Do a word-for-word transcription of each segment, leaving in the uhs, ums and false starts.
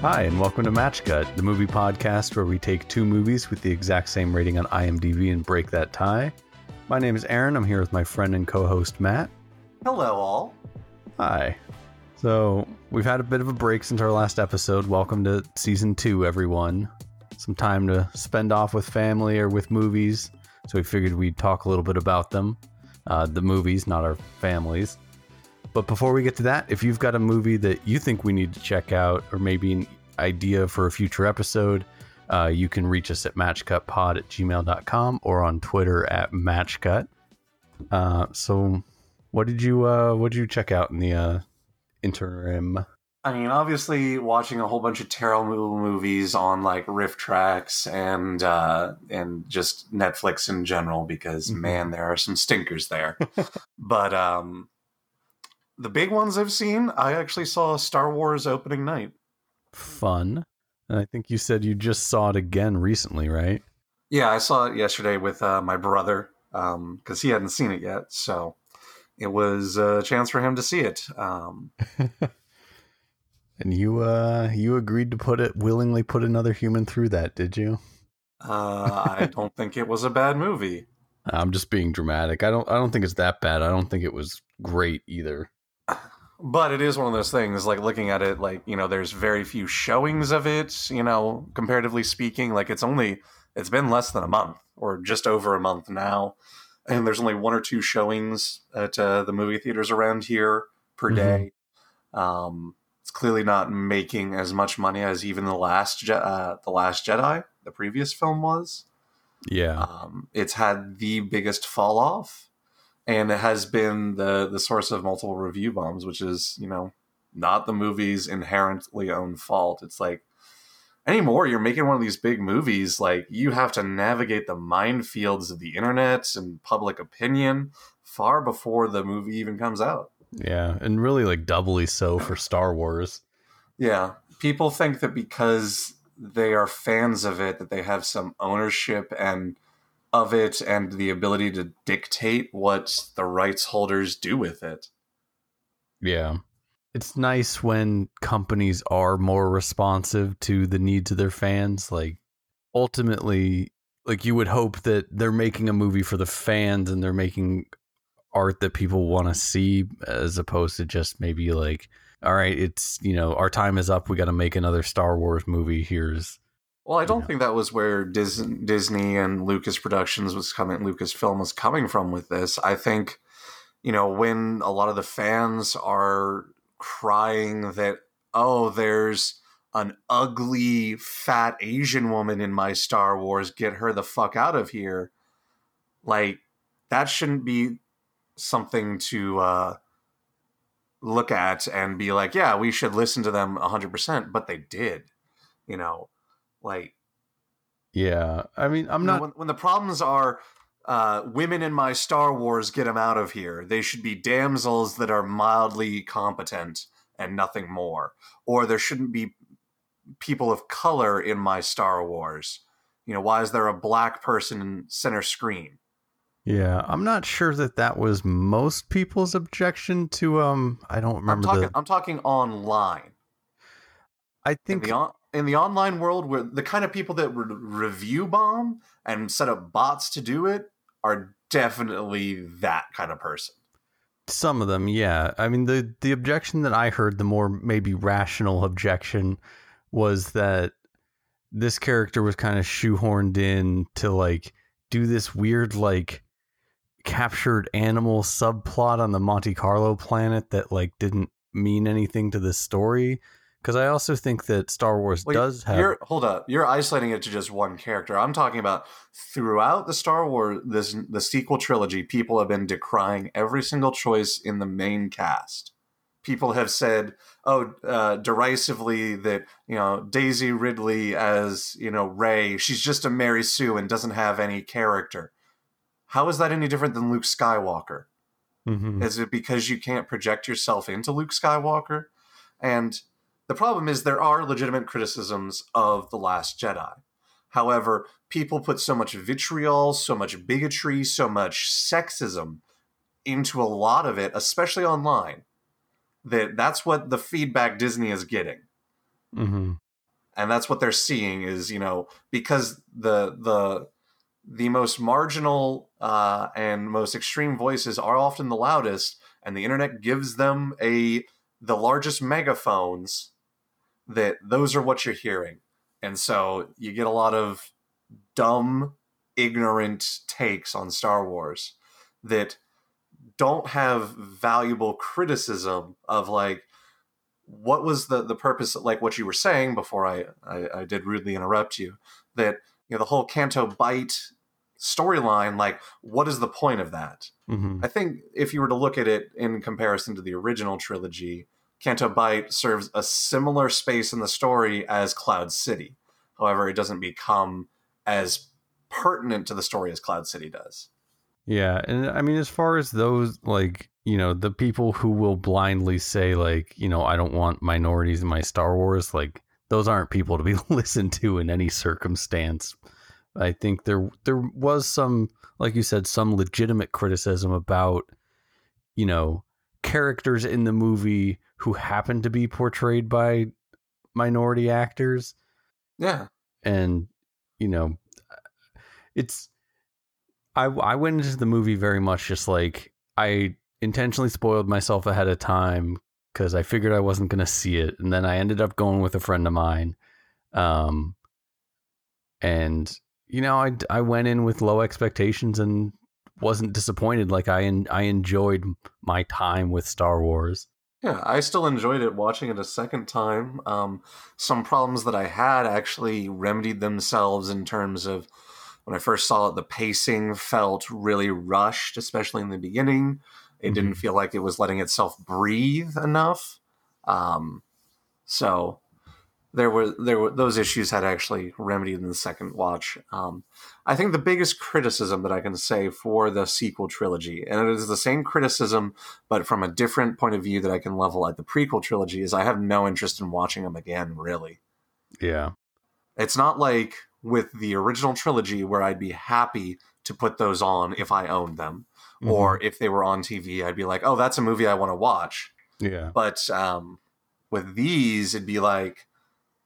Hi, and welcome to Match Cut, the movie podcast where we take two movies with the exact same rating on IMDb and break that tie. My name is Aaron. I'm here with my friend and co-host, Matt. Hello, all. Hi. So, we've had a bit of a break since our last episode. Welcome to season two, everyone. Some time to spend off with family or with movies, so we figured we'd talk a little bit about them. Uh, the movies, not our families. But before we get to that, if you've got a movie that you think we need to check out, or maybe an idea for a future episode, uh, you can reach us at matchcutpod at gmail dot com or on Twitter at matchcut. Uh, so what did you uh, what did you check out in the uh, interim? I mean, obviously watching a whole bunch of terrible movies on like riff tracks and uh, and just Netflix in general, because man, there are some stinkers there. But um. The big ones I've seen, I actually saw Star Wars opening night. Fun. And I think you said you just saw it again recently, right? Yeah, I saw it yesterday with uh, my brother, because um, he hadn't seen it yet. So it was a chance for him to see it. Um, and you uh, you agreed to put it, willingly put another human through that, did you? uh, I don't think it was a bad movie. I'm just being dramatic. I don't. I don't think it's that bad. I don't think it was great either. But it is one of those things, like looking at it, like, you know, there's very few showings of it, you know, comparatively speaking. Like it's only, it's been less than a month or just over a month now. And there's only one or two showings at uh, the movie theaters around here per day. Mm-hmm. Um, it's clearly not making as much money as even the last, Je- uh, the Last Jedi, the previous film was. Yeah. Um, it's had the biggest fall off. And it has been the, the source of multiple review bombs, which is, you know, not the movie's inherently own fault. It's like, anymore, you're making one of these big movies, like, you have to navigate the minefields of the internet and public opinion far before the movie even comes out. Yeah, and really, like, doubly so for Star Wars. Yeah, people think that because they are fans of it, that they have some ownership and... of it and the ability to dictate what the rights holders do with it. Yeah. It's nice when companies are more responsive to the needs of their fans. Like ultimately, like you would hope that they're making a movie for the fans and they're making art that people want to see, as opposed to just maybe like, all right, it's, you know, our time is up. We got to make another Star Wars movie. Here's, Well, I don't yeah. think that was where Disney and Lucas Productions was coming, Lucasfilm was coming from with this. I think, you know, when a lot of the fans are crying that, oh, there's an ugly, fat Asian woman in my Star Wars, get her the fuck out of here. Like, that shouldn't be something to uh, look at and be like, yeah, we should listen to them one hundred percent, but they did, you know. Like, yeah, I mean, I'm not when, when the problems are uh, women in my Star Wars, get them out of here. They should be damsels that are mildly competent and nothing more. Or there shouldn't be people of color in my Star Wars. You know, why is there a black person in center screen? Yeah, I'm not sure that that was most people's objection to. Um, I don't remember. I'm talking, the... I'm talking online. I think. In the online world, where the kind of people that would review bomb and set up bots to do it are definitely that kind of person. Some of them, yeah. I mean, the, the objection that I heard, the more maybe rational objection, was that this character was kind of shoehorned in to like do this weird like captured animal subplot on the Monte Carlo planet that like didn't mean anything to the story. Because I also think that Star Wars well, does have... You're, hold up. You're isolating it to just one character. I'm talking about throughout the Star Wars, this, the sequel trilogy, people have been decrying every single choice in the main cast. People have said, oh, uh, derisively that, you know, Daisy Ridley as, you know, Rey, she's just a Mary Sue and doesn't have any character. How is that any different than Luke Skywalker? Mm-hmm. Is it because you can't project yourself into Luke Skywalker? And... the problem is there are legitimate criticisms of The Last Jedi. However, people put so much vitriol, so much bigotry, so much sexism into a lot of it, especially online, that that's what the feedback Disney is getting. Mm-hmm. And that's what they're seeing is, you know, because the the the most marginal uh, and most extreme voices are often the loudest, and the internet gives them a the largest megaphones, that those are what you're hearing. And so you get a lot of dumb, ignorant takes on Star Wars that don't have valuable criticism of, like, what was the, the purpose of, like, what you were saying before I, I, I did rudely interrupt you, that, you know, the whole Canto Bight storyline, like, what is the point of that? Mm-hmm. I think if you were to look at it in comparison to the original trilogy, Canto Bight serves a similar space in the story as Cloud City. However, it doesn't become as pertinent to the story as Cloud City does. Yeah, and I mean, as far as those, like, you know, the people who will blindly say, like, you know, I don't want minorities in my Star Wars, like, those aren't people to be listened to in any circumstance. I think there there was some, like you said, some legitimate criticism about, you know, characters in the movie who happened to be portrayed by minority actors. Yeah. And, you know, it's, I, I went into the movie very much just like, I intentionally spoiled myself ahead of time because I figured I wasn't going to see it. And then I ended up going with a friend of mine. Um, and, you know, I, I went in with low expectations and wasn't disappointed. Like, I, I enjoyed my time with Star Wars. Yeah, I still enjoyed it watching it a second time. Um, some problems that I had actually remedied themselves in terms of, when I first saw it, the pacing felt really rushed, especially in the beginning. It mm-hmm. didn't feel like it was letting itself breathe enough. Um, so there were there were those issues had actually remedied in the second watch. Um, I think the biggest criticism that I can say for the sequel trilogy, and it is the same criticism, but from a different point of view that I can level at the prequel trilogy, is I have no interest in watching them again, really. Yeah. It's not like with the original trilogy where I'd be happy to put those on if I owned them, mm-hmm. or if they were on T V, I'd be like, oh, that's a movie I want to watch. Yeah. But um, with these, it'd be like,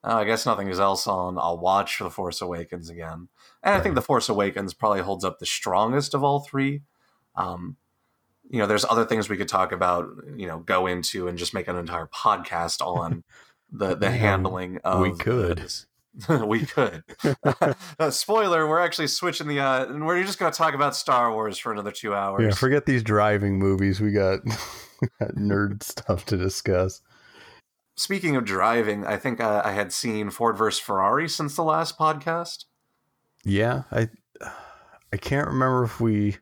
oh, I guess nothing is else on. I'll watch The Force Awakens again. And right. I think The Force Awakens probably holds up the strongest of all three. Um, you know, there's other things we could talk about, you know, go into and just make an entire podcast on the, the yeah, handling of... We could. This. we could. uh, spoiler, we're actually switching the... Uh, and we're just going to talk about Star Wars for another two hours. Yeah, forget these driving movies. We got, we got nerd stuff to discuss. Speaking of driving, I think uh, I had seen Ford versus. Ferrari since the last podcast. Yeah, I I can't remember if we.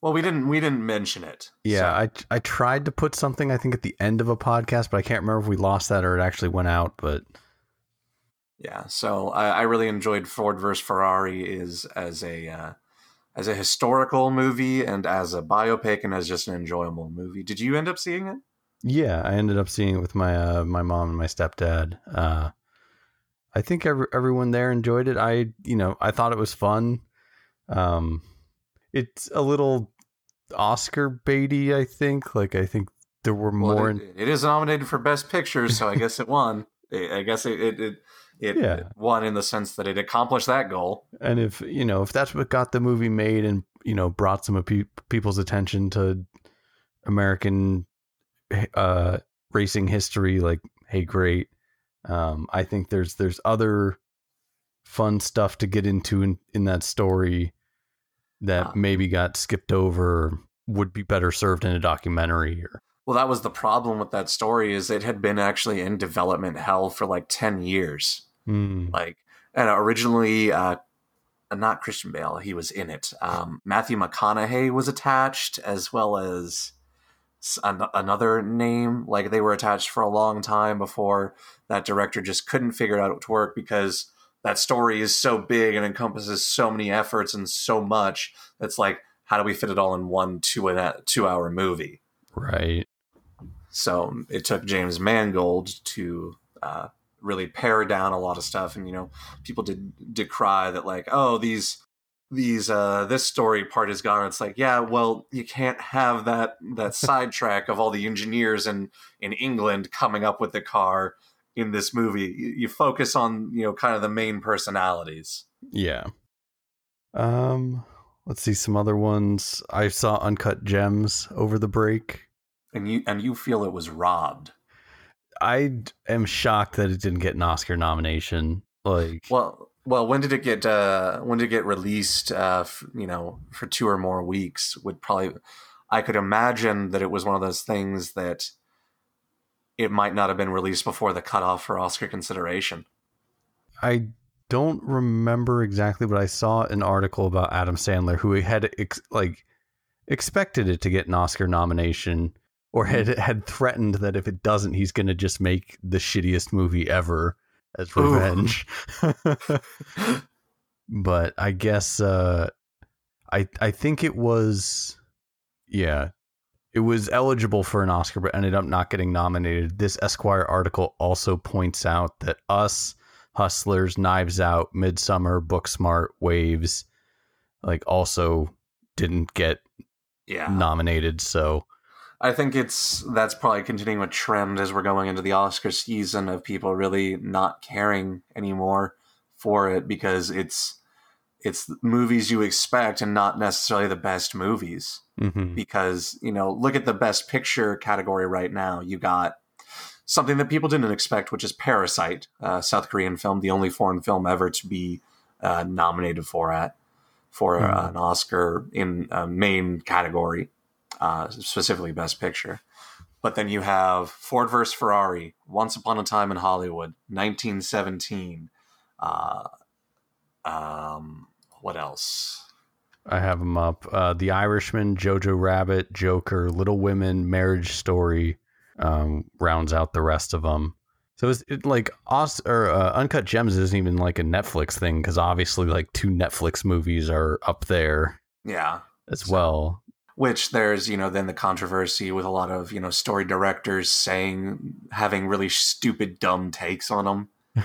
Well, we didn't we didn't mention it. Yeah, so. I I tried to put something I think at the end of a podcast, but I can't remember if we lost that or it actually went out. But yeah, so I, I really enjoyed Ford versus. Ferrari is as a uh, as a historical movie and as a biopic and as just an enjoyable movie. Did you end up seeing it? Yeah, I ended up seeing it with my uh, my mom and my stepdad. Uh, I think every, everyone there enjoyed it. I, you know, I thought it was fun. Um, it's a little Oscar baity, I think. Like, I think there were more. Well, it, in- it is nominated for Best Picture, so I guess it won. I guess it it, it, it, yeah. it won in the sense that it accomplished that goal. And if you know, if that's what got the movie made, and you know, brought some of pe- people's attention to American. Uh, racing history, like, hey, great. Um, I think there's there's other fun stuff to get into in, in that story that uh, maybe got skipped over, would be better served in a documentary. Or... Well, that was the problem with that story, is it had been actually in development hell for like ten years. Mm. Like, and originally, uh, not Christian Bale, he was in it. Um, Matthew McConaughey was attached, as well as another name. Like, they were attached for a long time before that director just couldn't figure it out to work, because that story is so big and encompasses so many efforts and so much. That's like, how do we fit it all in one two and a two hour movie? Right. So it took James Mangold to uh, really pare down a lot of stuff. And, you know, people did decry that, like, oh, these, these uh this story part is gone. It's like, yeah, well, you can't have that that sidetrack of all the engineers in in England coming up with the car in this movie. You, you focus on, you know, kind of the main personalities. Yeah. Um, let's see some other ones. I saw Uncut Gems over the break. And you and you feel it was robbed. I am shocked that it didn't get an Oscar nomination. Like, well, well, when did it get? Uh, when did it get released? Uh, f- you know, for two or more weeks would probably. I could imagine that it was one of those things that it might not have been released before the cutoff for Oscar consideration. I don't remember exactly, but I saw an article about Adam Sandler who had ex- like expected it to get an Oscar nomination. Or had had threatened that if it doesn't, he's going to just make the shittiest movie ever as revenge. But I guess uh, I I think it was, yeah, it was eligible for an Oscar, but ended up not getting nominated. This Esquire article also points out that Us, Hustlers, Knives Out, Midsommar, Booksmart, Waves, like also didn't get yeah. nominated. So. I think it's that's probably continuing a trend as we're going into the Oscar season of people really not caring anymore for it because it's it's movies you expect and not necessarily the best movies. Mm-hmm. Because, you know, look at the best picture category right now. You got something that people didn't expect, which is Parasite, uh, South Korean film, the only foreign film ever to be uh, nominated for at for mm-hmm. uh, an Oscar in a main category. Uh, specifically Best Picture. But then you have Ford versus. Ferrari, Once Upon a Time in Hollywood, nineteen seventeen. Uh, um, what else? I have them up. Uh, The Irishman, Jojo Rabbit, Joker, Little Women, Marriage Story um, rounds out the rest of them. So it's it like Os- or, uh, Uncut Gems isn't even like a Netflix thing because obviously like two Netflix movies are up there. Yeah, as so. well. Which there's, you know, then the controversy with a lot of, you know, story directors saying, having really stupid, dumb takes on them.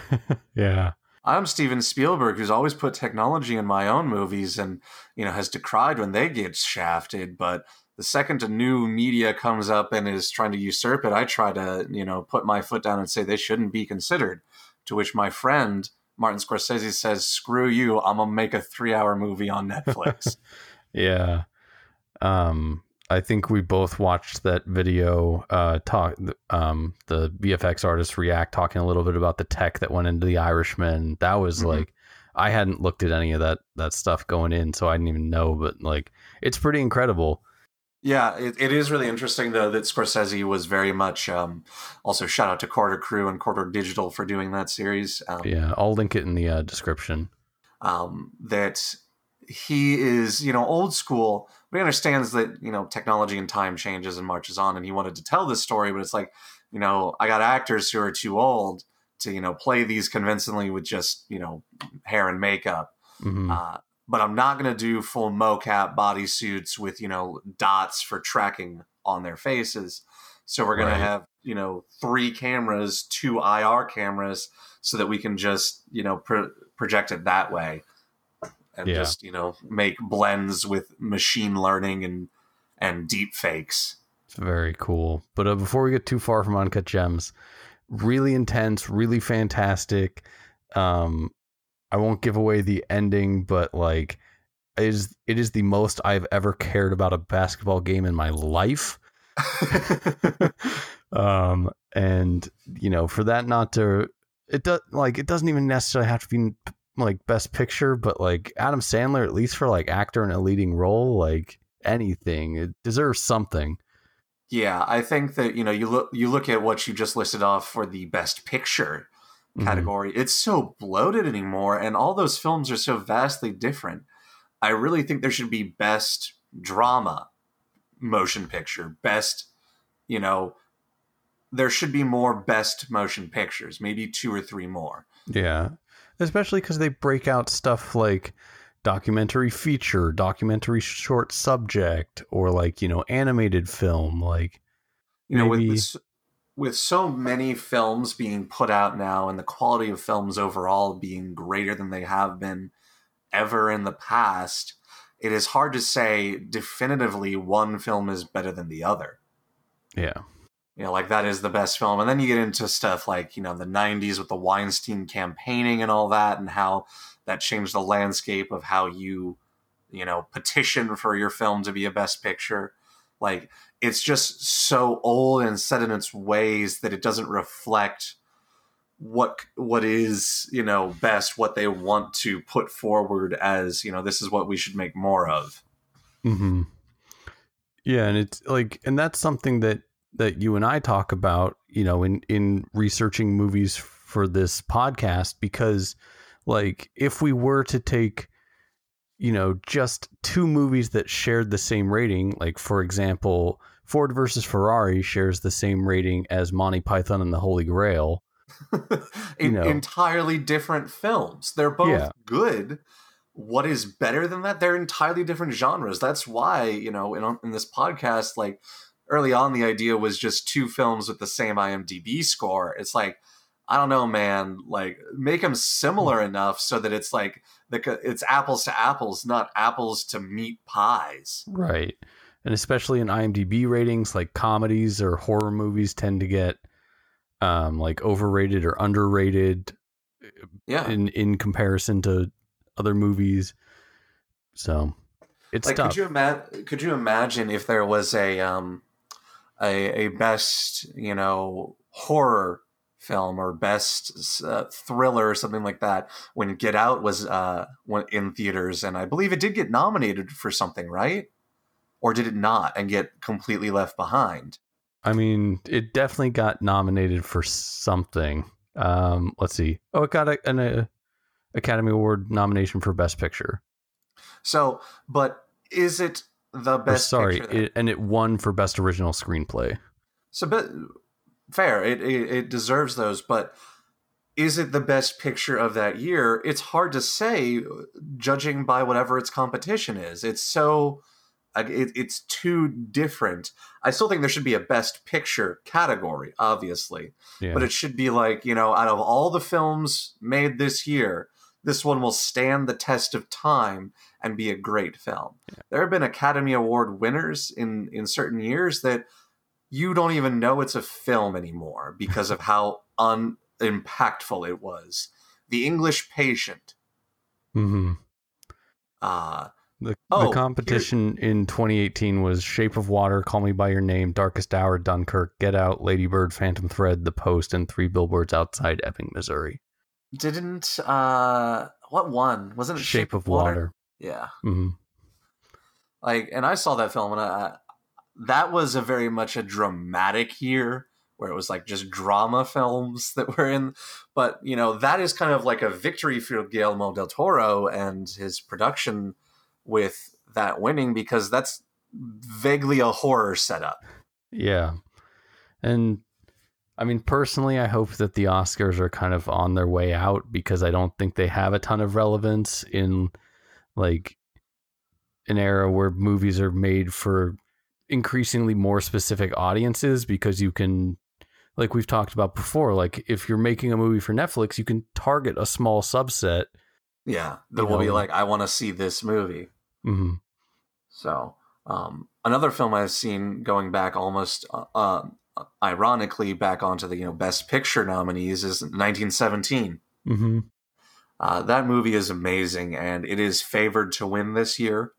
Yeah. I'm Steven Spielberg, who's always put technology in my own movies and, you know, has decried when they get shafted. But the second a new media comes up and is trying to usurp it, I try to, you know, put my foot down and say they shouldn't be considered. To which my friend, Martin Scorsese, says, screw you, I'm going to make a three hour movie on Netflix. Yeah. Um, I think we both watched that video, uh, talk, um, the V F X artist react talking a little bit about the tech that went into The Irishman. That was mm-hmm. like, I hadn't looked at any of that, that stuff going in, so I didn't even know, but like, it's pretty incredible. Yeah. It, it is really interesting though, that Scorsese was very much, um, also shout out to Quarter Crew and Quarter Digital for doing that series. Um, yeah. I'll link it in the uh, description. Um, that he is, you know, old school. But he understands that, you know, technology and time changes and marches on. And he wanted to tell this story, but it's like, you know, I got actors who are too old to, you know, play these convincingly with just, you know, hair and makeup. Mm-hmm. Uh, but I'm not going to do full mocap bodysuits with, you know, dots for tracking on their faces. So we're going right. to have, you know, three cameras, two I R cameras so that we can just, you know, pro- project it that way. And yeah. just, you know, make blends with machine learning and and deep fakes. It's very cool. But uh, before we get too far from Uncut Gems, really intense, really fantastic. Um, I won't give away the ending, but like it is, it is the most I've ever cared about a basketball game in my life. um, and, you know, for that not to it does like it doesn't even necessarily have to be like Best Picture, but like Adam Sandler, at least for like actor in a leading role, like anything, it deserves something. Yeah, I think that, you know, you look you look at what you just listed off for the Best Picture category. Mm-hmm. It's so bloated anymore, and all those films are so vastly different. I really think there should be Best Drama Motion Picture, best, you know, there should be more Best Motion Pictures, maybe two or three more. Yeah. Especially because they break out stuff like documentary feature, documentary short subject, or like, you know, animated film. Like, you know, maybe... with, with so many films being put out now and the quality of films overall being greater than they have been ever in the past, it is hard to say definitively one film is better than the other. Yeah. you know, like that is the best film. And then you get into stuff like, you know, the nineties with the Weinstein campaigning and all that, and how that changed the landscape of how you, you know, petition for your film to be a best picture. Like, it's just so old and set in its ways that it doesn't reflect what what is, you know, best, what they want to put forward as, you know, this is what we should make more of. Mm-hmm. Yeah. And it's like, and that's something that, that you and I talk about, you know, in, in researching movies for this podcast, because like, if we were to take, you know, just two movies that shared the same rating, like, for example, Ford versus Ferrari shares the same rating as Monty Python and the Holy Grail. you know. Entirely different films. They're both yeah. good. What is better than that? They're entirely different genres. That's why, you know, in, in this podcast, like, early on, the idea was just two films with the same I M D B score. It's like, I don't know, man, like, make them similar enough so that it's like, the, it's apples to apples, not apples to meat pies. Right. And especially in I M D B ratings, like, comedies or horror movies tend to get um, like overrated or underrated yeah. in, in comparison to other movies. So it's like, tough. Could you, ima- could you imagine if there was a, um, a, a best, you know, horror film or best uh, thriller or something like that when Get Out was uh in theaters, and I believe it did get nominated for something, right? Or did it not and get completely left behind? I mean, it definitely got nominated for something. Um let's see. Oh, it got a, an a Academy Award nomination for Best Picture. So, but is it the best sorry, picture? Sorry, and it won for Best Original Screenplay. So, but fair, it, it it deserves those, but is it the best picture of that year? It's hard to say, judging by whatever its competition is. It's so, it, it's too different. I still think there should be a best picture category, obviously, yeah. but it should be like, you know, out of all the films made this year, this one will stand the test of time and be a great film. Yeah. There have been Academy Award winners in in certain years that you don't even know it's a film anymore because of how unimpactful it was. The English Patient. Mm-hmm. Uh, the, oh, the competition here, in twenty eighteen was Shape of Water, Call Me By Your Name, Darkest Hour, Dunkirk, Get Out, Lady Bird, Phantom Thread, The Post, and Three Billboards Outside Ebbing, Missouri. Didn't, uh, what one? Wasn't it Shape, Shape of Water? Water. Yeah. Mm-hmm. Like, and I saw that film and I, I that was a very much a dramatic year where it was like just drama films that were in. But, you know, that is kind of like a victory for Guillermo del Toro and his production with that winning, because that's vaguely a horror setup. Yeah. And I mean, personally, I hope that the Oscars are kind of on their way out, because I don't think they have a ton of relevance in like an era where movies are made for increasingly more specific audiences, because you can, like we've talked about before, like if you're making a movie for Netflix, you can target a small subset. Yeah, that will know. be like, I want to see this movie. Mm-hmm. So um, another film I've seen going back almost uh, uh, ironically back onto the, you know, Best Picture nominees is nineteen seventeen. Mm-hmm. Uh, that movie is amazing, and it is favored to win this year.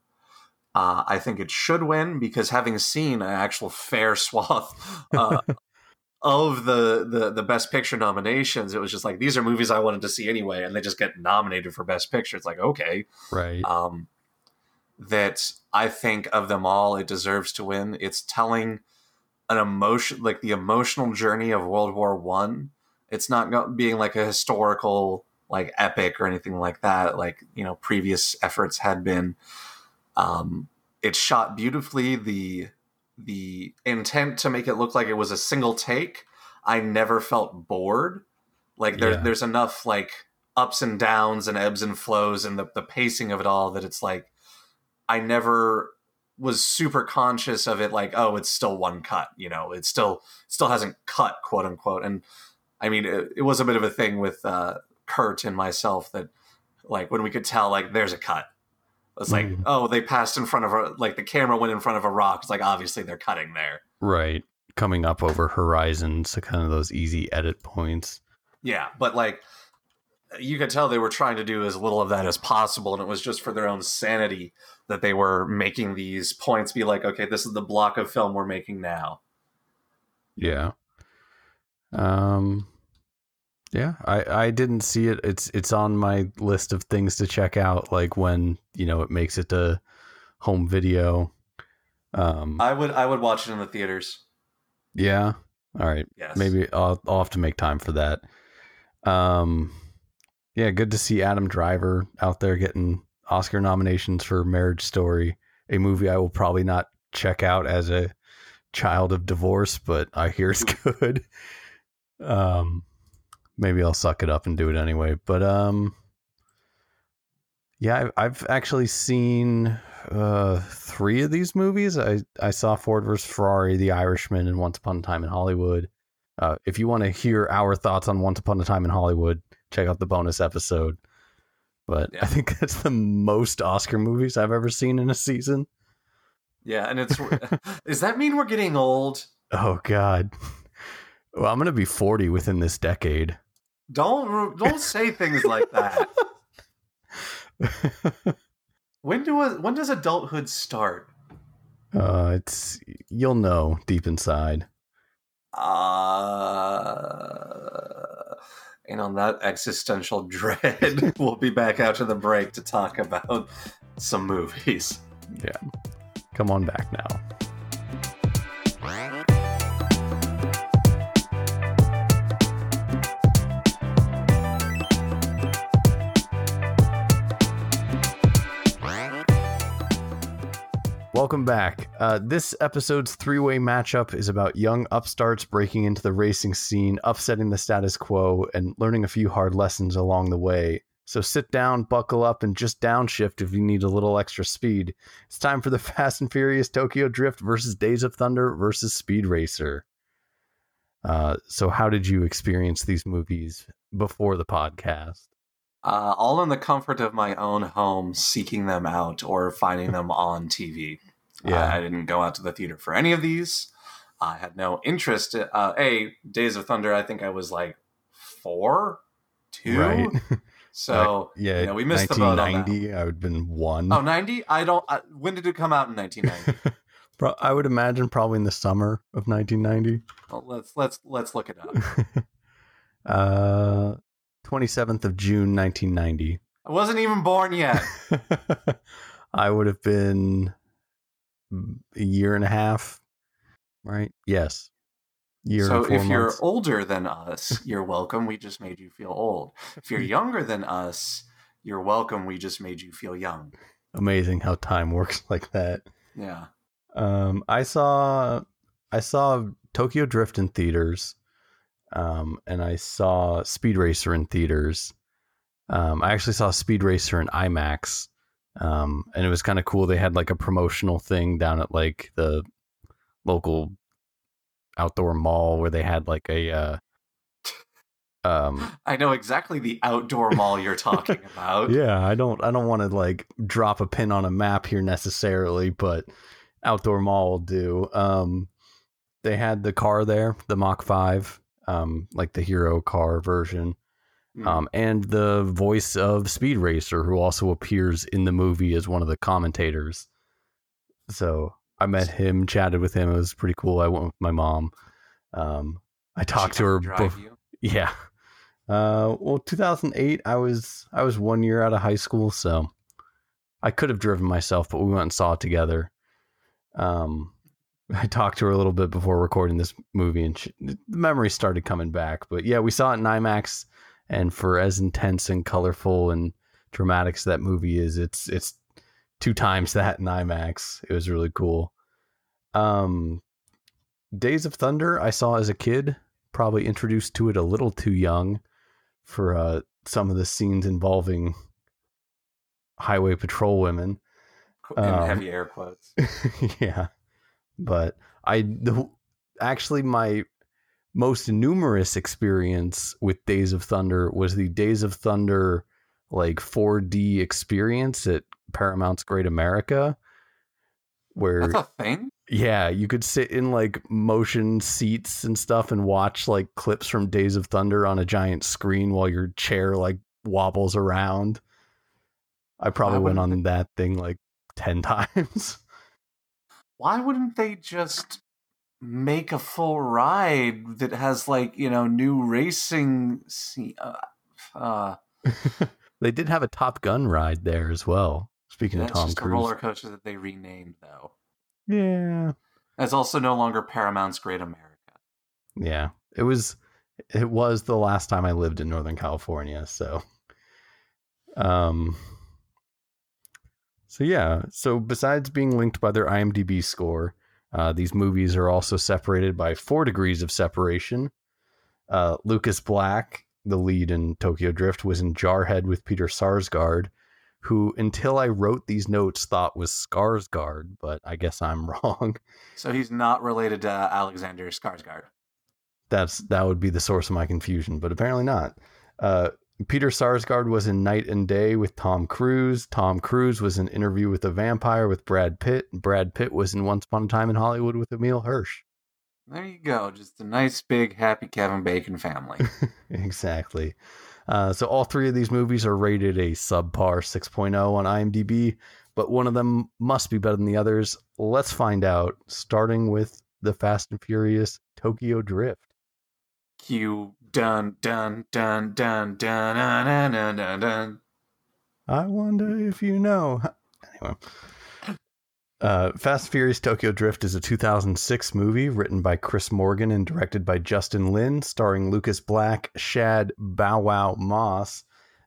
Uh, I think it should win, because having seen an actual fair swath uh, of the, the the Best Picture nominations, it was just like, these are movies I wanted to see anyway, and they just get nominated for Best Picture. It's like, okay. Right. Um, that I think of them all, it deserves to win. It's telling an emotion, like the emotional journey of World War One. It's not being like a historical, like epic or anything like that, like, you know, previous efforts had been. Um, it's shot beautifully. The, the intent to make it look like it was a single take. I never felt bored. Like there, yeah. there's enough like ups and downs and ebbs and flows and the, the pacing of it all that it's like, I never was super conscious of it. Like, oh, it's still one cut, you know, it still, it still hasn't cut, quote unquote. And I mean, it, it was a bit of a thing with, uh, Kurt and myself that like, when we could tell, like, there's a cut. It's like, mm. oh, they passed in front of a, like the camera went in front of a rock. It's like, obviously they're cutting there. Right. coming up over Horizon, so kind of those easy edit points. Yeah, but like you could tell they were trying to do as little of that as possible, and it was just for their own sanity that they were making these points be like, okay, this is the block of film we're making now. Yeah. Um. Yeah, I, I didn't see it. It's it's on my list of things to check out, like when, you know, it makes it to home video. Um, I would I would watch it in the theaters. Yeah. All right. Yes. Maybe I'll, I'll have to make time for that. Um, yeah, good to see Adam Driver out there getting Oscar nominations for Marriage Story, a movie I will probably not check out as a child of divorce, but I hear it's good. Um, maybe I'll suck it up and do it anyway. But um, yeah, I've, I've actually seen uh, three of these movies. I, I saw Ford versus. Ferrari, The Irishman, and Once Upon a Time in Hollywood. Uh, if you want to hear our thoughts on Once Upon a Time in Hollywood, check out the bonus episode. But yeah. I think that's the most Oscar movies I've ever seen in a season. Yeah, and it's... Does that mean we're getting old? Oh, God. Well, I'm going to be forty within this decade. Don't don't say things like that. When do a, when does adulthood start? Uh, it's you'll know deep inside. Uh, and on that existential dread, we'll be back after the break to talk about some movies. Yeah. Come on back now. Welcome back. Uh, this episode's three-way matchup is about young upstarts breaking into the racing scene, upsetting the status quo, and learning a few hard lessons along the way. So sit down, buckle up, and just downshift if you need a little extra speed. It's time for the Fast and Furious Tokyo Drift versus Days of Thunder versus Speed Racer. Uh, so how did you experience these movies before the podcast? Uh, all in the comfort of my own home, seeking them out or finding them on T V. Yeah, uh, I didn't go out to the theater for any of these. I had no interest. Uh, a, Days of Thunder, I think I was like four, two. Right. So, uh, yeah, you know, we missed the boat on that. nineteen ninety, I would have been one. Oh, ninety? I don't. I, when did it come out in nineteen ninety? Pro- I would imagine probably in the summer of nineteen ninety. Well, let's let's let's look it up. uh, twenty-seventh of June, nineteen ninety. I wasn't even born yet. I would have been a year and a half, right? Yes. Year so if you're months. Older than us, you're welcome. We just made you feel old. If you're younger than us, you're welcome. We just made you feel young. Amazing how time works like that. Yeah. Um, I saw I saw Tokyo Drift in theaters, um, and I saw Speed Racer in theaters. Um, I actually saw Speed Racer in IMAX, um, and it was kind of cool. They had like a promotional thing down at like the local outdoor mall where they had like a uh um I know exactly the outdoor mall you're talking about. Yeah, I don't I don't want to like drop a pin on a map here necessarily, but outdoor mall will do. Um they had the car there, the Mach five, um like the hero car version. Mm. Um and the voice of Speed Racer, who also appears in the movie as one of the commentators. So I met him, chatted with him. It was pretty cool. I went with my mom. Um, I talked to her. Bef- yeah. Uh, well, two thousand eight, I was, I was one year out of high school, so I could have driven myself, but we went and saw it together. Um, I talked to her a little bit before recording this movie, and she, the memories started coming back, but yeah, we saw it in IMAX, and for as intense and colorful and dramatic as that movie is, it's, it's, two times that in IMAX. It was really cool. Um, Days of Thunder I saw as a kid, probably introduced to it a little too young for uh, some of the scenes involving highway patrol women. In um, heavy air quotes. Yeah. But I the, actually my most numerous experience with Days of Thunder was the Days of Thunder like four D experience at Paramount's Great America, where that's a thing? Yeah, you could sit in like motion seats and stuff and watch like clips from Days of Thunder on a giant screen while your chair like wobbles around. I probably went on they... that thing like ten times. Why wouldn't they just make a full ride that has like, you know, new racing? Uh, uh. They did have a Top Gun ride there as well. Speaking yeah, of Tom Cruise. That's just a roller coaster that they renamed though. Yeah. That's also no longer Paramount's Great America. Yeah. It was it was the last time I lived in Northern California, so um So yeah, so besides being linked by their IMDb score, uh, these movies are also separated by four degrees of separation. Uh, Lucas Black, the lead in Tokyo Drift, was in Jarhead with Peter Sarsgaard, who until I wrote these notes thought was Skarsgård, but I guess I'm wrong. So he's not related to Alexander Skarsgård. That's that would be the source of my confusion, but apparently not. Uh, Peter Sarsgaard was in Night and Day with Tom Cruise. Tom Cruise was in Interview with a Vampire with Brad Pitt. Brad Pitt was in Once Upon a Time in Hollywood with Emile Hirsch. There you go. Just a nice, big, happy Kevin Bacon family. Exactly. Uh, so all three of these movies are rated a subpar six point oh on IMDb, but one of them must be better than the others. Let's find out, starting with the Fast and Furious Tokyo Drift. Cue dun dun dun dun dun dun dun dun dun. I wonder if you know. Anyway. Uh, Fast and Furious Tokyo Drift is a two thousand six movie written by Chris Morgan and directed by Justin Lin, starring Lucas Black, Shad Bow Wow Moss,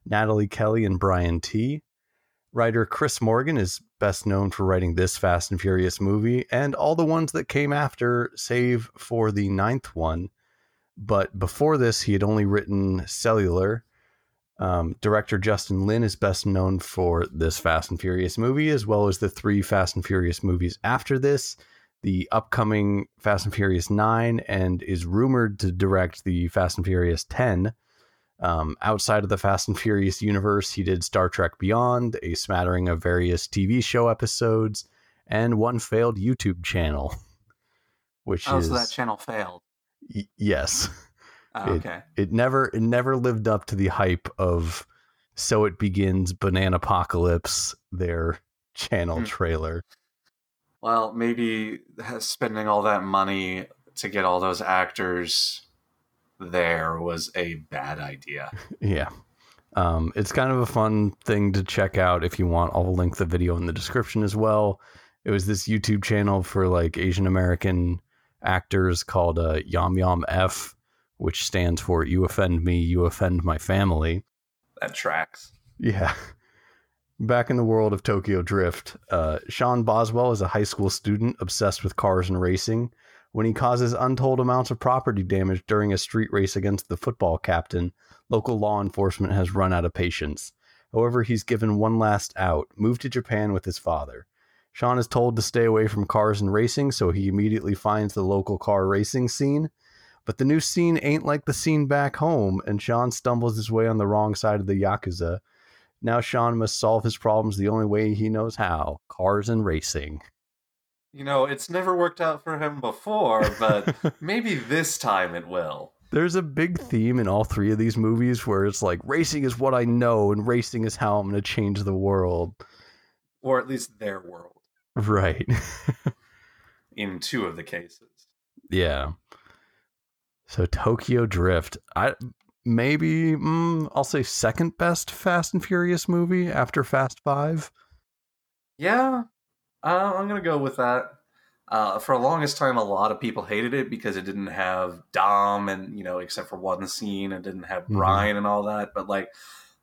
Natalie Kelly, and Brian T. Writer Chris Morgan is best known for writing this Fast and Furious movie and all the ones that came after, save for the ninth one. But before this, he had only written Cellular. Um, director Justin Lin is best known for this Fast and Furious movie, as well as the three Fast and Furious movies after this, the upcoming Fast and Furious nine, and is rumored to direct the Fast and Furious ten. Um, outside of the Fast and Furious universe, he did Star Trek Beyond, a smattering of various T V show episodes, and one failed YouTube channel. Which oh, is... so that channel failed. Y- yes. It, oh, okay. it never it never lived up to the hype of So It Begins, Banana Apocalypse, their channel trailer. Well, maybe spending all that money to get all those actors there was a bad idea. Yeah. Um, it's kind of a fun thing to check out if you want. I'll link the video in the description as well. It was this YouTube channel for like Asian American actors called uh, Yom Yom F, which stands for You Offend Me, You Offend My Family. That tracks. Yeah. Back in the world of Tokyo Drift, uh, Sean Boswell is a high school student obsessed with cars and racing when he causes untold amounts of property damage during a street race against the football captain. Local law enforcement has run out of patience. However, he's given one last out, moved to Japan with his father. Sean is told to stay away from cars and racing, so he immediately finds the local car racing scene. But the new scene ain't like the scene back home, and Sean stumbles his way on the wrong side of the Yakuza. Now Sean must solve his problems the only way he knows how, cars and racing. You know, it's never worked out for him before, but maybe this time it will. There's a big theme in all three of these movies where it's like, racing is what I know, and racing is how I'm going to change the world. Or at least their world. Right. In two of the cases. Yeah. So Tokyo Drift, I maybe mm, I'll say second best Fast and Furious movie after Fast Five. Yeah, uh, I'm gonna go with that. Uh, for the longest time, a lot of people hated it because it didn't have Dom, and you know, except for one scene, it didn't have Brian mm-hmm. and all that. But like,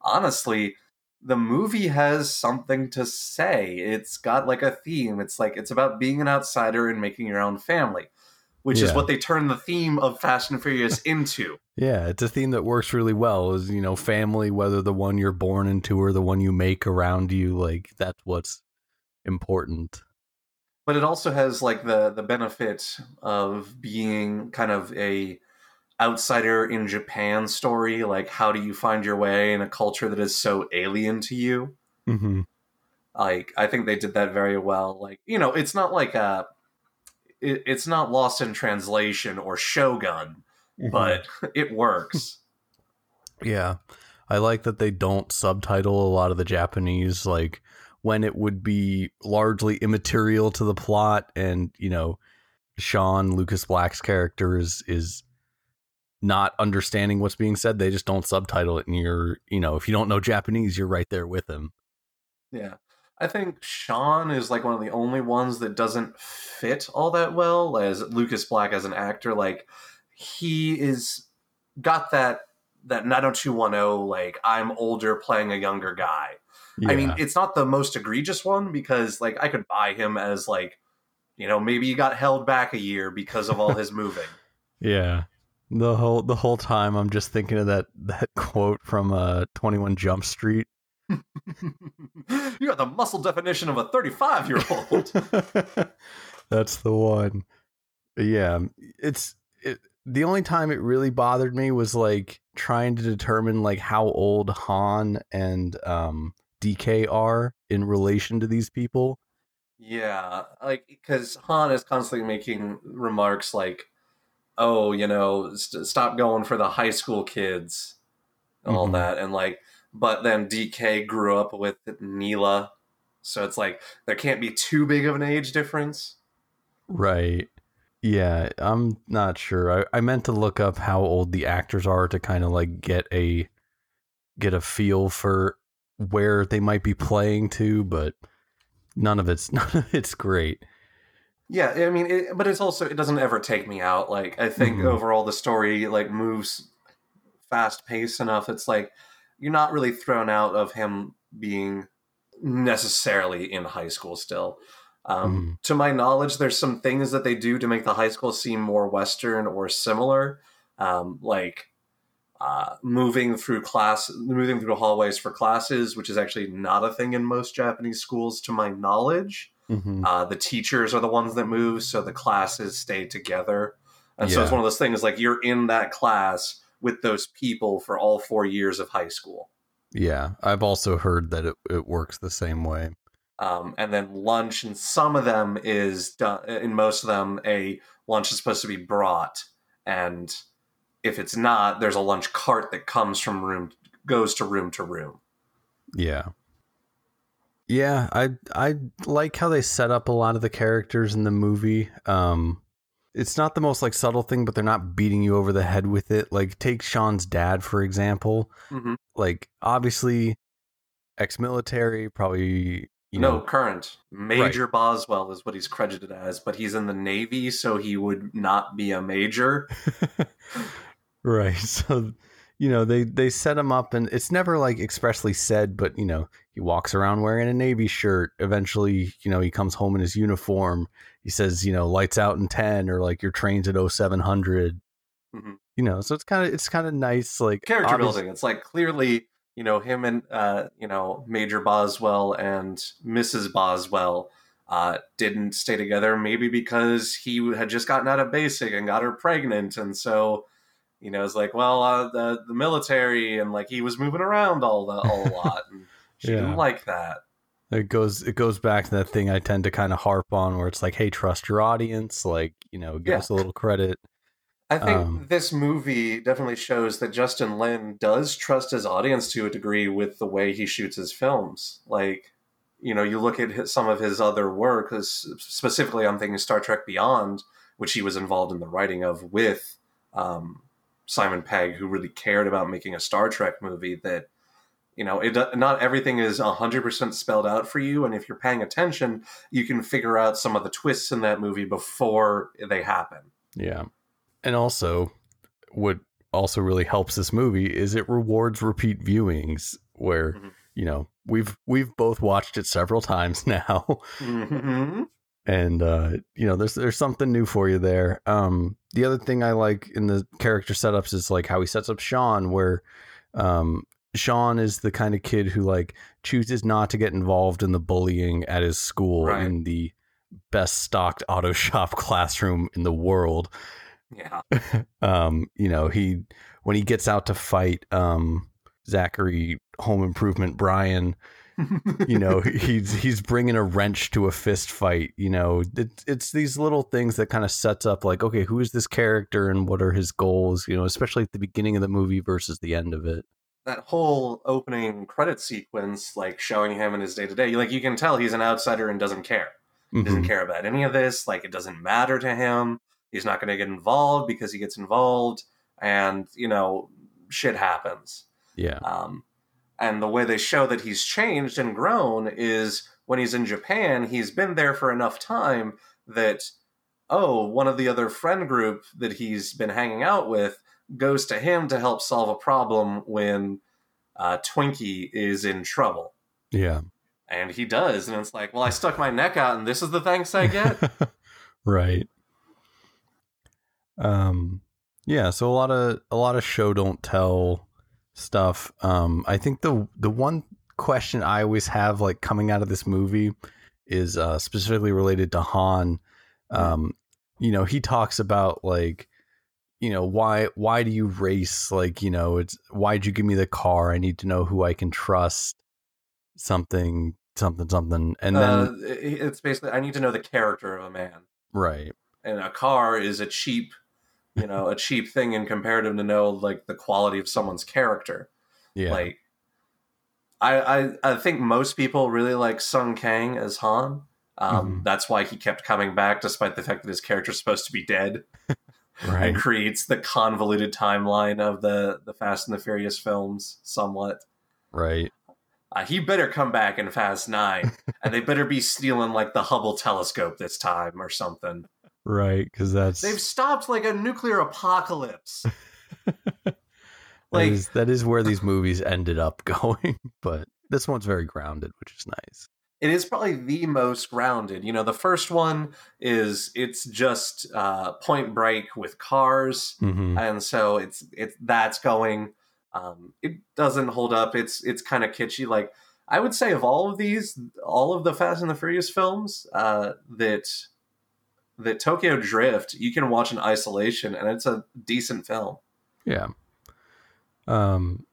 honestly, the movie has something to say. It's got like a theme. It's like it's about being an outsider and making your own family. Which yeah. is what they turn the theme of Fast and Furious into. Yeah, it's a theme that works really well. Is you know, family, whether the one you're born into or the one you make around you, like that's what's important. But it also has like the the benefit of being kind of a outsider in Japan story. Like, how do you find your way in a culture that is so alien to you? Mm-hmm. Like, I think they did that very well. Like, you know, it's not like a, it, it's not Lost in Translation or Shogun, mm-hmm. but it works. Yeah. I like that they don't subtitle a lot of the Japanese, like, when it would be largely immaterial to the plot. And, you know, Sean, Lucas Black's character is, is not understanding what's being said. They just don't subtitle it. And you're, you know, if you don't know Japanese, you're right there with him. Yeah. I think Sean is like one of the only ones that doesn't fit all that well as Lucas Black as an actor. Like, he is got that, that nine oh two one oh, like, I'm older playing a younger guy. Yeah. I mean, it's not the most egregious one because, like, I could buy him as, like, you know, maybe he got held back a year because of all his moving. Yeah. The whole the whole time I'm just thinking of that, that quote from uh, twenty-one Jump Street. You got the muscle definition of a thirty-five-year-old. That's the one. Yeah. It's it, the only time it really bothered me was, like, trying to determine, like, how old Han and um, D K are in relation to these people. Yeah, like, because Han is constantly making remarks like, oh, you know, st- stop going for the high school kids and mm-hmm. all that. And, like, but then D K grew up with Neela. So it's like, there can't be too big of an age difference. Right. Yeah, I'm not sure. I, I meant to look up how old the actors are to kind of, like, get a get a feel for where they might be playing to, but none of it's none of it's great. Yeah, I mean, it, but it's also, it doesn't ever take me out. Like, I think mm-hmm. overall the story, like, moves fast paced enough. It's like, you're not really thrown out of him being necessarily in high school still. Um, mm. To my knowledge, there's some things that they do to make the high school seem more Western or similar, um, like uh, moving through class, moving through hallways for classes, which is actually not a thing in most Japanese schools, to my knowledge. Mm-hmm. Uh, the teachers are the ones that move, so the classes stay together. And yeah. so it's one of those things, like, you're in that class with those people for all four years of high school. Yeah, I've also heard that it, it works the same way. Um, and then lunch, and some of them is done, in most of them, a lunch is supposed to be brought. And if it's not, there's a lunch cart that comes from room, goes to room to room. Yeah. Yeah. I, I like how they set up a lot of the characters in the movie. Um, it's not the most, like, subtle thing, but they're not beating you over the head with it. Like, take Sean's dad, for example, mm-hmm. like, obviously ex-military, probably, You no, know. current. Major right. Boswell is what he's credited as, but he's in the Navy, so he would not be a major. Right. So, you know, they, they set him up, and it's never, like, expressly said, but, you know, he walks around wearing a Navy shirt. Eventually, you know, he comes home in his uniform. He says, you know, lights out in ten, or, like, your train's at oh seven hundred. Mm-hmm. You know, so it's kind of, it's kind of nice, like, character building. It's like, clearly, you know, him and, uh, you know, Major Boswell and Missus Boswell uh, didn't stay together, maybe because he had just gotten out of basic and got her pregnant. And so, you know, it's like, well, uh, the, the military, and, like, he was moving around all the all a lot. And she yeah. didn't like that. It goes it goes back to that thing I tend to kind of harp on, where it's like, hey, trust your audience. Like, you know, give yeah. us a little credit. I think um, this movie definitely shows that Justin Lin does trust his audience to a degree with the way he shoots his films. Like, you know, you look at his, some of his other work, specifically I'm thinking Star Trek Beyond, which he was involved in the writing of with um, Simon Pegg, who really cared about making a Star Trek movie, that, you know, it, not everything is one hundred percent spelled out for you. And if you're paying attention, you can figure out some of the twists in that movie before they happen. Yeah. And also, what also really helps this movie is it rewards repeat viewings, where, mm-hmm. you know, we've we've both watched it several times now. Mm-hmm. And, uh, you know, there's there's something new for you there. Um, the other thing I like in the character setups is, like, how he sets up Sean, where um, Sean is the kind of kid who, like, chooses not to get involved in the bullying at his school right. in the best stocked auto shop classroom in the world. Yeah. um, you know, he, when he gets out to fight, um, Zachary Home Improvement Brian. You know, he's he's bringing a wrench to a fist fight. You know, it's, it's these little things that kind of sets up like, okay, who is this character and what are his goals? You know, especially at the beginning of the movie versus the end of it. That whole opening credit sequence, like showing him in his day to day, like you can tell he's an outsider and doesn't care. He mm-hmm. doesn't care about any of this. Like, it doesn't matter to him. He's not going to get involved because he gets involved and, you know, shit happens. Yeah. Um, And the way they show that he's changed and grown is when he's in Japan, he's been there for enough time that, oh, one of the other friend group that he's been hanging out with goes to him to help solve a problem when uh, Twinkie is in trouble. Yeah. And he does. And it's like, well, I stuck my neck out and this is the thanks I get. Right. Um. Yeah. So a lot of a lot of show don't tell stuff. Um, I think the the one question I always have, like, coming out of this movie is uh, specifically related to Han. Um, you know, he talks about, like, you know, why why do you race? Like, you know, it's why'd you give me the car? I need to know who I can trust. Something, something, something, and then uh, it's basically I need to know the character of a man, right? And a car is a cheap. You know, a cheap thing in comparative to know, like, the quality of someone's character. Yeah. Like, I I, I think most people really like Sung Kang as Han. Um, mm-hmm. That's why he kept coming back, despite the fact that his character's supposed to be dead. Right. And creates the convoluted timeline of the, the Fast and the Furious films somewhat. Right. Uh, he better come back in Fast nine. And they better be stealing, like, the Hubble telescope this time or something. Right, because that's they've stopped like a nuclear apocalypse. That like is, that is where these movies ended up going, but this one's very grounded, which is nice. It is probably the most grounded. You know, the first one is it's just uh, Point Break with cars, mm-hmm. and so it's it's that's going. Um, it doesn't hold up. It's it's kind of kitschy. Like, I would say of all of these, all of the Fast and the Furious films, uh, that. That Tokyo Drift, you can watch in isolation, and it's a decent film. Yeah. Um.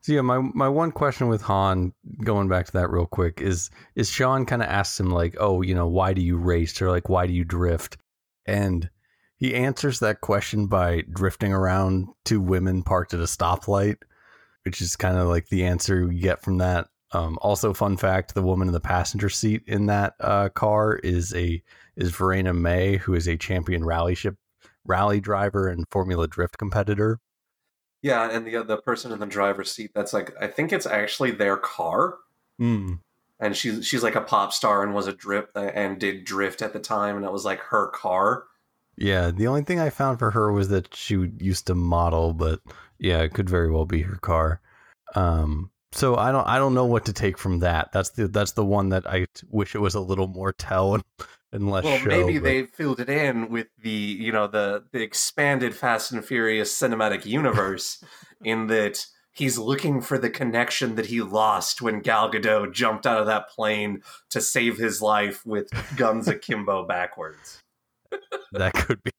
So yeah, my my one question with Han, going back to that real quick, is is Sean kind of asks him, like, oh, you know, why do you race, or like, why do you drift? And he answers that question by drifting around two women parked at a stoplight, which is kind of like the answer you get from that. Um, also, fun fact, the woman in the passenger seat in that uh, car is a is Verena May, who is a champion rally ship rally driver and Formula Drift competitor. Yeah, and the the person in the driver's seat, that's like, I think it's actually their car. Mm. And she's she's like a pop star and was a drip and did drift at the time, and it was like her car. Yeah, the only thing I found for her was that she used to model, but yeah, it could very well be her car. Um So I don't, I don't know what to take from that. That's the, that's the one that I wish it was a little more tell and, and less well, show. Well, maybe but... they filled it in with the, you know, the, the expanded Fast and Furious cinematic universe in that he's looking for the connection that he lost when Gal Gadot jumped out of that plane to save his life with guns akimbo backwards. That could be.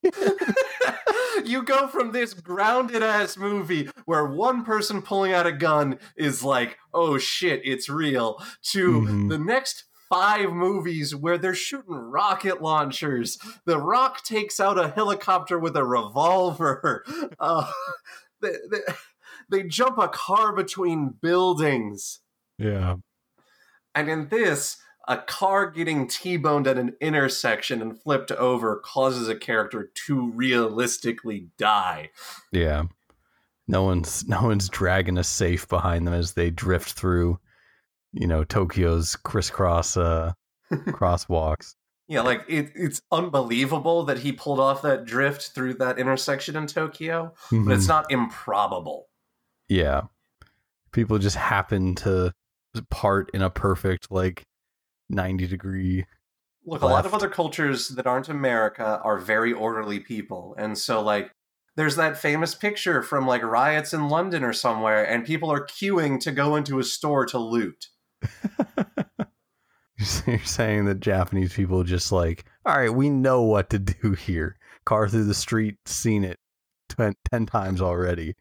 You go from this grounded ass movie where one person pulling out a gun is like, oh shit, it's real, to mm-hmm. the next five movies where they're shooting rocket launchers. The Rock takes out a helicopter with a revolver. Uh, they, they, they jump a car between buildings. Yeah. And in this, a car getting T-boned at an intersection and flipped over causes a character to realistically die. Yeah. No one's no one's dragging a safe behind them as they drift through, you know, Tokyo's crisscross uh, crosswalks. Yeah, like, it, it's unbelievable that he pulled off that drift through that intersection in Tokyo, mm-hmm. but it's not improbable. Yeah. People just happen to part in a perfect, like, ninety degree look left. A lot of other cultures that aren't America are very orderly people, and so, like, there's that famous picture from, like, riots in London or somewhere, and people are queuing to go into a store to loot. You're saying that Japanese people just, like, all right, we know what to do here. Car through the street, seen it ten times already.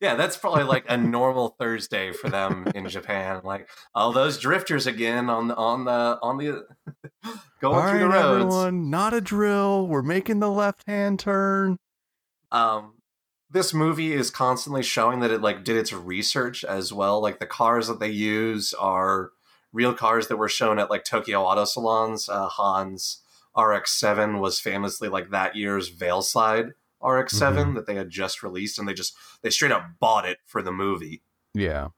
Yeah, that's probably like a normal Thursday for them in Japan. Like, oh, those drifters again on on the on the going all through right, the roads. Everyone, not a drill. We're making the left-hand turn. Um, this movie is constantly showing that it like did its research as well. Like the cars that they use are real cars that were shown at like Tokyo auto salons. Uh, Han's R X seven was famously like that year's Veilside R X seven mm-hmm. that they had just released, and they just they straight up bought it for the movie. Yeah,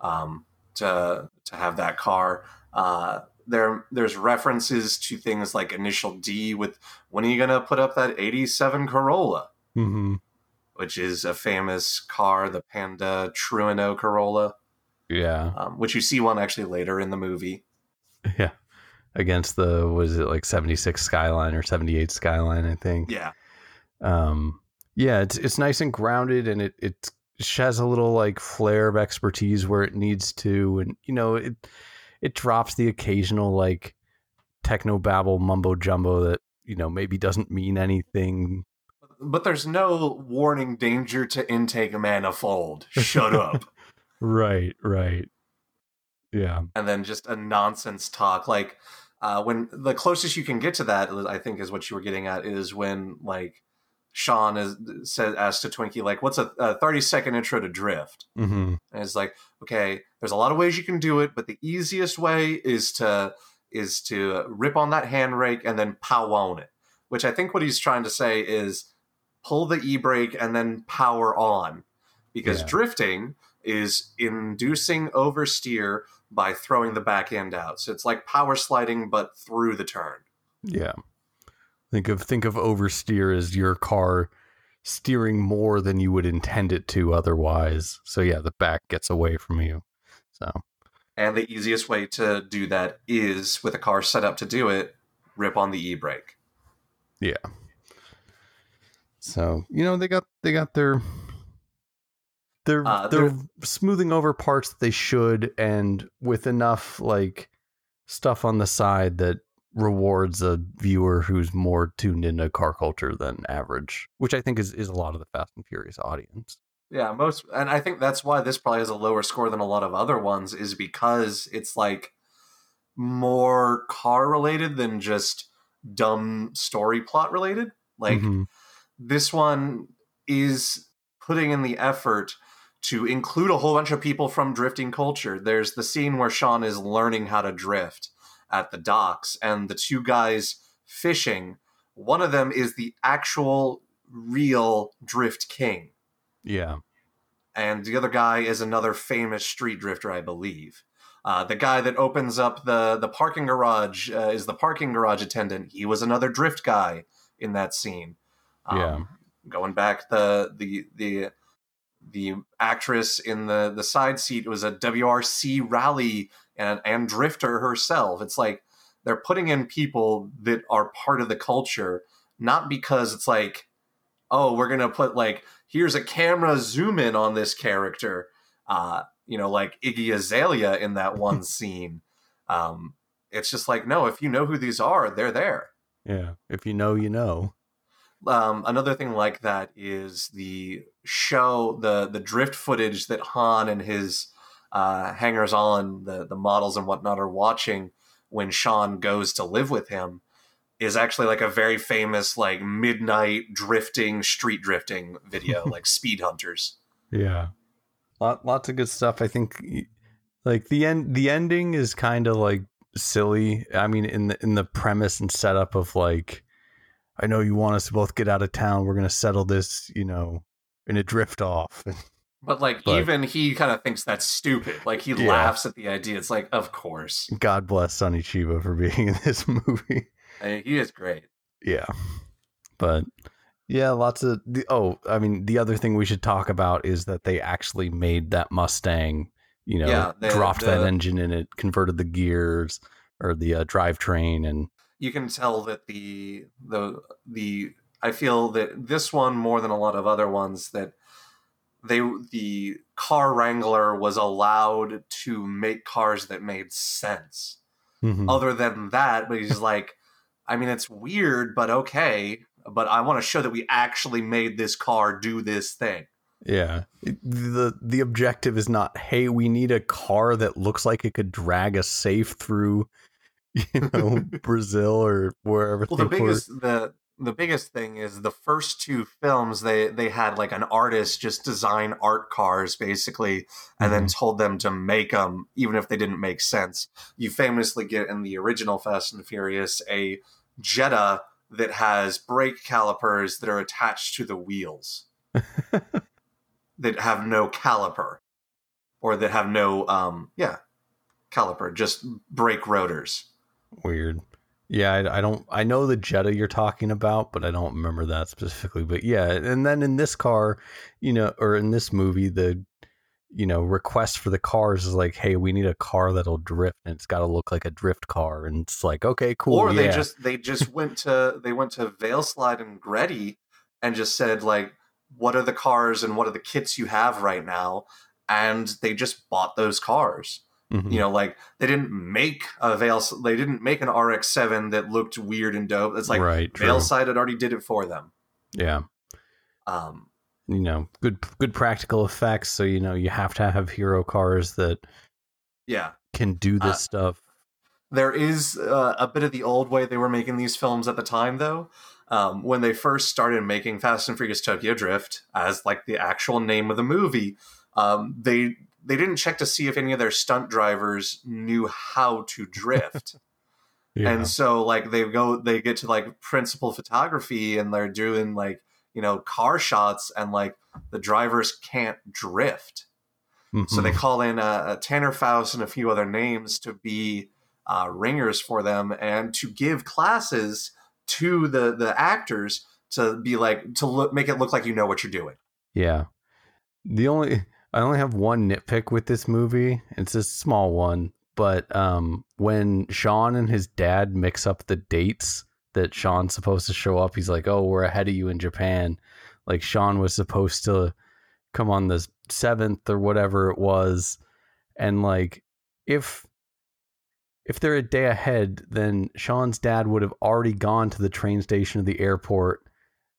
um, to to have that car. Uh, there there's references to things like Initial D with when are you gonna put up that eighty-seven Corolla, mm-hmm. which is a famous car, the Panda Trueno Corolla. Yeah, um, which you see one actually later in the movie. Yeah, against the was it like seventy-six Skyline or seventy-eight Skyline, I think. Yeah. Um, yeah, it's, it's nice and grounded, and it, it has a little like flair of expertise where it needs to. And, you know, it, it drops the occasional like techno babble mumbo jumbo that, you know, maybe doesn't mean anything, but there's no warning danger to intake manifold. Shut up. Right. Right. Yeah. And then just a nonsense talk. Like, uh, when the closest you can get to that, I think is what you were getting at is when like, Sean is said asked to Twinkie like, "What's a, a thirty second intro to Drift?" Mm-hmm. And it's like, okay, there's a lot of ways you can do it, but the easiest way is to is to rip on that handbrake and then pow on it. Which I think what he's trying to say is pull the e-brake and then power on, because yeah. drifting is inducing oversteer by throwing the back end out. So it's like power sliding but through the turn. Yeah. Think of think of oversteer as your car steering more than you would intend it to otherwise. So yeah, the back gets away from you. So, and the easiest way to do that is with a car set up to do it, rip on the e-brake. Yeah. So, you know, they got they got their they're uh, they're, they're smoothing over parts that they should, and with enough like stuff on the side that rewards a viewer who's more tuned into car culture than average, which I think is, is a lot of the Fast and Furious audience. Yeah, most, and I think that's why this probably has a lower score than a lot of other ones, is because it's like more car related than just dumb story plot related. Like mm-hmm. this one is putting in the effort to include a whole bunch of people from drifting culture. There's the scene where Sean is learning how to drift at the docks, and the two guys fishing, one of them is the actual real drift king. Yeah. And the other guy is another famous street drifter, I believe. Uh, the guy that opens up the, the parking garage uh, is the parking garage attendant. He was another drift guy in that scene. Um, yeah. Going back, the the the the actress in the, the side seat was a W R C rally And, and drifter herself. It's like they're putting in people that are part of the culture, not because it's like, oh, we're gonna put like here's a camera zoom in on this character, uh you know, like Iggy Azalea in that one scene. Um it's just like, no, if you know who these are, they're there. Yeah, if you know, you know. Um another thing like that is the show the the drift footage that Han and his Uh, hangers-on, the, the models and whatnot are watching when Sean goes to live with him, is actually like a very famous like midnight drifting, street drifting video, like Speed Hunters. Yeah, Lot, lots of good stuff. I think like the end, the ending is kind of like silly. I mean, in the in the premise and setup of like, I know you want us to both get out of town. We're gonna settle this, you know, in a drift off. But, like, but, even he kind of thinks that's stupid. Like, he yeah. laughs at the idea. It's like, of course. God bless Sonny Chiba for being in this movie. I mean, he is great. Yeah. But, yeah, lots of... The, oh, I mean, the other thing we should talk about is that they actually made that Mustang, you know, yeah, they, dropped the, that engine in it, converted the gears or the uh, drivetrain. And you can tell that the the the... I feel that this one, more than a lot of other ones, that... They the car wrangler was allowed to make cars that made sense. Mm-hmm. Other than that, but he's like, I mean, it's weird, but okay. But I want to show that we actually made this car do this thing. Yeah. The the objective is not, hey, we need a car that looks like it could drag a safe through, you know, Brazil or wherever. Well, the biggest were. the the biggest thing is the first two films, they they had like an artist just design art cars basically, and mm-hmm. then told them to make them even if they didn't make sense. You famously get in the original Fast and Furious a Jetta that has brake calipers that are attached to the wheels. That have no caliper, or that have no, um, yeah, caliper, just brake rotors. Weird. Yeah, I, I don't, I know the Jetta you're talking about, but I don't remember that specifically. But yeah, and then in this car, you know, or in this movie, the, you know, request for the cars is like, hey, we need a car that'll drift, and it's got to look like a drift car. And it's like, okay, cool. Or yeah. they just, they just went to, they went to Veilside and Gretty and just said like, what are the cars and what are the kits you have right now? And they just bought those cars. Mm-hmm. You know, like they didn't make a Veilside. They didn't make an R X seven that looked weird and dope. It's like right, Veilside had already did it for them. Yeah. Um, you know, good, good practical effects. So, you know, you have to have hero cars that yeah, can do this uh, stuff. There is uh, a bit of the old way they were making these films at the time though. Um, when they first started making Fast and Furious Tokyo Drift as like the actual name of the movie, um, they they didn't check to see if any of their stunt drivers knew how to drift. yeah. And so like they go, they get to like principal photography and they're doing like, you know, car shots and like the drivers can't drift. Mm-hmm. So they call in uh, Tanner Faust and a few other names to be uh, ringers for them and to give classes to the the actors to be like to look make it look like you know what you're doing. Yeah. The only I only have one nitpick with this movie. It's a small one, but um when Sean and his dad mix up the dates that Sean's supposed to show up, he's like, "Oh, we're ahead of you in Japan." Like Sean was supposed to come on the seventh or whatever it was, and like if If they're a day ahead, then Sean's dad would have already gone to the train station of the airport,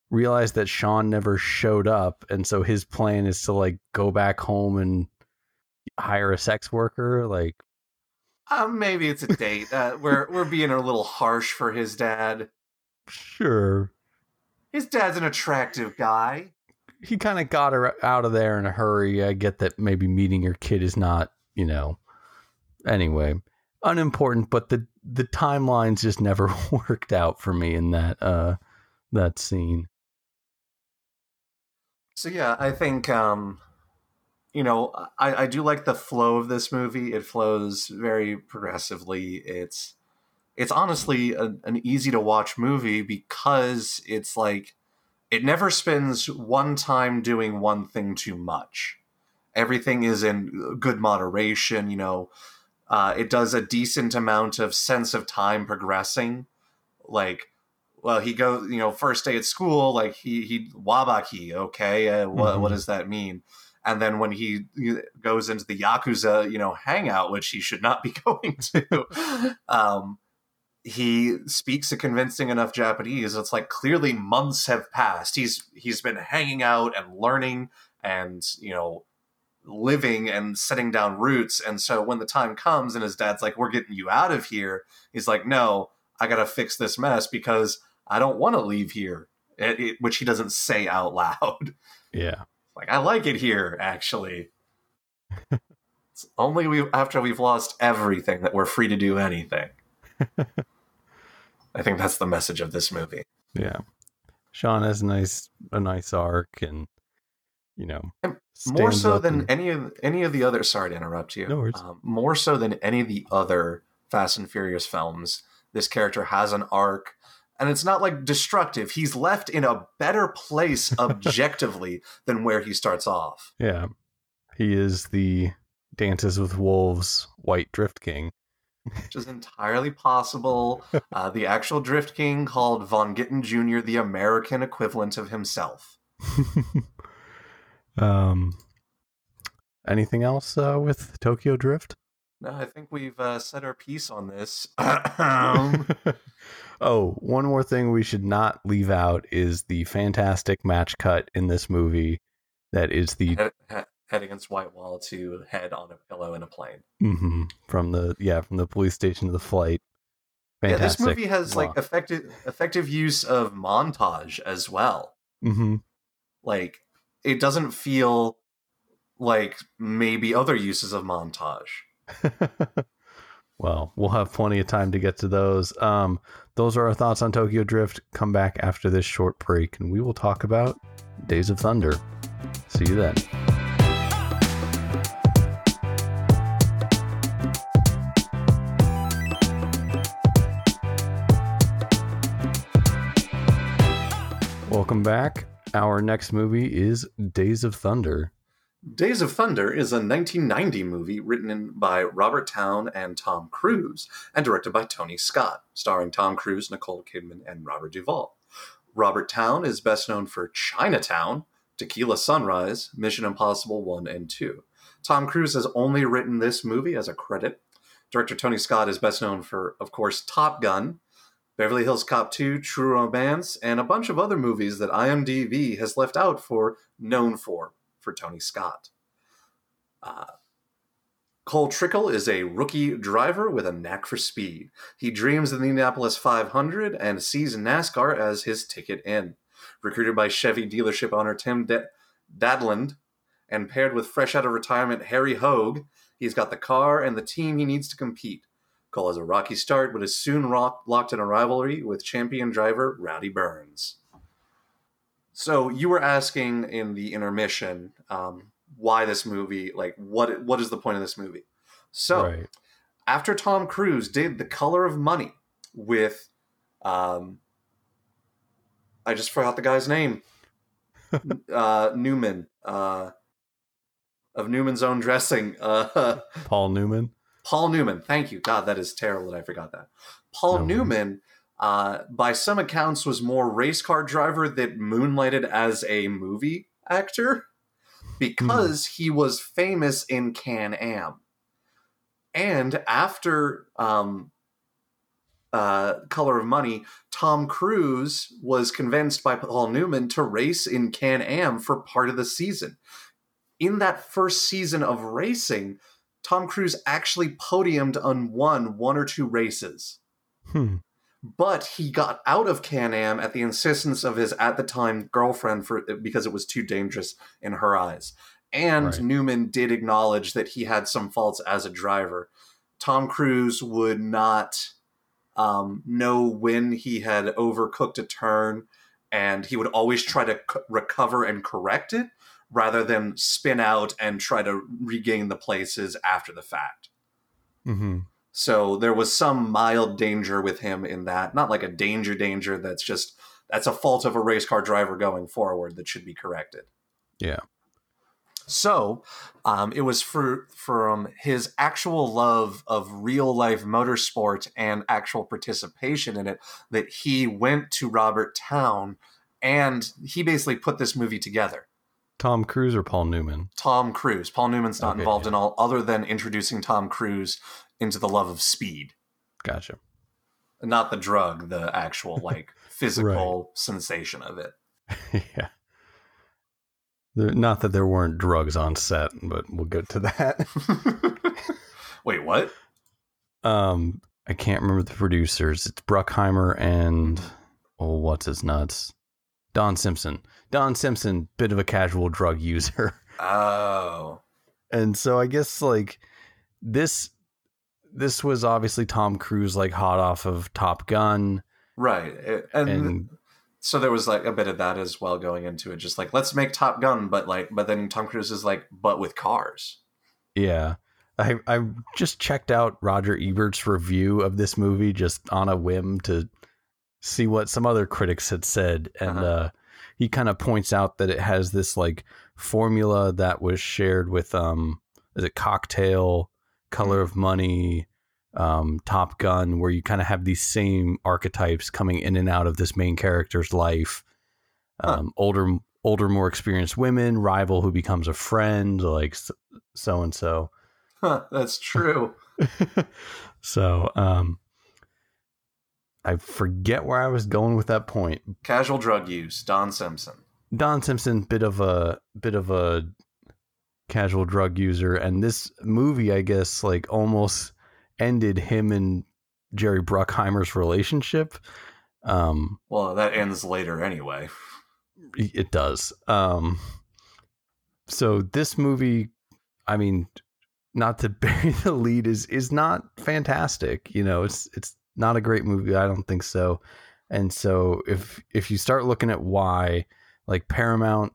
realized that Sean never showed up. And so his plan is to like go back home and hire a sex worker. Like, uh, maybe it's a date. Uh, we're, we're being a little harsh for his dad. Sure. His dad's an attractive guy. He kind of got her out of there in a hurry. I get that maybe meeting your kid is not, you know, anyway. Unimportant, but the the timelines just never worked out for me in that uh that scene. So yeah, I think um you know I, I do like the flow of this movie. It flows very progressively. It's it's honestly a, an easy to watch movie because it's like it never spends one time doing one thing too much. Everything is in good moderation, you know. Uh, it does a decent amount of sense of time progressing. Like, well, he goes, you know, first day at school, like he, he Wabaki, okay, uh, wh- mm-hmm. what does that mean? And then when he goes into the Yakuza, you know, hangout, which he should not be going to, um, he speaks a convincing enough Japanese. It's like clearly months have passed. He's He's been hanging out and learning and, you know, living and setting down roots. And so when the time comes and his dad's like, we're getting you out of here, he's like, no, I gotta fix this mess because I don't want to leave here, it, it, which he doesn't say out loud. Yeah, like I like it here actually. It's only we after we've lost everything that we're free to do anything. I think that's the message of this movie. Yeah, Sean has a nice a nice arc, and you know, and more so than and... any of any of the other sorry to interrupt you no worries. Um, more so than any of the other Fast and Furious films, this character has an arc, and it's not like destructive. He's left in a better place objectively than where he starts off. Yeah, he is the Dances with Wolves white drift king, which is entirely possible. Uh, the actual drift king called Von Gittin Junior the American equivalent of himself. Um, anything else uh, with Tokyo Drift? No, I think we've uh, set our piece on this. Oh, one more thing we should not leave out is the fantastic match cut in this movie That is the head, head, head against white wall to head on a pillow in a plane. Mm-hmm. From the yeah, from the police station to the flight. Fantastic. Yeah, this movie has wow. like effective effective use of montage as well. Mm-hmm. Like it doesn't feel like maybe other uses of montage. Well, we'll have plenty of time to get to those. Um, those are our thoughts on Tokyo Drift. Come back after this short break, and we will talk about Days of Thunder. See you then. Welcome back. Our next movie is Days of Thunder. Days of Thunder is a nineteen ninety movie written in by Robert Towne and Tom Cruise and directed by Tony Scott, starring Tom Cruise, Nicole Kidman, and Robert Duvall. Robert Towne is best known for Chinatown, Tequila Sunrise, Mission Impossible one and two. Tom Cruise has only written this movie as a credit. Director Tony Scott is best known for, of course, Top Gun, Beverly Hills Cop two, True Romance, and a bunch of other movies that IMDb has left out for known for. for Tony Scott. Uh, Cole Trickle is a rookie driver with a knack for speed. He dreams of the Indianapolis five hundred and sees NASCAR as his ticket in. Recruited by Chevy dealership owner Tim De- Dadland and paired with fresh out of retirement Harry Hogue, he's got the car and the team he needs to compete. Cole has a rocky start, but is soon rock- locked in a rivalry with champion driver Rowdy Burns. So you were asking in the intermission um, why this movie, like what what is the point of this movie? So right. after Tom Cruise did The Color of Money with, um, I just forgot the guy's name, uh, Newman, uh, of Newman's Own Dressing. Uh, Paul Newman. Paul Newman. Thank you. God, that is terrible that I forgot that. Paul no Newman. Way. Uh, by some accounts, was more race car driver that moonlighted as a movie actor because mm. he was famous in Can-Am. And after um, uh, Color of Money, Tom Cruise was convinced by Paul Newman to race in Can-Am for part of the season. In that first season of racing, Tom Cruise actually podiumed and won one or two races. Hmm. But he got out of Can-Am at the insistence of his, at the time, girlfriend for because it was too dangerous in her eyes. And right. Newman did acknowledge that he had some faults as a driver. Tom Cruise would not um, know when he had overcooked a turn, and he would always try to c- recover and correct it rather than spin out and try to regain the places after the fact. Mm-hmm. So there was some mild danger with him in that. Not like a danger danger that's just, that's a fault of a race car driver going forward that should be corrected. Yeah. So um, it was for, from his actual love of real life motorsport and actual participation in it that he went to Robert Towne and he basically put this movie together. Tom Cruise or Paul Newman? Tom Cruise. Paul Newman's not okay, involved yeah. in all other than introducing Tom Cruise into the love of speed. Gotcha. Not the drug, the actual like physical right. sensation of it. Yeah. Not that there weren't drugs on set, but we'll get to that. Wait, what? Um, I can't remember the producers. It's Bruckheimer and oh, what's his nuts? Don Simpson. Don Simpson, bit of a casual drug user. Oh. And so I guess like this this was obviously Tom Cruise like hot off of Top Gun. Right. And, and so there was like a bit of that as well going into it. Just like, let's make Top Gun, but like but then Tom Cruise is like, but with cars. Yeah. I I just checked out Roger Ebert's review of this movie just on a whim to see what some other critics had said. And uh-huh. uh, he kind of points out that it has this like formula that was shared with, um, is it Cocktail, Color of Money, um, Top Gun, where you kind of have these same archetypes coming in and out of this main character's life. Um, huh. Older, older, more experienced women, rival who becomes a friend, like so-and-so. Huh, that's true. So, um, I forget where I was going with that point. Casual drug use, Don Simpson. Don Simpson, bit of a bit of a casual drug user, and this movie, I guess, like almost ended him and Jerry Bruckheimer's relationship. Um, well, that ends later anyway. It does. Um, so this movie, I mean, not to bury the lead, is is not fantastic. You know, it's it's not a great movie. I don't think so. And so if if you start looking at why, like, Paramount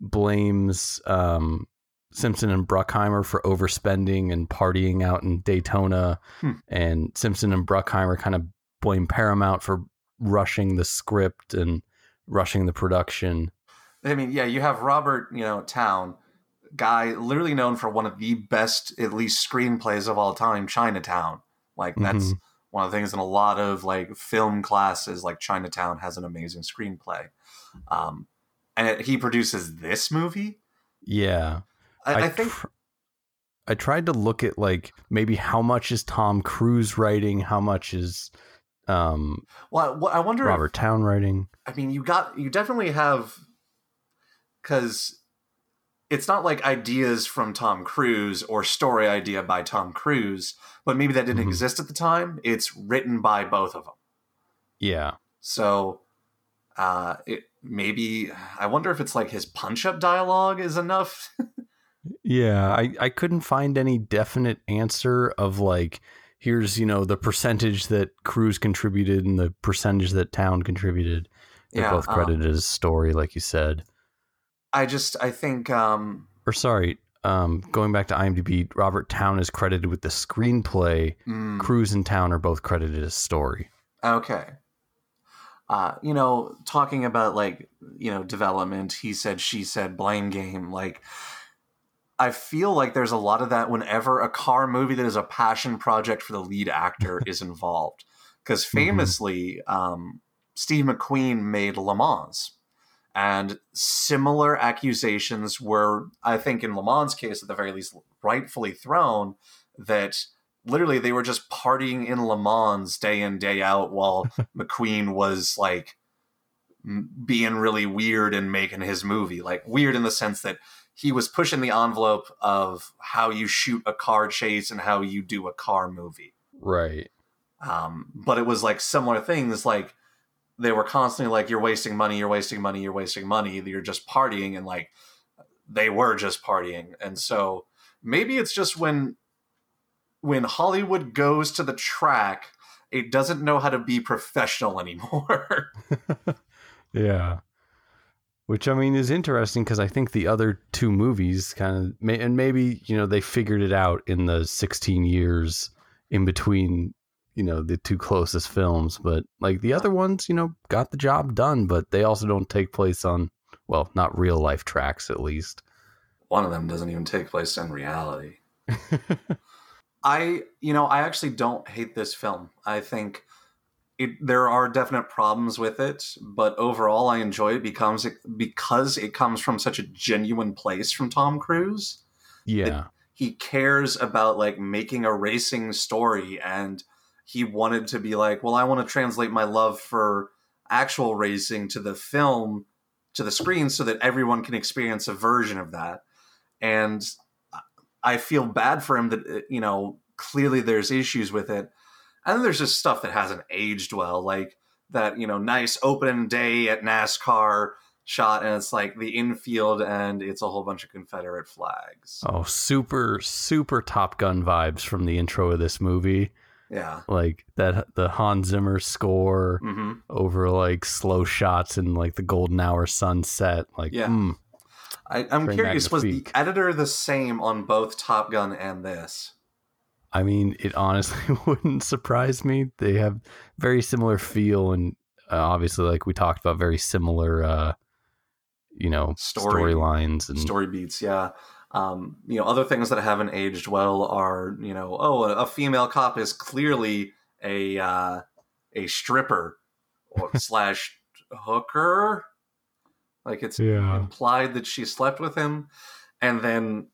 blames um, Simpson and Bruckheimer for overspending and partying out in Daytona, hmm. and Simpson and Bruckheimer kind of blame Paramount for rushing the script and rushing the production. I mean, yeah, you have Robert, you know, Towne, guy literally known for one of the best, at least, screenplays of all time, Chinatown. Like, that's mm-hmm. one of the things in a lot of, like, film classes, like, Chinatown has an amazing screenplay. Um, and it, he produces this movie? Yeah. I, I, I think... Tr- I tried to look at, like, maybe how much is Tom Cruise writing, how much is... Um, well, I, I wonder Robert if, Towne writing. I mean, you got you definitely have, because it's not like ideas from Tom Cruise or story idea by Tom Cruise, but maybe that didn't mm-hmm. exist at the time. It's written by both of them. Yeah. So, uh, it, maybe I wonder if it's like his punch-up dialogue is enough. yeah, I I couldn't find any definite answer of like, here's, you know, the percentage that Cruise contributed and the percentage that Towne contributed. They're yeah, both credited um, as story, like you said. I just, I think... Um, or sorry, um, going back to IMDb, Robert Towne is credited with the screenplay. Mm, Cruise and Towne are both credited as story. Okay. Uh, you know, talking about, like, you know, development, he said, she said, blame game, like... I feel like there's a lot of that whenever a car movie that is a passion project for the lead actor is involved. Because famously, mm-hmm. um, Steve McQueen made Le Mans. And similar accusations were, I think in Le Mans' case, at the very least, rightfully thrown, that literally they were just partying in Le Mans day in, day out, while McQueen was like being really weird and making his movie. Like, weird in the sense that he was pushing the envelope of how you shoot a car chase and how you do a car movie. Right. Um, but it was like similar things. Like, they were constantly like, you're wasting money, you're wasting money, you're wasting money. You're just partying. And like, they were just partying. And so maybe it's just when, when Hollywood goes to the track, it doesn't know how to be professional anymore. Yeah. Which, I mean, is interesting because I think the other two movies kind of... And maybe, you know, they figured it out in the sixteen years in between, you know, the two closest films. But, like, the other ones, you know, got the job done, but they also don't take place on, well, not real-life tracks, at least. One of them doesn't even take place in reality. I, you know, I actually don't hate this film. I think... It, there are definite problems with it, but overall I enjoy it becomes because it comes from such a genuine place from Tom Cruise. Yeah. He cares about like making a racing story, and he wanted to be like, well, I want to translate my love for actual racing to the film, to the screen, so that everyone can experience a version of that. And I feel bad for him that, you know, clearly there's issues with it. And then there's just stuff that hasn't aged well, like that, you know, nice open day at NASCAR shot, and it's like the infield, and it's a whole bunch of Confederate flags. Oh, super, super Top Gun vibes from the intro of this movie. Yeah. Like that, the Hans Zimmer score mm-hmm. over like slow shots and like the golden hour sunset. Like, yeah. Mm, I, I'm curious, was the editor the same on both Top Gun and this? I mean, it honestly wouldn't surprise me. They have very similar feel, and uh, obviously, like we talked about, very similar, uh, you know, storylines story and story beats. Yeah, um, you know, other things that haven't aged well are, you know, oh, a, a female cop is clearly a uh, a stripper or slash hooker. Like, it's yeah. implied that she slept with him, and then.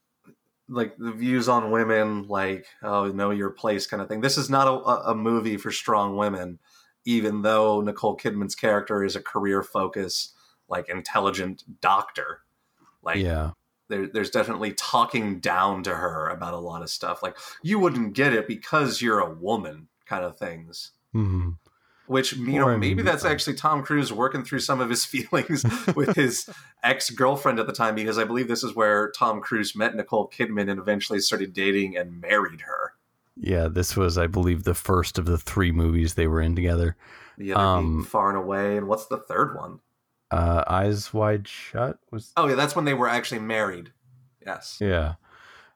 Like the views on women, like, oh, know your place kind of thing. This is not a, a movie for strong women, even though Nicole Kidman's character is a career focus like intelligent doctor. Like, yeah. There, there's definitely talking down to her about a lot of stuff. Like, you wouldn't get it because you're a woman kind of things. Mm-hmm. Which, you know, maybe that's actually Tom Cruise working through some of his feelings with his ex-girlfriend at the time, because I believe this is where Tom Cruise met Nicole Kidman and eventually started dating and married her. Yeah, this was, I believe, the first of the three movies they were in together. Yeah, um, Far and Away, and what's the third one? Uh, Eyes Wide Shut was. Oh yeah, that's when they were actually married. Yes. Yeah.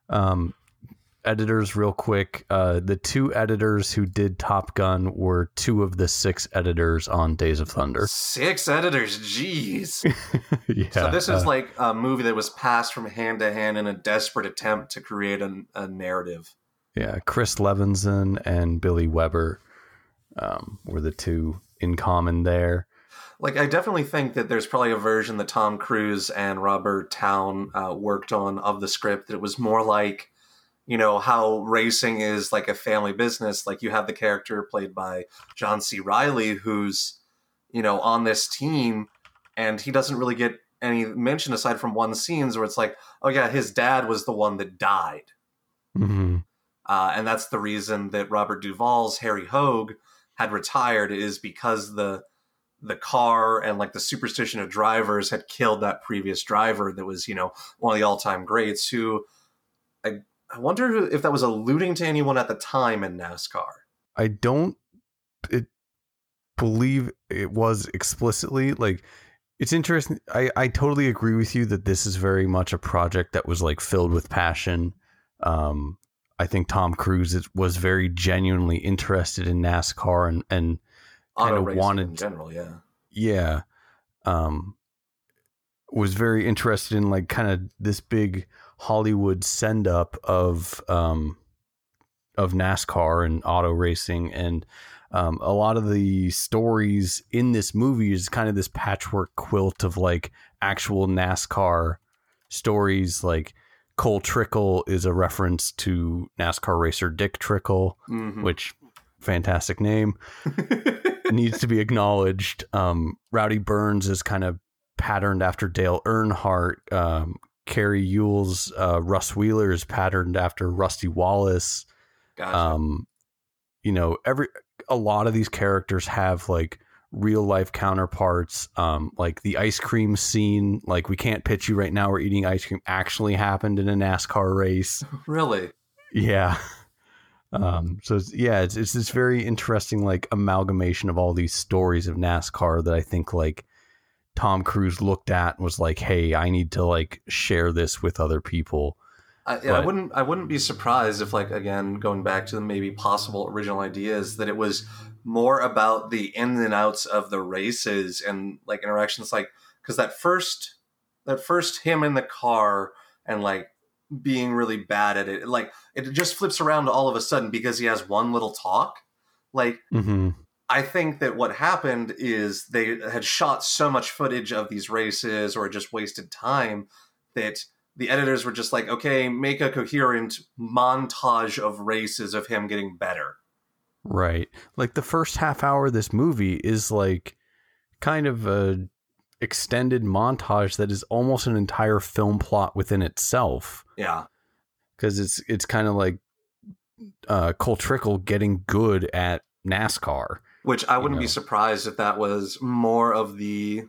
Um, editors, real quick. Uh, the two editors who did Top Gun were two of the six editors on Days of Thunder. Six editors, jeez. Yeah. So this is uh, like a movie that was passed from hand to hand in a desperate attempt to create a, a narrative. Yeah, Chris Levinson and Billy Weber um, were the two in common there. Like, I definitely think that there's probably a version that Tom Cruise and Robert Towne uh, worked on of the script that was more like, you know, how racing is like a family business. Like, you have the character played by John C. Reilly, who's, you know, on this team, and he doesn't really get any mention aside from one scene where it's like, oh yeah, his dad was the one that died. Mm-hmm. Uh, and that's the reason that Robert Duvall's Harry Hogue had retired, is because the the car and like the superstition of drivers had killed that previous driver that was, you know, one of the all-time greats, who I, I wonder if that was alluding to anyone at the time in NASCAR. I don't it, believe it was explicitly. Like, it's interesting. I, I totally agree with you that this is very much a project that was like filled with passion. Um I think Tom Cruise was very genuinely interested in NASCAR and, and kind of wanted in general. Yeah. Yeah. Um, was very interested in like kind of this big Hollywood send up of, um, of NASCAR and auto racing. And, um, a lot of the stories in this movie is kind of this patchwork quilt of like actual NASCAR stories. Like, Cole Trickle is a reference to NASCAR racer Dick Trickle, mm-hmm. which, fantastic name, needs to be acknowledged. Um, Rowdy Burns is kind of patterned after Dale Earnhardt. Um, Carrie Ewell's uh, Russ Wheeler is patterned after Rusty Wallace. Gotcha. Um, you know, every a lot of these characters have like real life counterparts, um like the ice cream scene, like, we can't pitch you right now, we're eating ice cream, actually happened in a NASCAR race. Really? Yeah. Um so it's, yeah, it's, it's this very interesting like amalgamation of all these stories of NASCAR that I think like Tom Cruise looked at and was like, hey, I need to like share this with other people. I, but, I wouldn't I wouldn't be surprised if, like, again, going back to the maybe possible original ideas, that it was more about the ins and outs of the races and like interactions, like, because that first that first him in the car and like being really bad at it, like, it just flips around all of a sudden because he has one little talk, like, mm-hmm. I think that what happened is they had shot so much footage of these races or just wasted time that the editors were just like, okay, make a coherent montage of races of him getting better. Right. Like, the first half hour of this movie is like kind of a extended montage that is almost an entire film plot within itself. Yeah. Because it's it's kind of like uh, Cole Trickle getting good at NASCAR. Which I wouldn't you know? be surprised if that was more of the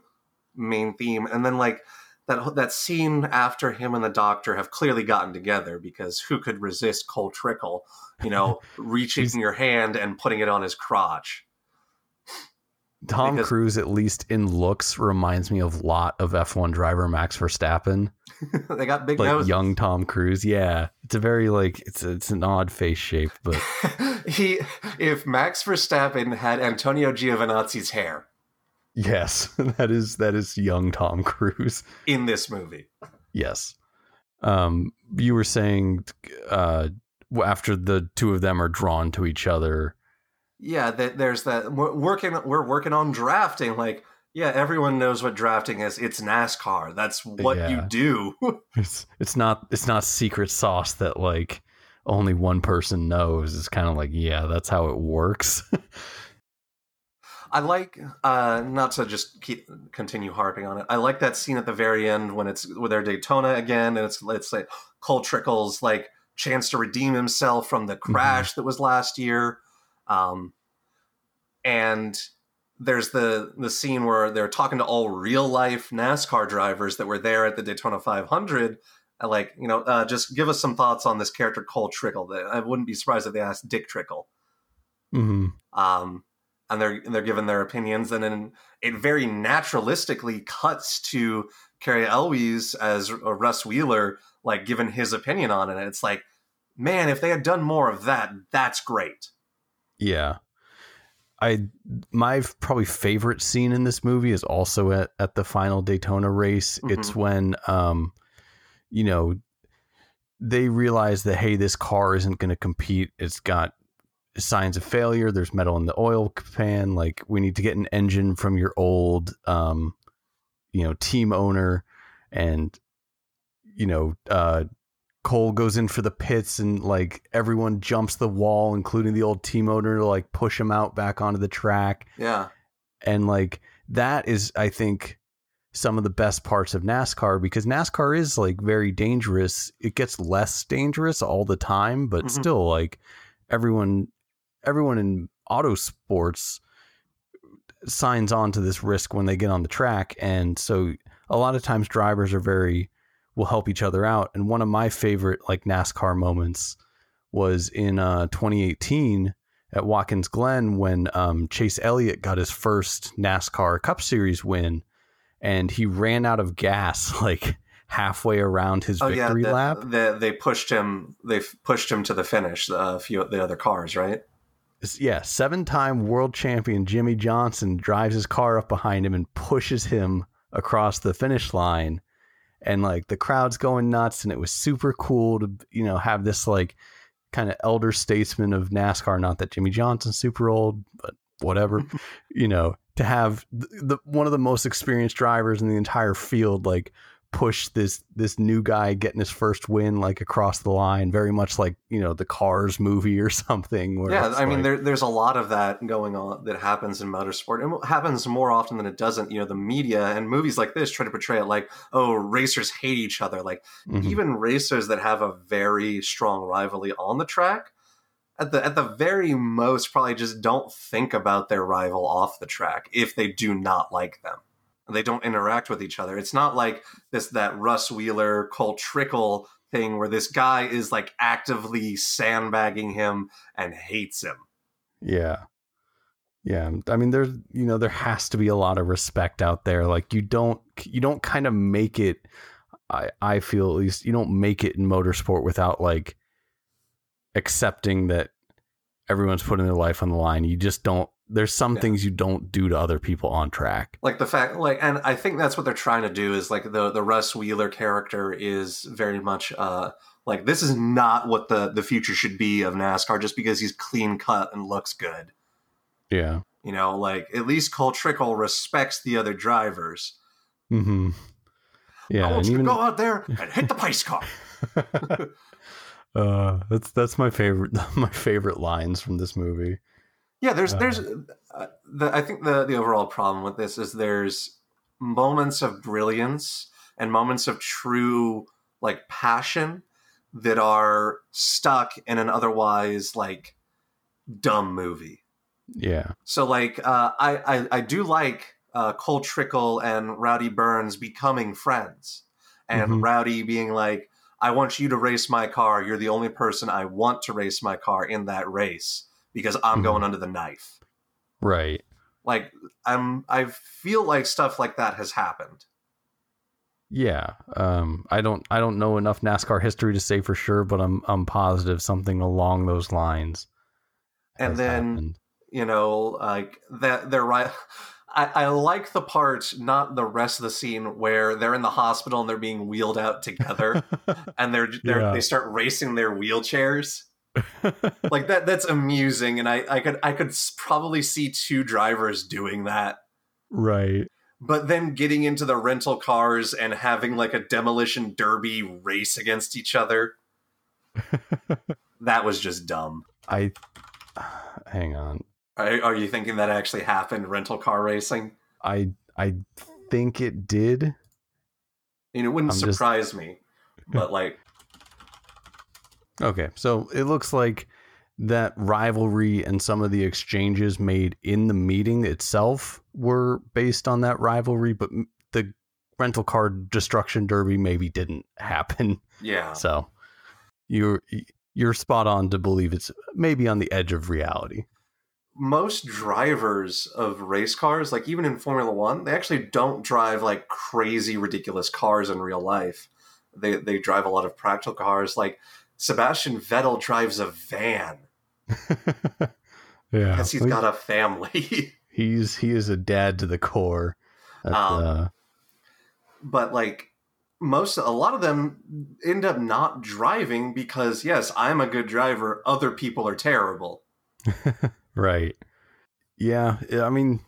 main theme. And then like that that scene after him and the doctor have clearly gotten together, because who could resist Cole Trickle, you know, reaching your hand and putting it on his crotch. Tom because... Cruise, at least in looks, reminds me of a lot of F one driver Max Verstappen. They got big like noses. Young Tom Cruise. Yeah. It's a very like, it's a, it's an odd face shape, but he, if Max Verstappen had Antonio Giovinazzi's hair. Yes, that is that is young Tom Cruise in this movie. Yes. Um, you were saying uh, after the two of them are drawn to each other. Yeah, that there's that we're working. We're working on drafting. Like, yeah, everyone knows what drafting is. It's NASCAR. That's what yeah. you do. it's it's not it's not secret sauce that like only one person knows. It's kind of like, yeah, that's how it works. I like, uh, not to just keep continue harping on it, I like that scene at the very end when it's with their Daytona again, and it's it's like Cole Trickle's like chance to redeem himself from the crash mm-hmm. that was last year, um, and there's the the scene where they're talking to all real life NASCAR drivers that were there at the Daytona five hundred. Like, you know, uh, just give us some thoughts on this character Cole Trickle. I wouldn't be surprised if they asked Dick Trickle. Mm-hmm. Um, and they're they're giving their opinions, and then it very naturalistically cuts to Carrie Elwes as Russ Wheeler, like giving his opinion on it. It's like, man, if they had done more of that, that's great. Yeah, I my probably favorite scene in this movie is also at at the final Daytona race. Mm-hmm. It's when um. you know, they realize that, hey, this car isn't going to compete. It's got signs of failure. There's metal in the oil pan. Like, we need to get an engine from your old, um, you know, team owner. And, you know, uh, Cole goes in for the pits, and like everyone jumps the wall, including the old team owner, to like push him out back onto the track. Yeah. And like, that is, I think, some of the best parts of NASCAR, because NASCAR is like very dangerous. It gets less dangerous all the time, but mm-hmm. still, like, everyone, everyone in auto sports signs on to this risk when they get on the track. And so a lot of times drivers are very, will help each other out. And one of my favorite like NASCAR moments was in uh twenty eighteen at Watkins Glen, when um Chase Elliott got his first NASCAR Cup Series win. And he ran out of gas like halfway around his oh, victory yeah, the, lap. The, they pushed him. They pushed him to the finish. Uh, a few of the other cars, right? Yeah, seven-time world champion Jimmy Johnson drives his car up behind him and pushes him across the finish line. And like the crowd's going nuts, and it was super cool to, you know, have this like kind of elder statesman of NASCAR. Not that Jimmy Johnson's super old, but whatever, you know. To have the one of the most experienced drivers in the entire field like push this this new guy getting his first win like across the line, very much like, you know, the Cars movie or something. Where yeah, I like, mean, there, there's a lot of that going on that happens in motorsport. It happens more often than it doesn't. You know, the media and movies like this try to portray it like, oh, racers hate each other. Like mm-hmm. even racers that have a very strong rivalry on the track, At the at the very most, probably just don't think about their rival off the track if they do not like them. They don't interact with each other. It's not like this that Russ Wheeler, Cole Trickle thing where this guy is like actively sandbagging him and hates him. Yeah. Yeah. I mean, there's, you know, there has to be a lot of respect out there. Like you don't you don't kind of make it, I, I feel at least, you don't make it in motorsport without like accepting that everyone's putting their life on the line. You just don't, there's some yeah. things you don't do to other people on track. Like the fact, like, and I think that's what they're trying to do is like the, the Russ Wheeler character is very much uh, like, this is not what the, the future should be of NASCAR just because he's clean cut and looks good. Yeah. You know, like at least Cole Trickle respects the other drivers. Mm-hmm. Yeah. I want you even... to go out there and hit the pace car. Uh, that's that's my favorite my favorite lines from this movie. Yeah, there's there's uh, the I think the the overall problem with this is there's moments of brilliance and moments of true like passion that are stuck in an otherwise like dumb movie. Yeah. So like uh, I, I I do like uh, Cole Trickle and Rowdy Burns becoming friends, and mm-hmm. Rowdy being like, I want you to race my car. You're the only person I want to race my car in that race because I'm mm-hmm. going under the knife. Right. Like I'm, I feel like stuff like that has happened. Yeah. Um, I don't, I don't know enough NASCAR history to say for sure, but I'm, I'm positive something along those lines. And then, happened. You know, like that they're right. I, I like the part, not the rest of the scene, where they're in the hospital and they're being wheeled out together, and they're, they're yeah. they start racing their wheelchairs. Like that, that's amusing, and I, I could I could probably see two drivers doing that, right? But then getting into the rental cars and having like a demolition derby race against each other, that was just dumb. I hang on. Are, are you thinking that actually happened? Rental car racing? I I think it did. You know, it wouldn't I'm surprise just... me, but like. Okay, so it looks like that rivalry and some of the exchanges made in the meeting itself were based on that rivalry, but the rental car destruction derby maybe didn't happen. Yeah. So you're you're spot on to believe it's maybe on the edge of reality. Most drivers of race cars, like even in Formula One, they actually don't drive like crazy, ridiculous cars in real life. They they drive a lot of practical cars. Like Sebastian Vettel drives a van. Yeah, because he's got a family. he's he is a dad to the core. At, um, uh... But like most, a lot of them end up not driving because yes, I'm a good driver. Other people are terrible. Right. Yeah. I mean,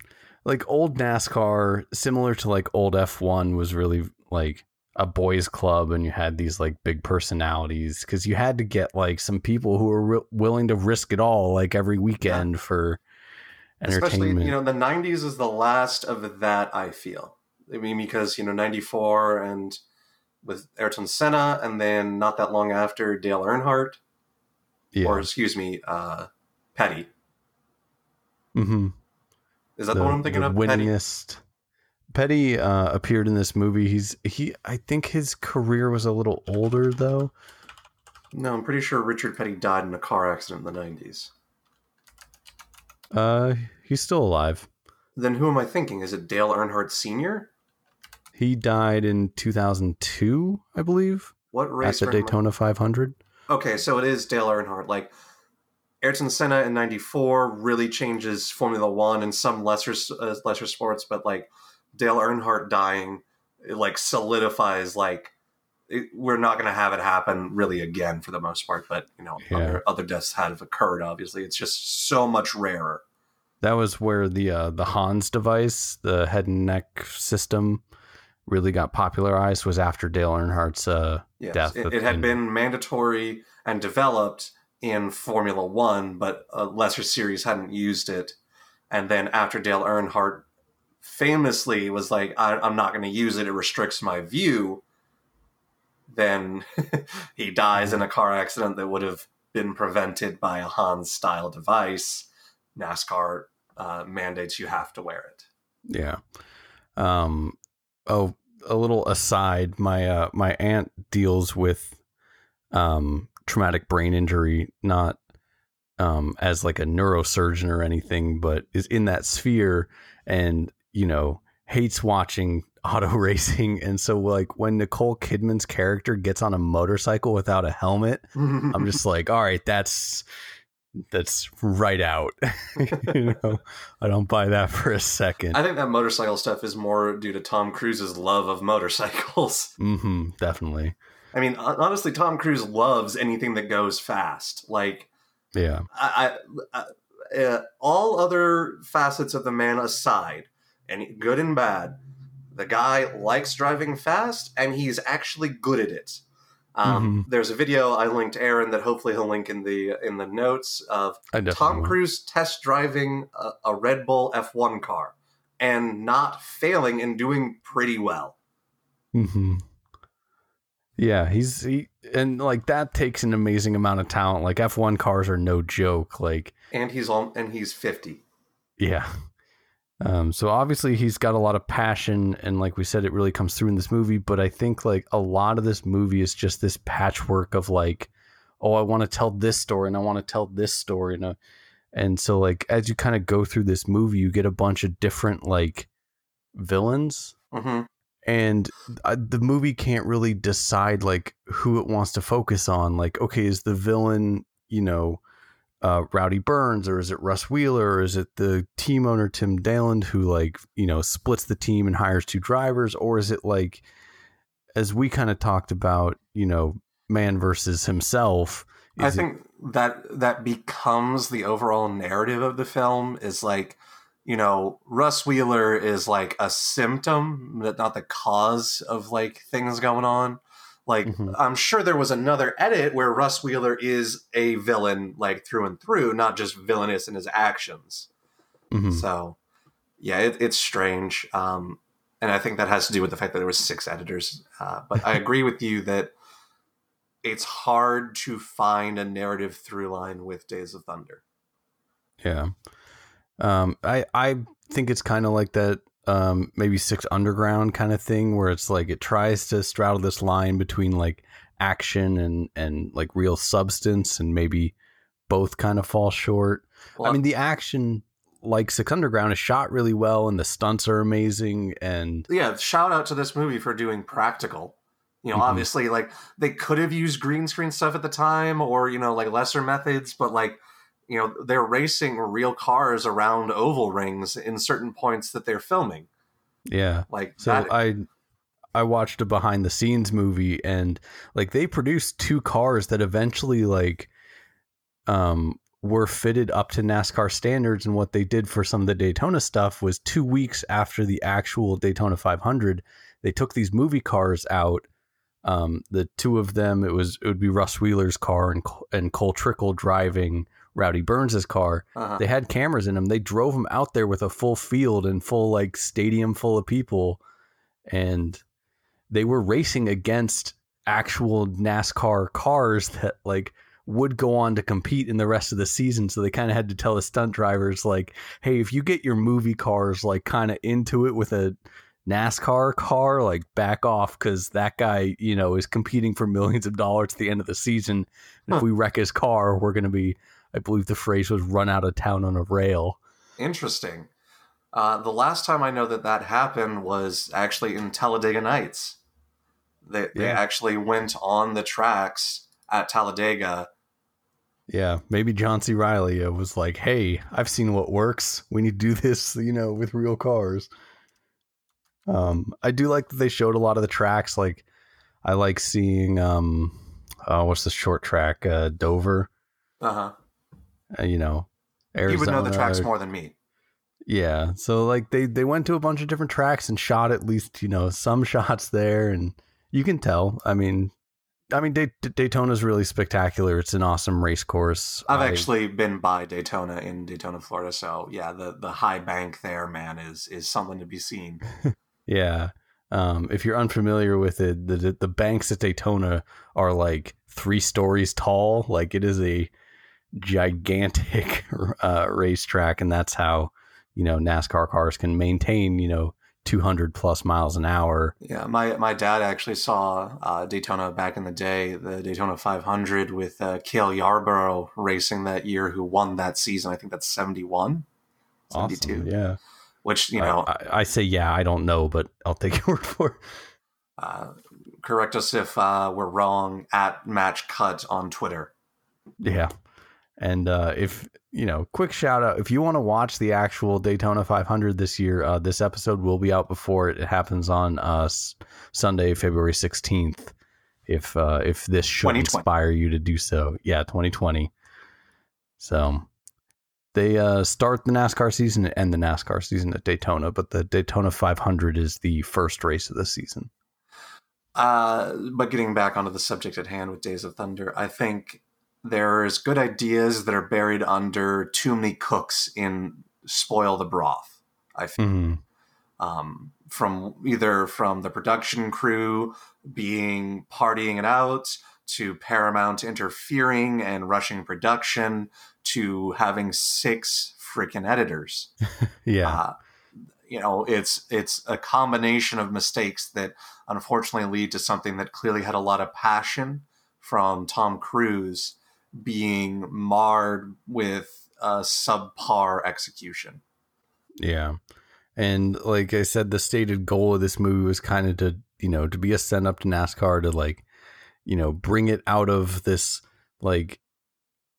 like old NASCAR, similar to like old F one, was really like a boys club, and you had these like big personalities because you had to get like some people who were re- willing to risk it all like every weekend yeah. for entertainment. Especially, you know, the nineties is the last of that, I feel. I mean, because, you know, ninety-four and with Ayrton Senna, and then not that long after Dale Earnhardt yeah. or excuse me, uh, Petty. Mm-hmm. Is that the, the one I'm thinking of? Winningest. Petty, Petty uh, appeared in this movie. He's he. I think his career was a little older though. No, I'm pretty sure Richard Petty died in a car accident in the nineties. Uh, he's still alive. Then who am I thinking? Is it Dale Earnhardt Senior? He died in two thousand two, I believe. What race? At the Daytona I... five hundred. Okay, so it is Dale Earnhardt. Like. Ayrton Senna in ninety-four really changes Formula One and some lesser uh, lesser sports, but like Dale Earnhardt dying, it like solidifies like it, we're not going to have it happen really again for the most part. But you know, yeah. other, other deaths have occurred. Obviously, it's just so much rarer. That was where the uh, the Hans device, the head and neck system, really got popularized. Was after Dale Earnhardt's uh, yes, death. It, it had in- been mandatory and developed in Formula One, but a lesser series hadn't used it. And then after Dale Earnhardt famously was like, I, I'm not going to use it. It restricts my view. Then he dies in a car accident that would have been prevented by a Hans style device. NASCAR uh, mandates you have to wear it. Yeah. Um, oh, a little aside. My, uh, my aunt deals with, um, traumatic brain injury, not um as like a neurosurgeon or anything, but is in that sphere, and you know, hates watching auto racing. And so like when Nicole Kidman's character gets on a motorcycle without a helmet, I'm just like, all right, that's that's right out. You know, I don't buy that for a second. I think that motorcycle stuff is more due to Tom Cruise's love of motorcycles. Mm-hmm, definitely. I mean, honestly, Tom Cruise loves anything that goes fast. Like, yeah, I, I, I, uh, all other facets of the man aside, and good and bad, the guy likes driving fast, and he's actually good at it. Um, mm-hmm. There's a video I linked Aaron that hopefully he'll link in the in the notes of Tom Cruise test driving a, a Red Bull F one car and not failing and doing pretty well. Mm-hmm. Yeah, he's he, and like that takes an amazing amount of talent. Like F one cars are no joke. Like, and he's all, and he's fifty. Yeah. Um. So obviously he's got a lot of passion, and like we said, it really comes through in this movie. But I think like a lot of this movie is just this patchwork of like, oh, I want to tell this story, and I want to tell this story, and uh, and so like as you kind of go through this movie, you get a bunch of different like villains. Mm-hmm. And the movie can't really decide like who it wants to focus on. Like, okay, is the villain, you know, uh, Rowdy Burns, or is it Russ Wheeler, or is it the team owner Tim Daland who like, you know, splits the team and hires two drivers, or is it like, as we kind of talked about, you know, man versus himself? I think it- that that becomes the overall narrative of the film is like, you know, Russ Wheeler is like a symptom, but not the cause of like things going on. Like, mm-hmm. I'm sure there was another edit where Russ Wheeler is a villain, like through and through, not just villainous in his actions. Mm-hmm. So yeah, it, it's strange. Um, and I think that has to do with the fact that there was six editors. Uh, but I agree with you that it's hard to find a narrative through line with Days of Thunder. Yeah. Um, I, I think it's kind of like that, um, maybe Six Underground kind of thing, where it's like, it tries to straddle this line between like action and, and like real substance, and maybe both kind of fall short. Well, I mean, the action, like Six Underground, is shot really well and the stunts are amazing. And yeah, shout out to this movie for doing practical. You know, mm-hmm. obviously, like, they could have used green screen stuff at the time, or, you know, like lesser methods, but like, you know, they're racing real cars around oval rings in certain points that they're filming. Yeah. Like, so that... I, I watched a behind the scenes movie, and like, they produced two cars that eventually like, um, were fitted up to NASCAR standards. And what they did for some of the Daytona stuff was two weeks after the actual Daytona five hundred, they took these movie cars out. Um, the two of them, it was, it would be Russ Wheeler's car and, and Cole Trickle driving Rowdy Burns's car. Uh-huh. They had cameras in them. They drove them out there with a full field and full like stadium full of people. And they were racing against actual NASCAR cars that like would go on to compete in the rest of the season. So they kind of had to tell the stunt drivers like, hey, if you get your movie cars like kind of into it with a NASCAR car, like back off, because that guy, you know, is competing for millions of dollars at the end of the season. And huh. if we wreck his car, we're going to be, I believe the phrase was, run out of town on a rail. Interesting. Uh, the last time I know that that happened was actually in Talladega Nights. They, yeah. they actually went on the tracks at Talladega. Yeah, maybe John C. Reilly was like, hey, I've seen what works. We need to do this, you know, with real cars. Um, I do like that they showed a lot of the tracks. Like, I like seeing, um, oh, what's the short track? Uh, Dover. Uh-huh. Uh, you know, Arizona. You would know the tracks more than me. Yeah. So like they, they went to a bunch of different tracks and shot at least, you know, some shots there, and you can tell. I mean, I mean, Day- Daytona is really spectacular. It's an awesome race course. I've I... actually been by Daytona in Daytona, Florida. So yeah, the, the high bank there, man, is, is something to be seen. Yeah. Um, if you're unfamiliar with it, the the banks at Daytona are like three stories tall. Like, it is a gigantic uh, racetrack, and that's how, you know, NASCAR cars can maintain, you know, two hundred plus miles an hour. Yeah. My, my dad actually saw uh, Daytona back in the day, the Daytona five hundred with uh, Cale Yarborough racing that year, who won that season. I think that's seventy-one, awesome. seventy-two. Yeah. Which, you know, I, I, I say, yeah, I don't know, but I'll take your word for it. Uh, correct us if uh, we're wrong at Match Cut on Twitter. Yeah. And uh, if, you know, quick shout out, if you want to watch the actual Daytona five hundred this year, uh, this episode will be out before it, it happens on uh, Sunday, February sixteenth. If uh, if this should inspire you to do so. Yeah, twenty twenty. So they uh, start the NASCAR season and end the NASCAR season at Daytona, but the Daytona five hundred is the first race of the season. Uh, but getting back onto the subject at hand with Days of Thunder, I think there's good ideas that are buried under too many cooks in Spoil the Broth, I think. Mm-hmm. Um, from either from the production crew being partying it out, to Paramount interfering and rushing production, to having six freaking editors. Yeah. Uh, you know, it's, it's a combination of mistakes that unfortunately lead to something that clearly had a lot of passion from Tom Cruise being marred with a subpar execution. Yeah. And like I said, the stated goal of this movie was kind of to, you know, to be a send up to NASCAR, to like, you know, bring it out of this like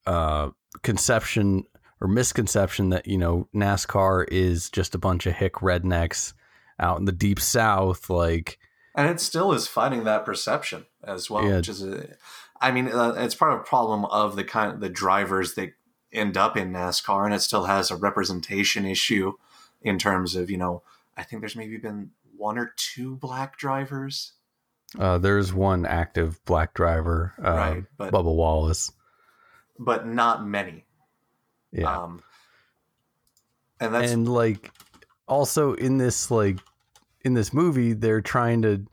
uh, conception or misconception that, you know, NASCAR is just a bunch of hick rednecks out in the deep South. Like, and it still is fighting that perception as well, yeah. which is a, I mean, uh, it's part of a problem of the kind of the drivers that end up in NASCAR, and it still has a representation issue in terms of, you know, I think there's maybe been one or two black drivers. Uh, there's one active black driver, uh, right, but, Bubba Wallace, but not many. Yeah. Um, And that's and like also in this like in this movie, they're trying to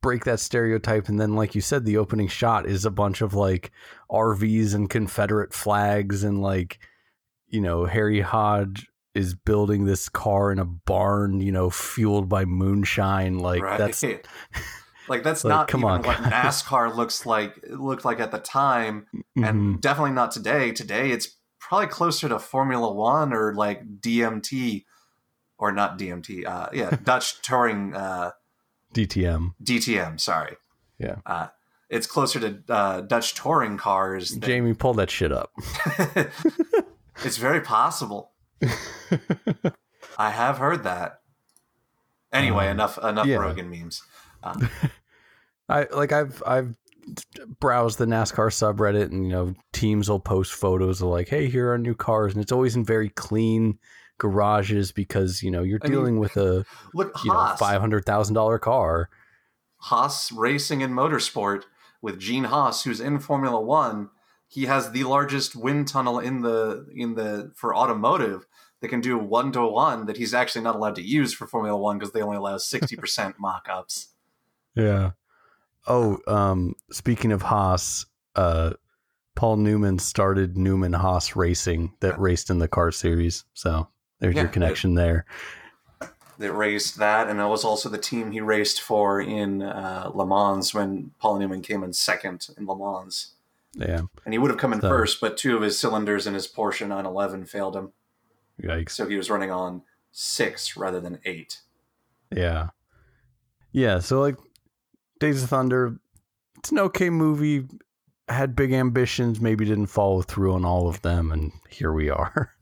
break that stereotype. And then, like you said, the opening shot is a bunch of like R Vs and Confederate flags and like, you know, Harry Hodge is building this car in a barn, you know, fueled by moonshine. Like right. that's like, that's like, not come even on, what NASCAR looks like, looked like at the time. Mm-hmm. And definitely not today. Today it's probably closer to Formula One or like D M T or not D M T. Uh, yeah. Dutch touring, uh, D T M. D T M, sorry. Yeah. Uh, it's closer to uh, Dutch touring cars. Than... Jamie, pull that shit up. It's very possible. I have heard that. Anyway, um, enough enough yeah. Rogan memes. Uh, I like I've I've browsed the NASCAR subreddit, and you know, teams will post photos of like, hey, here are new cars, and it's always in very clean garages because, you know, you're dealing I mean, with a look, you Haas, know, five hundred thousand dollars car. Haas Racing and Motorsport with Gene Haas, who's in Formula One. He has the largest wind tunnel in the in the for automotive. They can do one to one that he's actually not allowed to use for Formula One because they only allow sixty percent mock-ups. Yeah. Oh, um, speaking of Haas, uh, Paul Newman started Newman Haas Racing that raced in the car series. So. There's yeah, your connection it, there. They raced that, and it was also the team he raced for in uh, Le Mans when Paul Newman came in second in Le Mans. Yeah. And he would have come in so. first, but two of his cylinders in his Porsche nine eleven failed him. Yikes. So he was running on six rather than eight. Yeah. Yeah, so like Days of Thunder, it's an okay movie, had big ambitions, maybe didn't follow through on all of them, and here we are.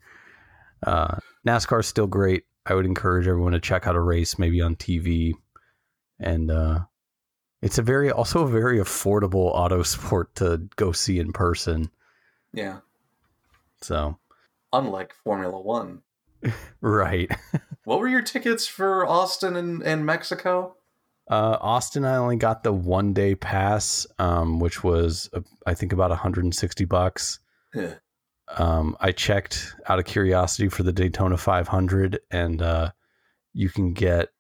Uh, NASCAR is still great. I would encourage everyone to check out a race, maybe on T V. And uh, it's a very, also a very affordable auto sport to go see in person. Yeah. So. Unlike Formula One. Right. What were your tickets for Austin and, and Mexico? Uh, Austin, I only got the one day pass, um, which was, uh, I think, about one hundred sixty bucks. Yeah. Um, I checked out of curiosity for the Daytona five hundred, and uh, you can get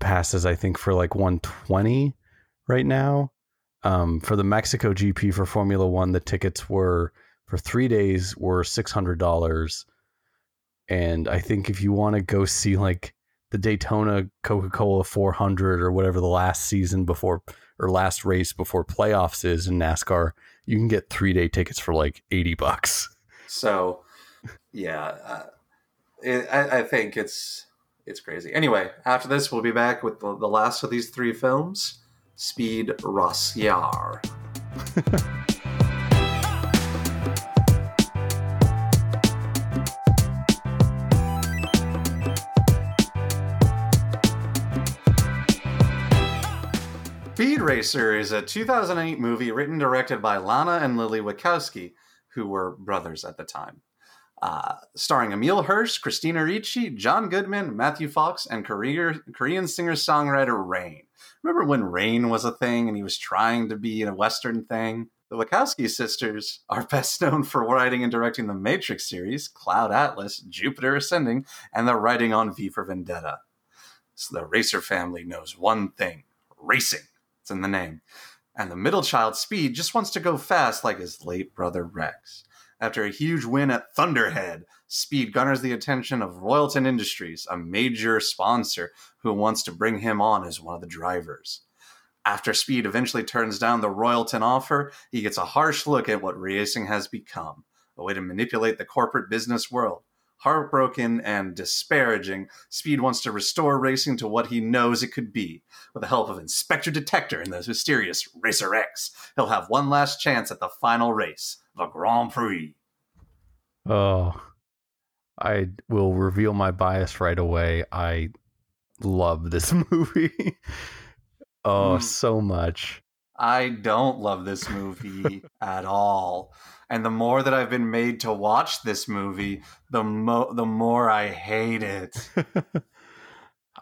passes, I think, for like one twenty right now. Um, for the Mexico G P for Formula One, the tickets were for three days were six hundred dollars. And I think if you want to go see like the Daytona Coca-Cola four hundred or whatever the last season before or last race before playoffs is in NASCAR, you can get three day tickets for like eighty bucks. So, yeah, uh, it, I, I think it's it's crazy. Anyway, after this, we'll be back with the, the last of these three films, Speed Racer. Speed Racer is a two thousand eight movie written and directed by Lana and Lily Wachowski, who were brothers at the time. Uh, starring Emile Hirsch, Christina Ricci, John Goodman, Matthew Fox, and career, Korean singer-songwriter Rain. Remember when Rain was a thing and he was trying to be a Western thing? The Wachowski sisters are best known for writing and directing the Matrix series, Cloud Atlas, Jupiter Ascending, and the writing on V for Vendetta. So the Racer family knows one thing, racing. It's in the name. And the middle child, Speed, just wants to go fast like his late brother Rex. After a huge win at Thunderhead, Speed garners the attention of Royalton Industries, a major sponsor who wants to bring him on as one of the drivers. After Speed eventually turns down the Royalton offer, he gets a harsh look at what racing has become, a way to manipulate the corporate business world. Heartbroken and disparaging, Speed wants to restore racing to what he knows it could be. With the help of Inspector Detector and the mysterious Racer X, he'll have one last chance at the final race, the Grand Prix. Oh, I will reveal my bias right away. I love this movie. Oh, mm. so much. I don't love this movie at all. And the more that I've been made to watch this movie, the mo- the more I hate it.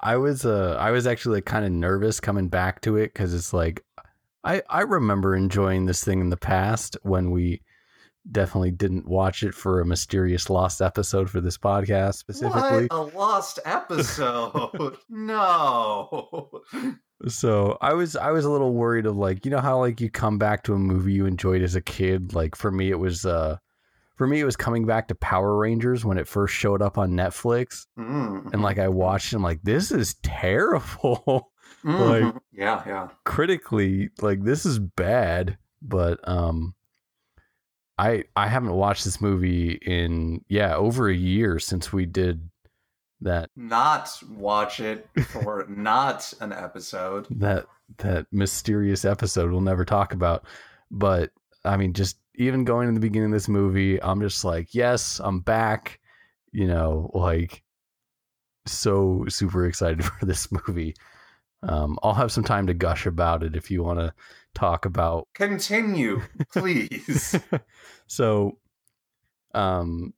I was uh, I was actually like, kind of nervous coming back to it because it's like I, I remember enjoying this thing in the past when we definitely didn't watch it for a mysterious lost episode for this podcast specifically. What? A lost episode? No. So I was I was a little worried of, like, you know how, like, you come back to a movie you enjoyed as a kid. Like, for me it was uh for me it was coming back to Power Rangers when it first showed up on Netflix. Mm. And like I watched it, I'm like, this is terrible. Mm-hmm. Like, yeah, yeah. Critically, like, this is bad, but um I, I haven't watched this movie in, yeah, over a year since we did that. Not watch it for not an episode. That that mysterious episode we'll never talk about. But, I mean, just even going in the beginning of this movie, I'm just like, yes, I'm back. You know, like, so super excited for this movie. Um, I'll have some time to gush about it if you want to talk about. Continue, please. So, um,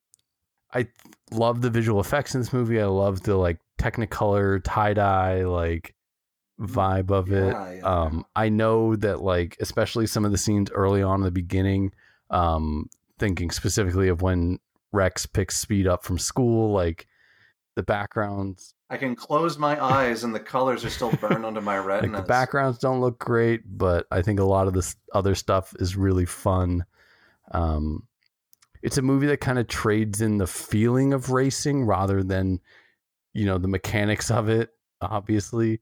I th- love the visual effects in this movie. I love the, like, Technicolor tie dye, like, vibe of it. Yeah, yeah. Um, I know that, like, especially some of the scenes early on in the beginning, um, thinking specifically of when Rex picks Speed up from school, like, the backgrounds. I can close my eyes and the colors are still burned onto my retinas. Like, the backgrounds don't look great, but I think a lot of this other stuff is really fun. Um, it's a movie that kind of trades in the feeling of racing rather than, you know, the mechanics of it, obviously.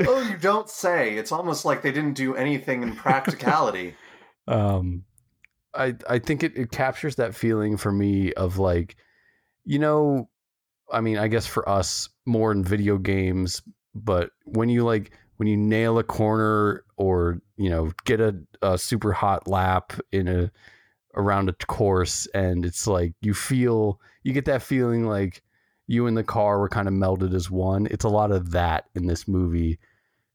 Oh, you don't say. It's almost like they didn't do anything in practicality. um, I, I think it, it captures that feeling for me of, like, you know, I mean, I guess for us more in video games, but when you, like, when you nail a corner or, you know, get a, a super hot lap in a, around a course, and it's like, you feel, you get that feeling like you and the car were kind of melded as one. It's a lot of that in this movie.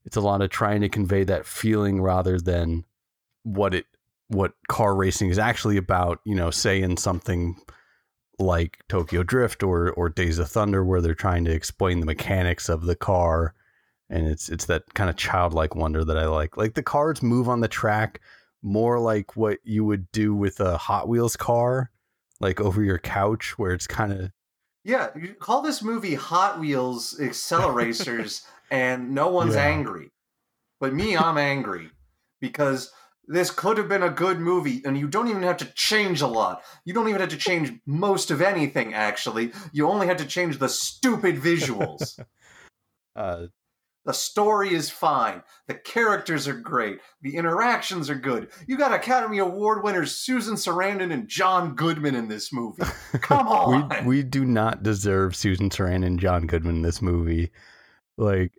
It's a lot of trying to convey that feeling rather than what it, what car racing is actually about, you know, say in something like Tokyo Drift or or Days of Thunder, where they're trying to explain the mechanics of the car, and it's it's that kind of childlike wonder that I like. Like, the cars move on the track more like what you would do with a Hot Wheels car, like over your couch, where it's kind of... Yeah, you call this movie Hot Wheels Acceleracers and no one's yeah. angry. But me, I'm angry because... This could have been a good movie, and you don't even have to change a lot. You don't even have to change most of anything, actually. You only have to change the stupid visuals. uh, the story is fine. The characters are great. The interactions are good. You got Academy Award winners Susan Sarandon and John Goodman in this movie. Come on! we, we do not deserve Susan Sarandon and John Goodman in this movie. Like...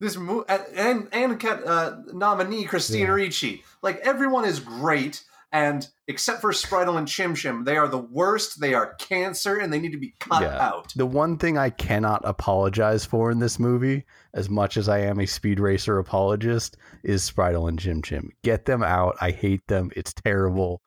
This mo- and and uh, nominee Christina yeah. Ricci, like, everyone is great, and except for Spritel and Chim Chim, they are the worst. They are cancer, and they need to be cut yeah. out. The one thing I cannot apologize for in this movie, as much as I am a speed racer apologist, is Spritel and Chim Chim. Get them out. I hate them. It's terrible.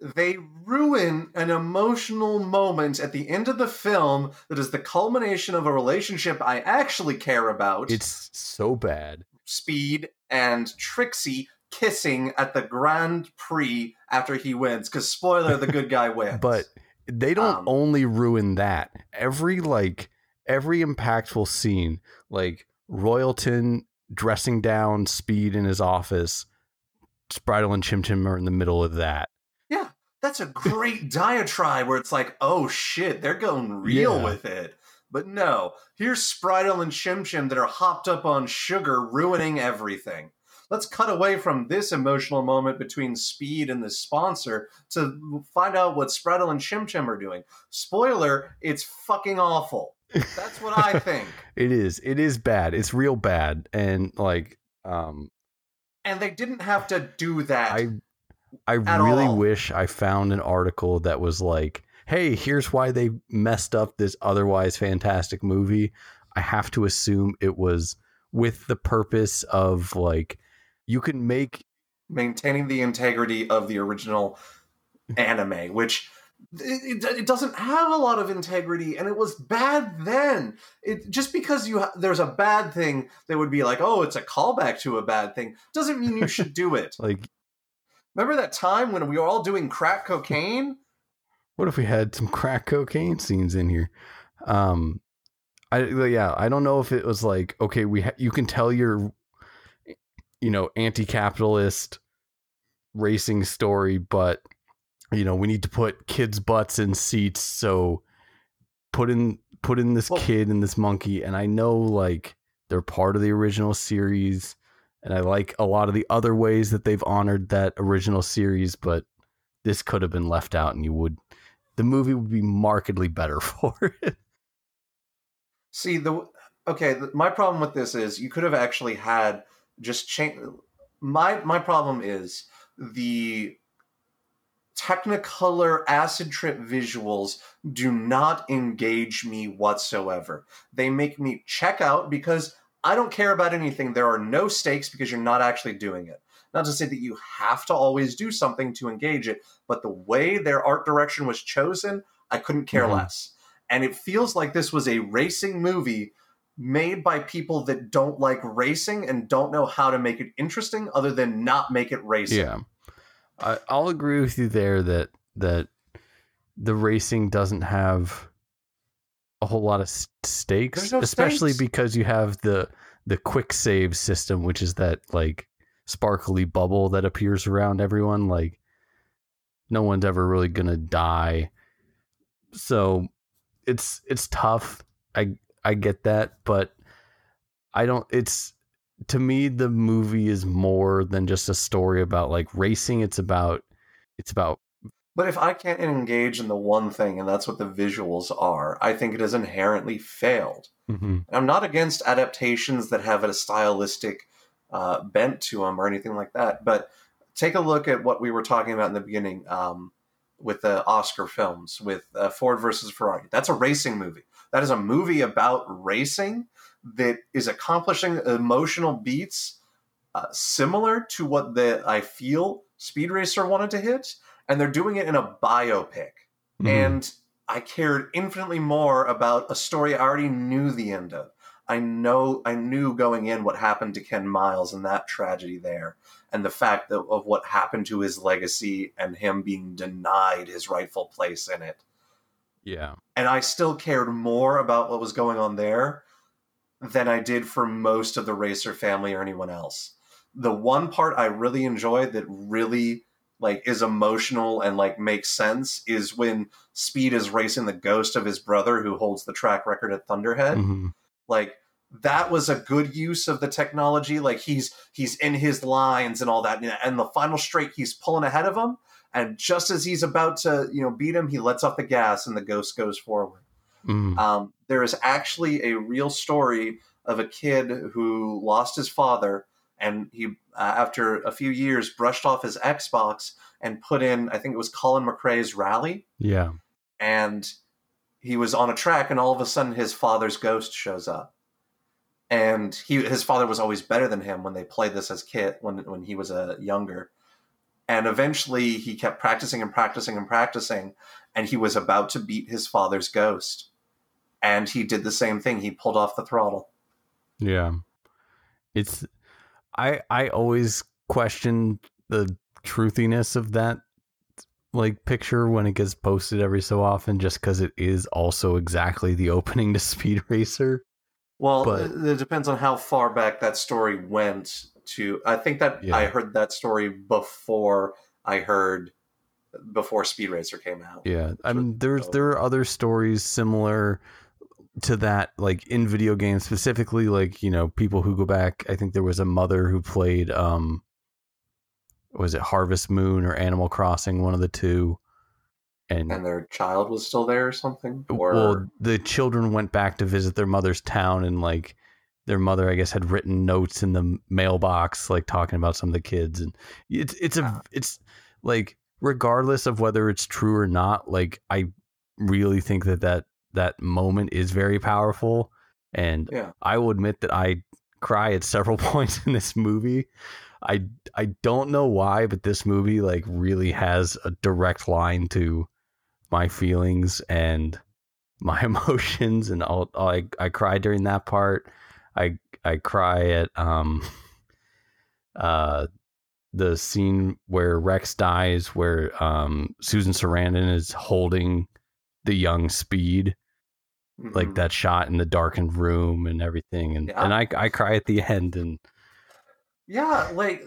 They ruin an emotional moment at the end of the film that is the culmination of a relationship I actually care about. It's so bad. Speed and Trixie kissing at the Grand Prix after he wins, because, spoiler, the good guy wins. But they don't um, only ruin that. Every, like, every impactful scene, like Royalton dressing down Speed in his office, Spritel and Chim Chim are in the middle of that. Yeah, that's a great diatribe where it's like, oh shit, they're going real yeah. with it. But no, here's Spritel and Chim Chim that are hopped up on sugar, ruining everything. Let's cut away from this emotional moment between Speed and the sponsor to find out what Spritel and Chim Chim are doing. Spoiler, it's fucking awful. That's what I think. It is. It is bad. It's real bad. And like... um, And they didn't have to do that. I... I really all. wish I found an article that was like, hey, here's why they messed up this otherwise fantastic movie. I have to assume it was with the purpose of, like, you can make... Maintaining the integrity of the original anime, which it, it doesn't have a lot of integrity, and it was bad then. It, just because you ha- there's a bad thing that would be like, oh, it's a callback to a bad thing, doesn't mean you should do it. Like... Remember that time when we were all doing crack cocaine? What if we had some crack cocaine scenes in here? Um, I yeah, I don't know if it was like, okay, we ha- you can tell your, you know, anti-capitalist racing story, but you know, we need to put kids' butts in seats, so put in put in this well, kid and this monkey. And I know like they're part of the original series, and I like a lot of the other ways that they've honored that original series, but this could have been left out, and you would the movie would be markedly better for it. See, the okay, the, my problem with this is you could have actually had just change. My my problem is the Technicolor acid trip visuals do not engage me whatsoever. They make me check out because I don't care about anything. There are no stakes because you're not actually doing it. Not to say that you have to always do something to engage it, but the way their art direction was chosen, I couldn't care mm-hmm. less. And it feels like this was a racing movie made by people that don't like racing and don't know how to make it interesting other than not make it racing. Yeah. I, I'll agree with you there that that the racing doesn't have a whole lot of stakes, no especially stakes. Because you have the the quick save system, which is that like sparkly bubble that appears around everyone. Like no one's ever really gonna die, so it's it's tough. I I get that, but I don't. It's to me the movie is more than just a story about like racing. It's about it's about. But if I can't engage in the one thing, and that's what the visuals are, I think it has inherently failed. Mm-hmm. And I'm not against adaptations that have a stylistic uh, bent to them or anything like that. But take a look at what we were talking about in the beginning um, with the Oscar films, with uh, Ford versus Ferrari. That's a racing movie. That is a movie about racing that is accomplishing emotional beats uh, similar to what the I feel Speed Racer wanted to hit. And they're doing it in a biopic. Mm-hmm. And I cared infinitely more about a story I already knew the end of. I know I knew going in what happened to Ken Miles and that tragedy there. And the fact that, of what happened to his legacy and him being denied his rightful place in it. Yeah. And I still cared more about what was going on there than I did for most of the Racer family or anyone else. The one part I really enjoyed that really... like is emotional and like makes sense is when Speed is racing the ghost of his brother who holds the track record at Thunderhead. Mm-hmm. Like that was a good use of the technology. Like he's, he's in his lines and all that. And the final straight, he's pulling ahead of him. And just as he's about to, you know, beat him, he lets off the gas and the ghost goes forward. Mm. Um, there is actually a real story of a kid who lost his father. And he, uh, after a few years, brushed off his Xbox and put in, I think it was Colin McRae's Rally. Yeah. And he was on a track and all of a sudden his father's ghost shows up. And he, his father was always better than him when they played this as kid, when, when he was a uh, younger. And eventually he kept practicing and practicing and practicing. And he was about to beat his father's ghost. And he did the same thing. He pulled off the throttle. Yeah. It's... I, I always question the truthiness of that like picture when it gets posted every so often, just because it is also exactly the opening to Speed Racer. Well, but, it, it depends on how far back that story went to. I think that yeah. I heard that story before I heard before Speed Racer came out. Yeah, I mean, there's so. there are other stories similar to that, like in video games specifically, like, you know, people who go back. I think there was a mother who played um was it Harvest Moon or Animal Crossing, one of the two, and and their child was still there or something, or well, the children went back to visit their mother's town, and like their mother I guess had written notes in the mailbox like talking about some of the kids. And it's it's a it's like, regardless of whether it's true or not, like I really think that that that moment is very powerful. And yeah. I will admit that I cry at several points in this movie. I, I don't know why, but this movie like really has a direct line to my feelings and my emotions. And all, all I, I cry during that part. I, I cry at, um, uh, the scene where Rex dies, where um, Susan Sarandon is holding the young Speed, mm-hmm. like that shot in the darkened room and everything. And, yeah. and I, I cry at the end. And yeah, like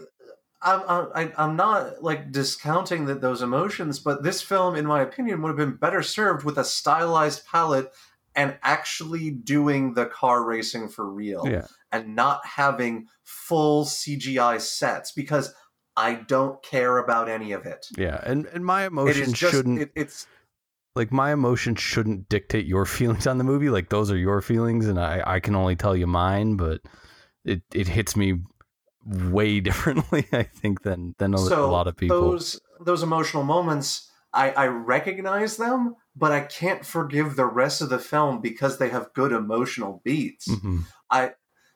I'm, I'm, I'm not like discounting that those emotions, but this film, in my opinion, would have been better served with a stylized palette and actually doing the car racing for real, yeah. and not having full C G I sets, because I don't care about any of it. Yeah. And, and my emotions just, shouldn't, it, it's like my emotions shouldn't dictate your feelings on the movie. Like those are your feelings and I, I can only tell you mine, but it, it hits me way differently, I think, than, than a, so a lot of people. Those, those emotional moments, I, I recognize them, but I can't forgive the rest of the film because they have good emotional beats. Mm-hmm. I,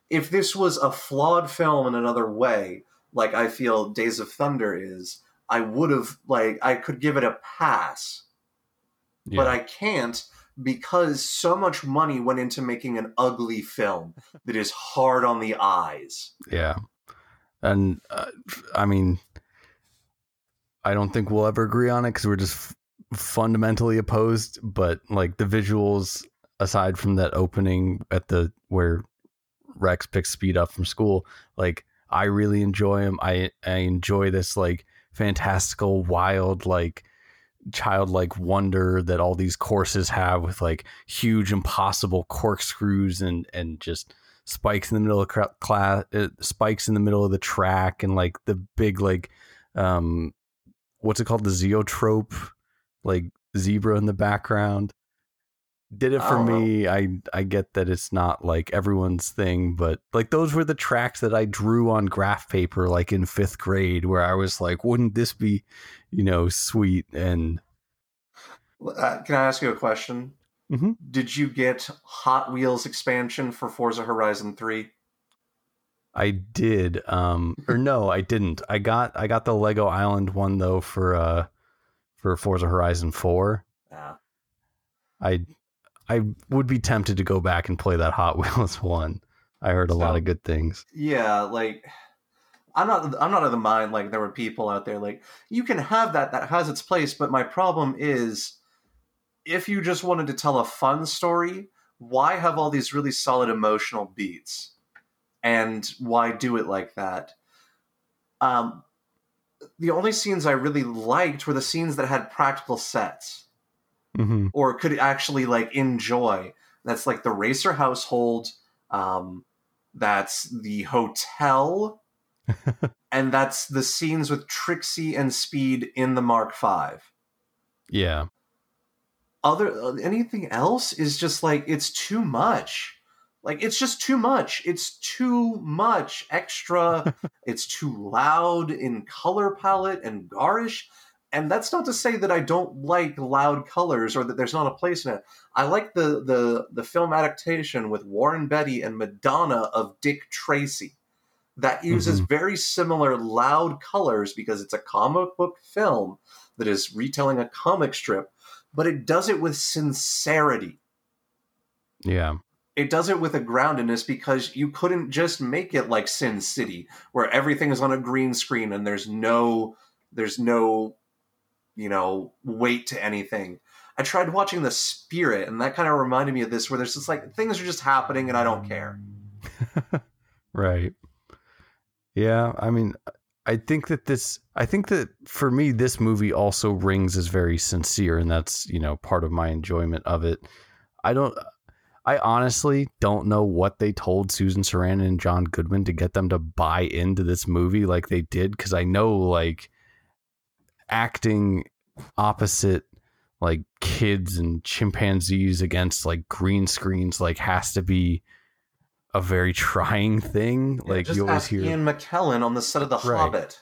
if this was a flawed film in another way, like I feel Days of Thunder is, I would have, like, I could give it a pass, yeah. but I can't, because so much money went into making an ugly film that is hard on the eyes. Yeah. And uh, I mean, I don't think we'll ever agree on it because we're just f- fundamentally opposed. But like the visuals, aside from that opening at the where Rex picks Speed up from school, like I really enjoy them. I I enjoy this like fantastical, wild, like childlike wonder that all these courses have with like huge, impossible corkscrews and and just spikes in the middle of cl- class, uh, spikes in the middle of the track, and like the big like. um What's it called? The zoetrope, like zebra in the background. Did it for me. Know. I I get that it's not like everyone's thing, but like those were the tracks that I drew on graph paper, like in fifth grade, where I was like, wouldn't this be, you know, sweet? And uh, can I ask you a question? Mm-hmm. Did you get Hot Wheels expansion for Forza Horizon three? I did, um, or no, I didn't. I got I got the Lego Island one though for uh, for Forza Horizon four. Yeah. I I would be tempted to go back and play that Hot Wheels one. I heard a so, lot of good things. Yeah, like I'm not I'm not of the mind like there were people out there like you can have that that has its place, but my problem is if you just wanted to tell a fun story, why have all these really solid emotional beats? And why do it like that? Um, the only scenes I really liked were the scenes that had practical sets. Mm-hmm. Or could actually like enjoy. That's like the racer household. Um, that's the hotel. And that's the scenes with Trixie and Speed in the Mark five. Yeah. Other anything else is just like, it's too much. Like, it's just too much. It's too much extra. It's too loud in color palette and garish. And that's not to say that I don't like loud colors or that there's not a place in it. I like the the, the film adaptation with Warren Beatty and Madonna of Dick Tracy that uses mm-hmm. very similar loud colors because it's a comic book film that is retelling a comic strip, but it does it with sincerity. Yeah. It does it with a groundedness because you couldn't just make it like Sin City where everything is on a green screen and there's no, there's no, you know, weight to anything. I tried watching The Spirit and that kind of reminded me of this where there's just like, things are just happening and I don't care. Right. Yeah. I mean, I think that this, I think that for me, this movie also rings as very sincere and that's, you know, part of my enjoyment of it. I don't, I honestly don't know what they told Susan Sarandon and John Goodman to get them to buy into this movie like they did. Cause I know like acting opposite like kids and chimpanzees against like green screens, like has to be a very trying thing. Yeah, like you always hear Ian McKellen on the set of The right. Hobbit.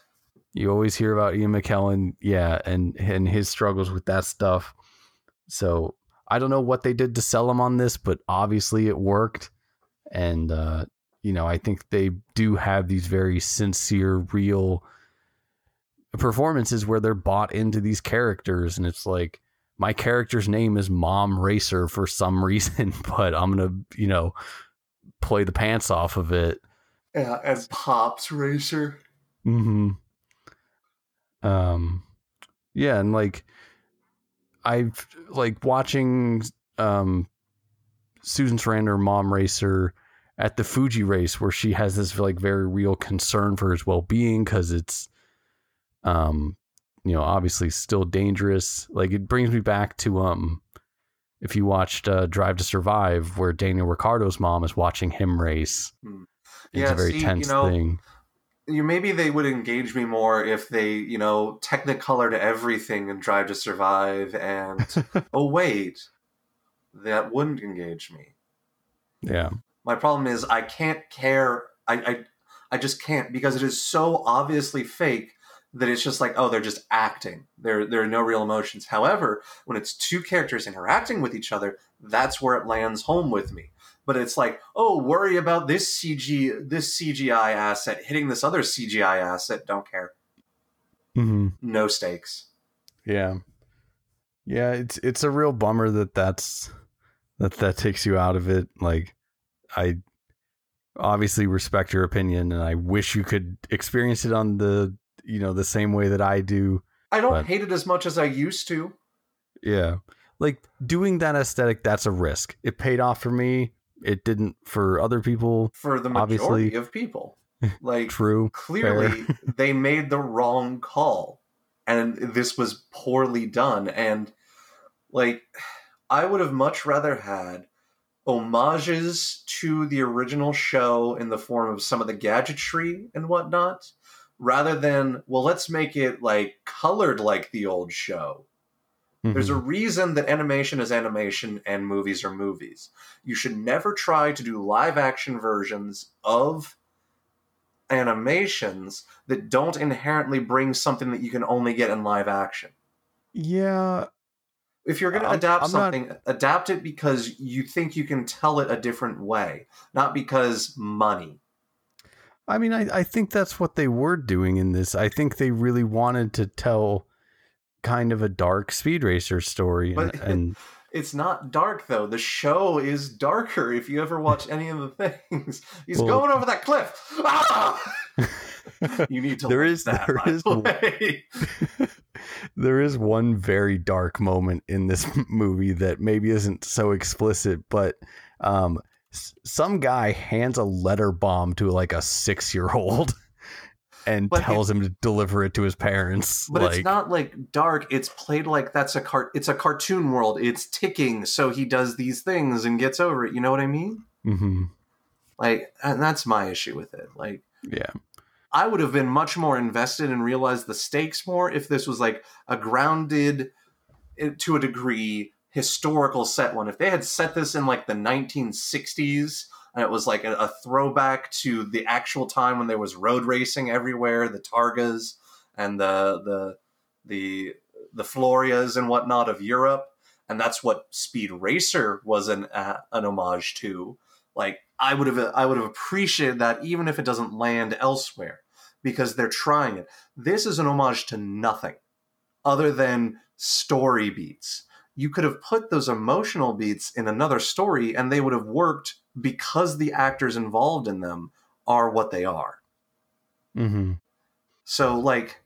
You always hear about Ian McKellen. Yeah. And, and his struggles with that stuff. So I don't know what they did to sell them on this, but obviously it worked. And, uh, you know, I think they do have these very sincere, real performances where they're bought into these characters. And it's like, my character's name is Mom Racer for some reason, but I'm going to, you know, play the pants off of it. Yeah, as Pops Racer. Mm-hmm. Um, yeah. And like, I've like watching, um, Susan Sarandon, Mom Racer, at the Fuji race, where she has this like very real concern for his well-being, 'cause it's, um, you know, obviously still dangerous. Like, it brings me back to, um, if you watched uh, Drive to Survive, where Daniel Ricciardo's mom is watching him race. It's yeah, a very see, tense you know, thing. You, maybe they would engage me more if they, you know, technicolored everything in Drive to Survive, and, oh wait, that wouldn't engage me. Yeah. My problem is I can't care. I, I, I just can't, because it is so obviously fake that it's just like, oh, they're just acting. There, there are no real emotions. However, when it's two characters interacting with each other, that's where it lands home with me. But it's like, oh, worry about this C G, this C G I asset hitting this other C G I asset. Don't care. Mm-hmm. No stakes. Yeah, yeah. It's it's a real bummer that that's that that takes you out of it. Like, I obviously respect your opinion, and I wish you could experience it on the. You know, the same way that I do. I don't but, hate it as much as I used to. Yeah. Like, doing that aesthetic, that's a risk. It paid off for me. It didn't for other people. For the majority obviously. Of people. Like, true. Clearly, they made the wrong call. And this was poorly done. And, like, I would have much rather had homages to the original show in the form of some of the gadgetry and whatnot, rather than, well, let's make it like colored like the old show. Mm-hmm. There's a reason that animation is animation and movies are movies. You should never try to do live action versions of animations that don't inherently bring something that you can only get in live action. Yeah. If you're going to adapt I'm something, not... adapt it because you think you can tell it a different way, not because money. I mean, I, I think that's what they were doing in this. I think they really wanted to tell kind of a dark speed racer story. And, but and... it's not dark, though. The show is darker if you ever watch any of the things. He's well, going over that cliff. Ah! You need to there is, that, there by is the way. One, there is one very dark moment in this movie that maybe isn't so explicit, but... um. Some guy hands a letter bomb to like a six-year-old and but tells it, him to deliver it to his parents. But like, it's not like dark. It's played like that's a cart. It's a cartoon world. It's ticking. So he does these things and gets over it. You know what I mean? Mm-hmm. Like, and that's my issue with it. Like, yeah, I would have been much more invested and realized the stakes more if this was like a grounded to a degree historical set one. If they had set this in like the nineteen sixties and it was like a, a throwback to the actual time when there was road racing everywhere, the Targas and the the the the Florias and whatnot of Europe, and that's what Speed Racer was an uh, an homage to. Like, I would have I would have appreciated that, even if it doesn't land elsewhere, because they're trying it. This is an homage to nothing other than story beats. You could have put those emotional beats in another story and they would have worked, because the actors involved in them are what they are. Mm-hmm. So, like,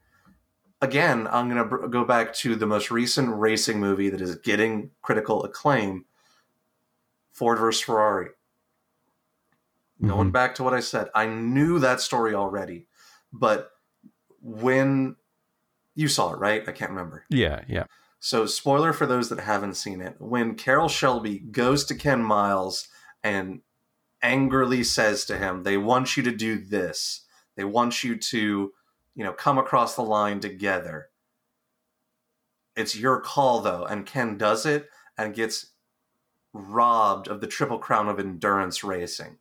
again, I'm going to br- go back to the most recent racing movie that is getting critical acclaim, Ford versus Ferrari. Mm-hmm. Going back to what I said, I knew that story already, but when you saw it, right? I can't remember. Yeah, yeah. So, spoiler for those that haven't seen it, when Carroll Shelby goes to Ken Miles and angrily says to him, they want you to do this. They want you to, you know, come across the line together. It's your call, though. And Ken does it and gets robbed of the Triple Crown of endurance racing.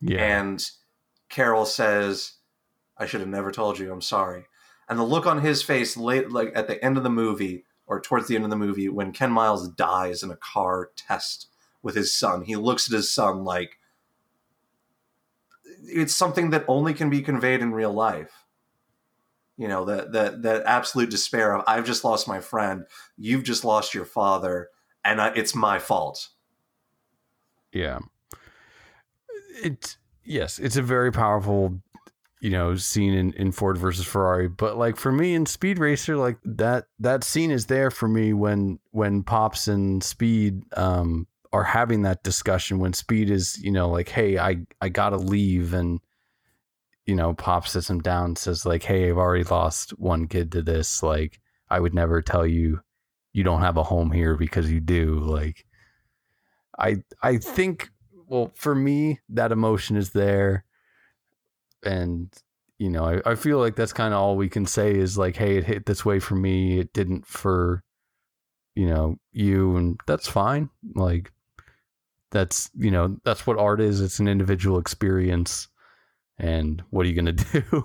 Yeah. And Carroll says, I should have never told you. I'm sorry. And the look on his face late, like at the end of the movie, or towards the end of the movie, when Ken Miles dies in a car test with his son, he looks at his son like, it's something that only can be conveyed in real life. You know, that that that absolute despair of, I've just lost my friend, you've just lost your father, and I, it's my fault. Yeah. It's, yes, it's a very powerful you know, scene in, in Ford versus Ferrari. But like for me in Speed Racer, like that, that scene is there for me when, when Pops and Speed, um, are having that discussion, when Speed is, you know, like, hey, I, I gotta leave. And, you know, Pop sits him down and says like, hey, I've already lost one kid to this. Like, I would never tell you, you don't have a home here because you do. Like, I, I think, well, for me, that emotion is there. And, you know, I, I feel like that's kind of all we can say is like, hey, it hit this way for me. It didn't for, you know, you, and that's fine. Like that's, you know, that's what art is. It's an individual experience. And what are you going to do?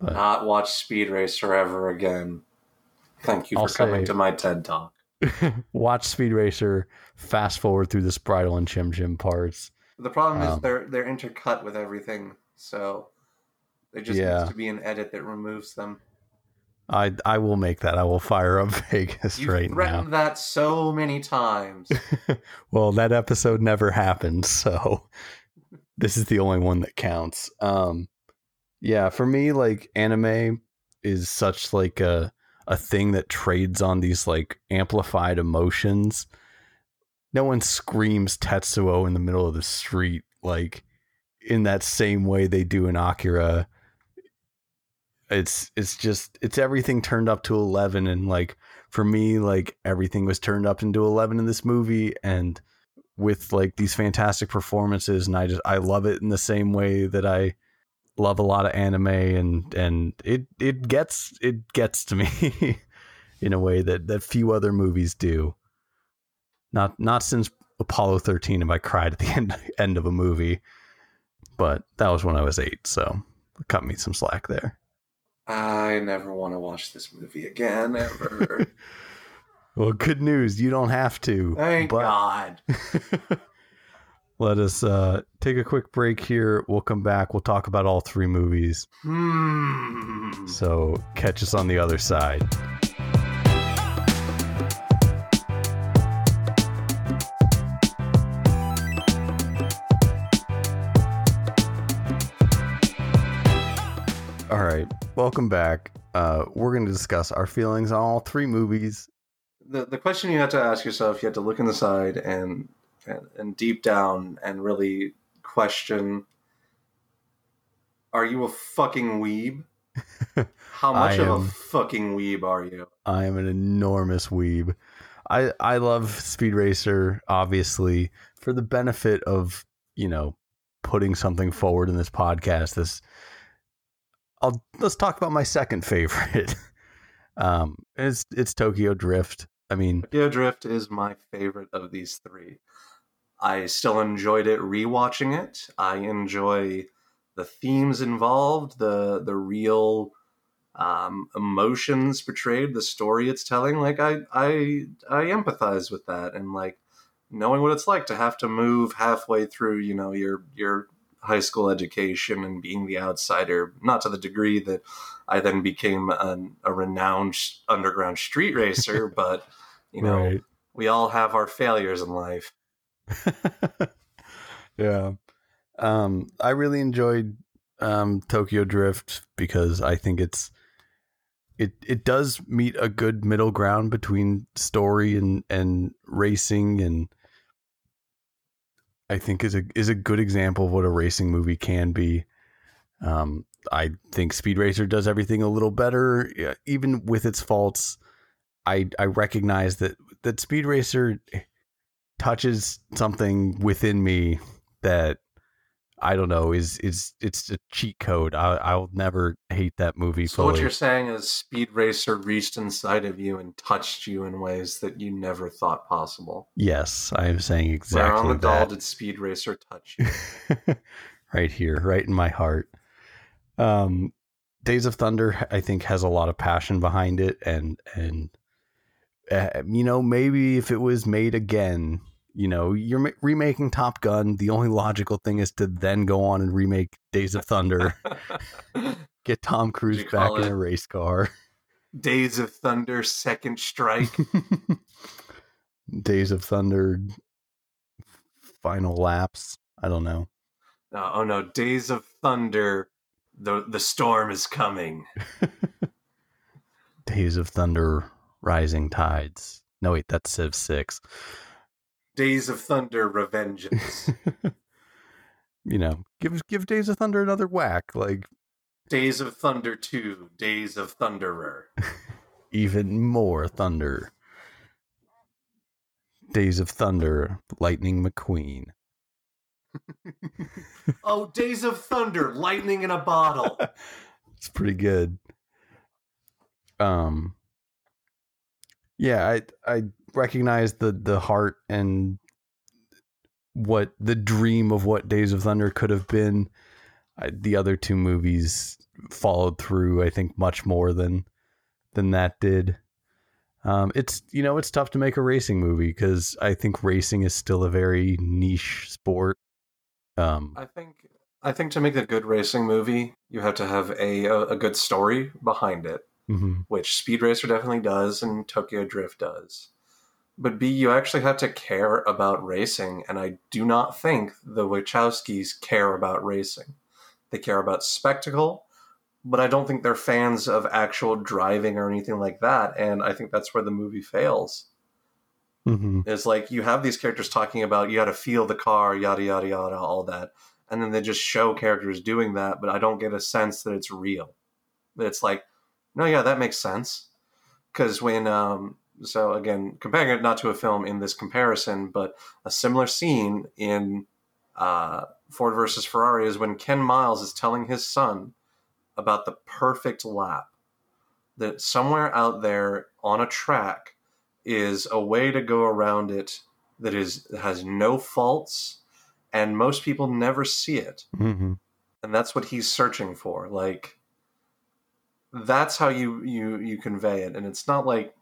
But, not watch Speed Racer ever again. Thank you for I'll coming say, to my TED Talk. Watch Speed Racer, fast forward through the Spridal and Chim Chim parts. The problem um, is they're, they're intercut with everything. So there just yeah. needs to be an edit that removes them. I I will make that. I will fire up Vegas You've right now. You've threatened that so many times. Well, that episode never happened, so this is the only one that counts. Um, yeah, for me, like anime is such like a a thing that trades on these like amplified emotions. No one screams Tetsuo in the middle of the street like in that same way they do in Akira. It's, it's just, it's everything turned up to eleven. And like, for me, like everything was turned up into eleven in this movie. And with like these fantastic performances, and I just, I love it in the same way that I love a lot of anime, and, and it, it gets, it gets to me in a way that, that few other movies do. Not, not since Apollo thirteen have I cried at the end, end of a movie. But that was when I was eight, so cut me some slack there. I never want to watch this movie again, ever. Well, good news. You don't have to. Thank but... God. Let us uh, take a quick break here. We'll come back. We'll talk about all three movies. Mm. So catch us on the other side. All right, welcome back. Uh, we're going to discuss our feelings on all three movies. The the question you have to ask yourself, you have to look in the side and, and and deep down and really question: are you a fucking weeb? How much am, of a fucking weeb are you? I am an enormous weeb. I I love Speed Racer, obviously, for the benefit of, you know, putting something forward in this podcast. This. I'll, let's talk about my second favorite. um, it's it's Tokyo Drift. I mean, Tokyo Drift is my favorite of these three. I still enjoyed it rewatching it. I enjoy the themes involved, the the real um, emotions portrayed, the story it's telling. Like I I I empathize with that, and like knowing what it's like to have to move halfway through, you know, your your. high school education and being the outsider, not to the degree that I then became an, a renowned underground street racer, but you know, right. We all have our failures in life. Yeah. Um, I really enjoyed, um, Tokyo Drift because I think it's, it, it does meet a good middle ground between story and, and racing, and I think is a is a good example of what a racing movie can be. Um, I think Speed Racer does everything a little better, yeah, even with its faults. I I recognize that that Speed Racer touches something within me that I don't know is is it's a cheat code. I I'll never hate that movie. So fully. What you're saying is Speed Racer reached inside of you and touched you in ways that you never thought possible. Yes, I am saying exactly that. Where on the doll did Speed Racer touch you? Right here, right in my heart. Um, Days of Thunder, I think, has a lot of passion behind it, and and uh, you know, maybe if it was made again. You know, you're remaking Top Gun. The only logical thing is to then go on and remake Days of Thunder. Get Tom Cruise back in a race car. Days of Thunder, Second Strike. Days of Thunder, Final Laps. I don't know. No, oh, no. Days of Thunder, The the storm is coming. Days of Thunder, Rising Tides. No, wait, that's Civ six. Days of Thunder, Revengeance. You know, give give Days of Thunder another whack. Like Days of Thunder two, Days of Thunderer. Even more thunder. Days of Thunder, Lightning McQueen. Oh, Days of Thunder, Lightning in a Bottle. It's pretty good. Um, yeah, I I recognize the the heart and what the dream of what Days of Thunder could have been. I, the other two movies followed through, I think, much more than than that did. Um, it's, you know, it's tough to make a racing movie because I think racing is still a very niche sport. Um, I think I think to make a good racing movie, you have to have a a good story behind it, mm-hmm. which Speed Racer definitely does and Tokyo Drift does. But B, you actually have to care about racing, and I do not think the Wachowskis care about racing. They care about spectacle, but I don't think they're fans of actual driving or anything like that, and I think that's where the movie fails. Mm-hmm. It's like you have these characters talking about you got to feel the car, yada, yada, yada, all that, and then they just show characters doing that, but I don't get a sense that it's real. That it's like, no, yeah, that makes sense. Because when, um, so again, comparing it not to a film in this comparison, but a similar scene in uh, Ford versus. Ferrari is when Ken Miles is telling his son about the perfect lap, that somewhere out there on a track is a way to go around it that is has no faults, and most people never see it. Mm-hmm. And that's what he's searching for. Like, that's how you, you, you convey it. And it's not like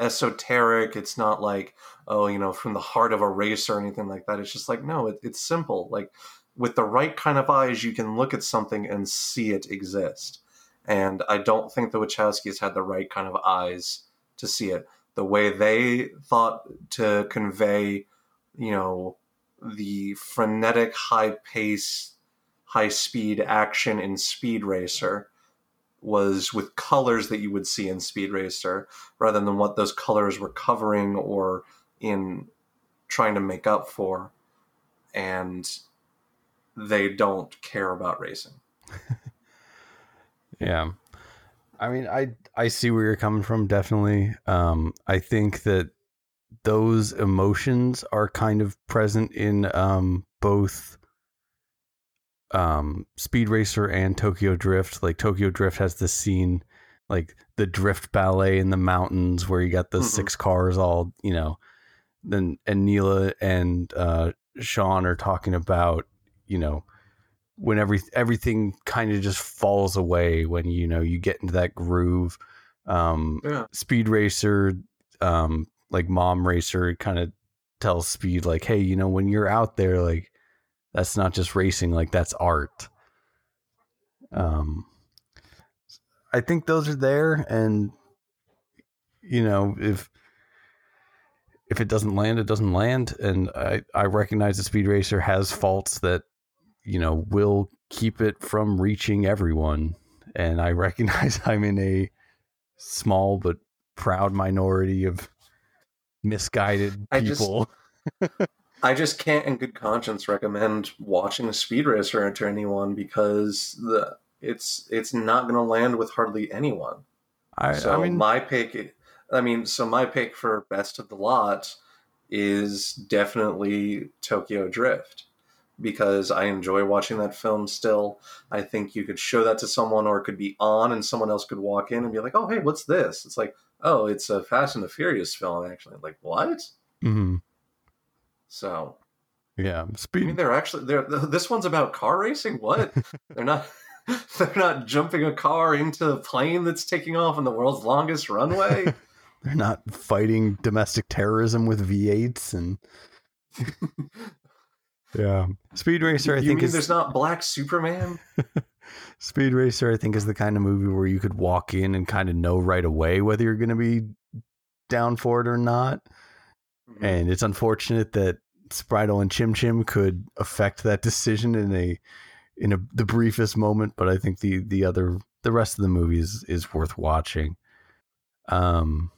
esoteric. It's not like, oh, you know, from the heart of a race or anything like that. It's just like, no, it, it's simple. Like, with the right kind of eyes, you can look at something and see it exist. And I don't think the Wachowskis had the right kind of eyes to see it. The way they thought to convey, you know, the frenetic, high pace, high speed action in Speed Racer was with colors that you would see in Speed Racer, rather than what those colors were covering or in trying to make up for. And they don't care about racing. Yeah. I mean, I, I see where you're coming from. Definitely. Um, I think that those emotions are kind of present in, um, both, um, Speed Racer and Tokyo Drift. Like Tokyo Drift has this scene, like the drift ballet in the mountains where you got the mm-hmm. six cars all, you know, then, and Neela and, uh, Sean are talking about, you know, when every, everything kind of just falls away when, you know, you get into that groove. Um, yeah. Speed Racer, um, like Mom Racer kind of tells Speed, like, hey, you know, when you're out there, like, that's not just racing, like that's art. Um, I think those are there, and, you know, if, if it doesn't land, it doesn't land. And I, I recognize that Speed Racer has faults that, you know, will keep it from reaching everyone. And I recognize I'm in a small but proud minority of misguided people. I just, I just can't in good conscience recommend watching a Speed Racer to anyone, because the it's it's not going to land with hardly anyone. I, so I mean, my pick, I mean, so my pick for best of the lot is definitely Tokyo Drift, because I enjoy watching that film still. I think you could show that to someone, or it could be on and someone else could walk in and be like, oh, hey, what's this? It's like, oh, it's a Fast and the Furious film, actually. Like, what? Mm-hmm. So. Yeah. Speed. I mean, they're actually, they're, this one's about car racing? What? they're not They're not jumping a car into a plane that's taking off on the world's longest runway? They're not fighting domestic terrorism with V eights and... Yeah. Speed Racer, I you think mean is... there's not Black Superman? Speed Racer, I think, is the kind of movie where you could walk in and kind of know right away whether you're going to be down for it or not. Mm-hmm. And it's unfortunate that Spritel and Chim Chim could affect that decision in a in a, the briefest moment, but I think the the other the rest of the movie is, is worth watching. Um,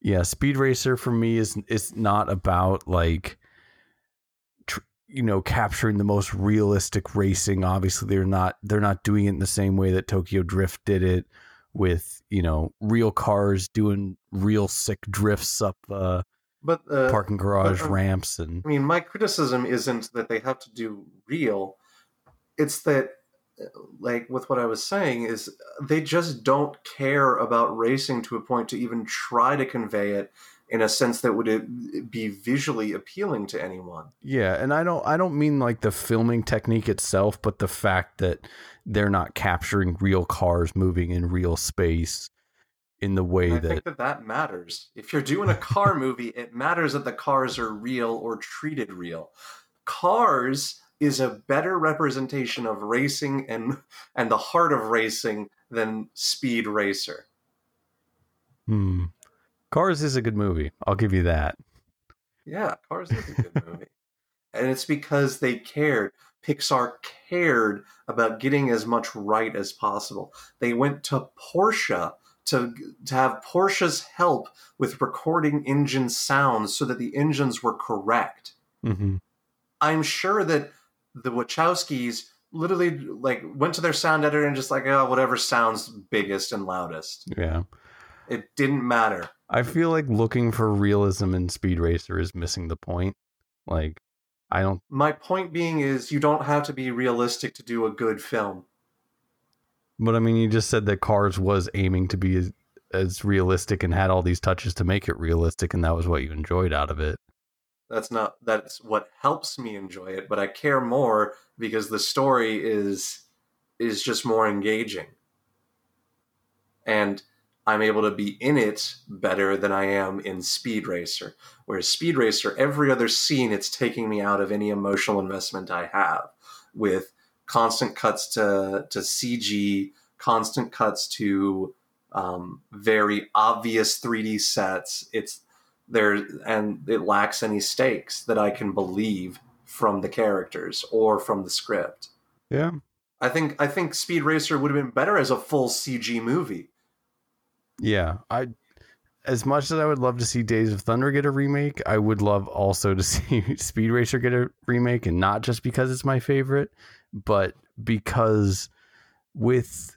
yeah, Speed Racer for me is it's not about like tr- you know capturing the most realistic racing. Obviously, they're not they're not doing it in the same way that Tokyo Drift did it, with you know real cars doing real sick drifts up uh, but uh, parking garage but, uh, ramps. And I mean, my criticism isn't that they have to do real. It's that, like with what I was saying, is they just don't care about racing to a point to even try to convey it in a sense that would be visually appealing to anyone. Yeah, and I don't I don't mean like the filming technique itself, but the fact that they're not capturing real cars moving in real space in the way I that... I think that that matters. If you're doing a car movie, it matters that the cars are real or treated real. Cars is a better representation of racing and and the heart of racing than Speed Racer. Hmm. Cars is a good movie. I'll give you that. Yeah, Cars is a good movie. And it's because they cared. Pixar cared about getting as much right as possible. They went to Porsche to, to have Porsche's help with recording engine sounds so that the engines were correct. Mm-hmm. I'm sure that the Wachowskis literally like went to their sound editor and just like, oh, whatever sounds biggest and loudest. Yeah. It didn't matter. I feel like looking for realism in Speed Racer is missing the point. Like, I don't. My point being is you don't have to be realistic to do a good film. But I mean, you just said that Cars was aiming to be as, as realistic and had all these touches to make it realistic, and that was what you enjoyed out of it. That's not, that's what helps me enjoy it, but I care more because the story is, is just more engaging. And I'm able to be in it better than I am in Speed Racer. Whereas Speed Racer, every other scene, it's taking me out of any emotional investment I have, with constant cuts to, to C G, constant cuts to um, very obvious three D sets. It's, There and it lacks any stakes that I can believe from the characters or from the script. Yeah, I think I think Speed Racer would have been better as a full C G movie. Yeah, I as much as I would love to see Days of Thunder get a remake, I would love also to see Speed Racer get a remake, and not just because it's my favorite, but because with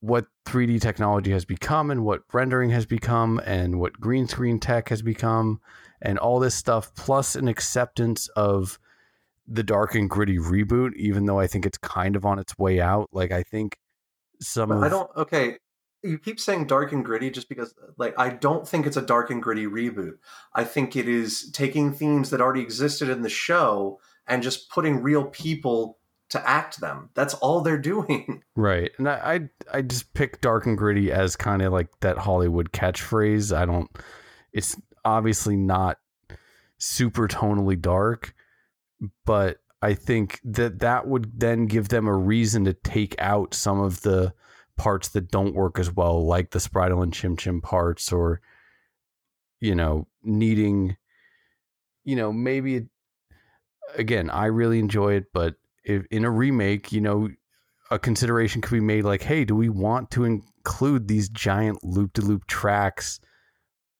what three D technology has become and what rendering has become and what green screen tech has become and all this stuff, plus an acceptance of the dark and gritty reboot, even though I think it's kind of on its way out. Like, I think some but of... I don't... Okay, you keep saying dark and gritty just because, like, I don't think it's a dark and gritty reboot. I think it is taking themes that already existed in the show and just putting real people to act them. That's all they're doing. Right. And I, I, I just pick dark and gritty as kind of like that Hollywood catchphrase. I don't, it's obviously not super tonally dark, but I think that that would then give them a reason to take out some of the parts that don't work as well, like the Spritel and Chim Chim parts, or, you know, needing, you know, maybe it, again, I really enjoy it, but if in a remake, you know, a consideration could be made like, hey, do we want to include these giant loop-de-loop tracks?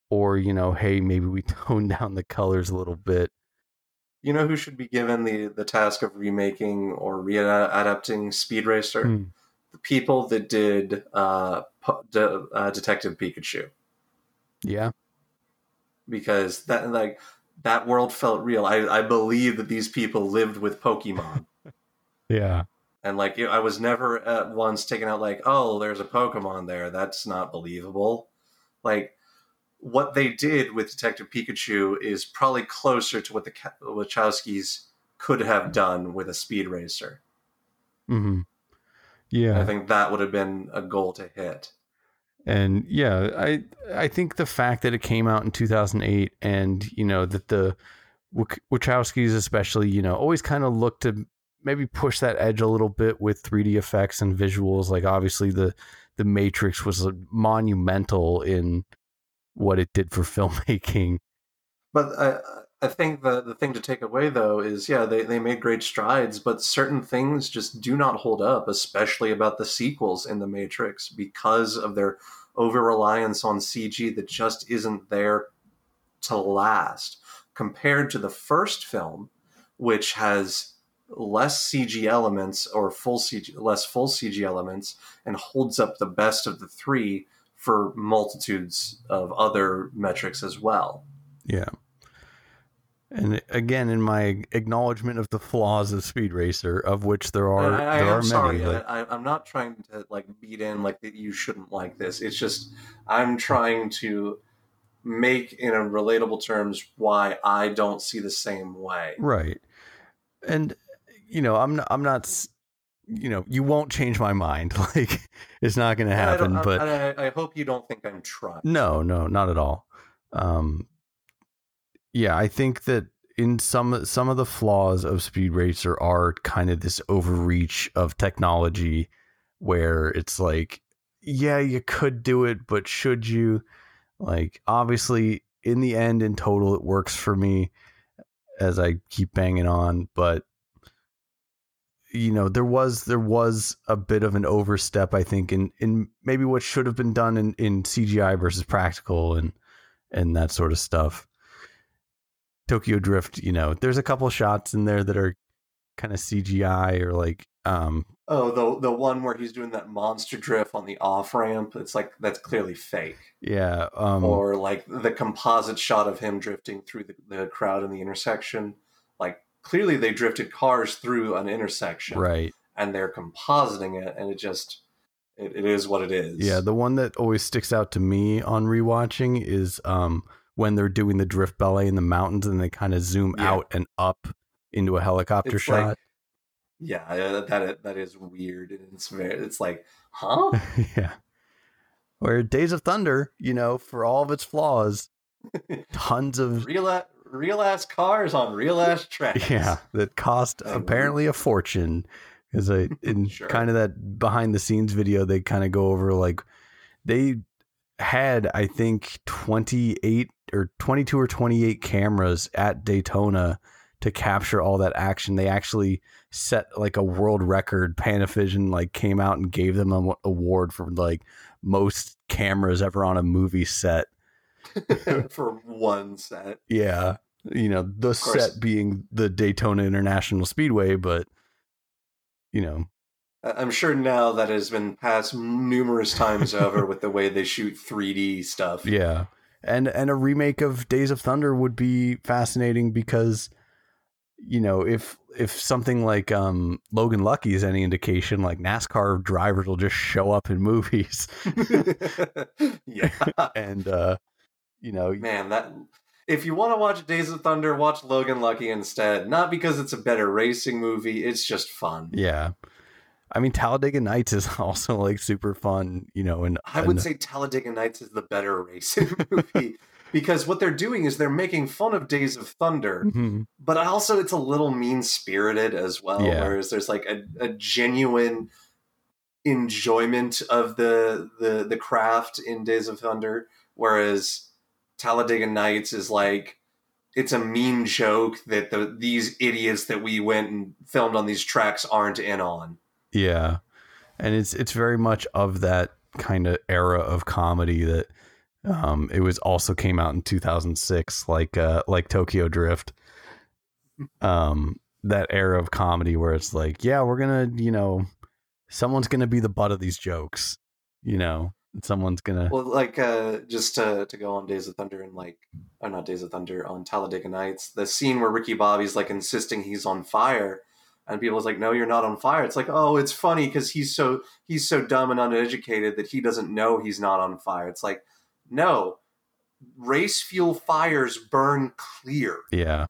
Or, you know, hey, maybe we tone down the colors a little bit. You know who should be given the, the task of remaking or re-adapting Speed Racer? Hmm. The people that did uh, de- uh, Detective Pikachu. Yeah. Because that, like, that world felt real. I, I believe that these people lived with Pokemon. Yeah. And like, I was never at once taken out like, oh, there's a Pokemon there. That's not believable. Like, what they did with Detective Pikachu is probably closer to what the Wachowskis could have done with a Speed Racer. Mm-hmm. Yeah. And I think that would have been a goal to hit. And yeah, I, I think the fact that it came out in two thousand eight and, you know, that the Wachowskis especially, you know, always kind of looked to maybe push that edge a little bit with three D effects and visuals. Like, obviously the, the Matrix was monumental in what it did for filmmaking. But I, I think that the thing to take away, though, is, yeah, they, they made great strides, but certain things just do not hold up, especially about the sequels in The Matrix, because of their over-reliance on C G that just isn't there to last. Compared to the first film, which has less C G elements or full C G, less full C G elements, and holds up the best of the three for multitudes of other metrics as well. Yeah. And again, in my acknowledgement of the flaws of Speed Racer, of which there are, I, I, there are I'm many. Sorry, but... I, I'm not trying to like beat in like that you shouldn't like this. It's just I'm trying to make in a relatable terms why I don't see the same way. Right, and you know I'm not, I'm not. You know you won't change my mind. Like it's not going to happen. I but I, I hope you don't think I'm trying. No, no, not at all. Um. Yeah, I think that in some some of the flaws of Speed Racer are kind of this overreach of technology where it's like, yeah, you could do it, but should you? Like, obviously, in the end, in total, it works for me, as I keep banging on. But, you know, there was there was a bit of an overstep, I think, in, in maybe what should have been done in, in C G I versus practical and and that sort of stuff. Tokyo Drift, you know, there's a couple shots in there that are kind of C G I or like, um, oh, the the one where he's doing that monster drift on the off ramp. It's like that's clearly fake. Yeah, um, or like the composite shot of him drifting through the, the crowd in the intersection. Like clearly they drifted cars through an intersection, right? And they're compositing it, and it just it, it is what it is. Yeah, the one that always sticks out to me on rewatching is um. when they're doing the drift ballet in the mountains and they kind of zoom yeah. out and up into a helicopter it's shot. Like, yeah, that that is weird. And it's very, it's like, huh? yeah. Where Days of Thunder, you know, for all of its flaws, tons of real, real ass cars on real ass tracks. Yeah. That cost apparently a fortune. Cause I, in sure. kind of that behind the scenes video, they kind of go over like they had, I think, twenty-eight or twenty-two or twenty-eight cameras at Daytona to capture all that action. They actually set like a world record. Panavision like came out and gave them an award for like most cameras ever on a movie set for one set. Yeah. You know, the set being the Daytona International Speedway, but you know, I'm sure now that has been passed numerous times over with the way they shoot three D stuff. Yeah. And and a remake of Days of Thunder would be fascinating because, you know, if if something like um, Logan Lucky is any indication, like NASCAR drivers will just show up in movies. yeah. And, uh, you know. Man, that... If you want to watch Days of Thunder, watch Logan Lucky instead. Not because it's a better racing movie. It's just fun. Yeah. I mean, Talladega Nights is also like super fun, you know. And I would and... say Talladega Nights is the better racing movie because what they're doing is they're making fun of Days of Thunder, mm-hmm. but also it's a little mean spirited as well. Yeah. Whereas there's like a, a genuine enjoyment of the, the the craft in Days of Thunder, whereas Talladega Nights is like. It's a mean joke that the these idiots that we went and filmed on these tracks aren't in on. Yeah. And it's it's very much of that kind of era of comedy that um, it was also came out in two thousand six, like uh, like Tokyo Drift. Um, that era of comedy where it's like, yeah, we're going to, you know, someone's going to be the butt of these jokes, you know, someone's going to. Well, like uh, just to, to go on Days of Thunder and like, or not Days of Thunder, on Talladega Nights, the scene where Ricky Bobby's like insisting he's on fire. And people was like, no, you're not on fire. It's like, oh, it's funny because he's so he's so dumb and uneducated that he doesn't know he's not on fire. It's like, no, race fuel fires burn clear. Yeah.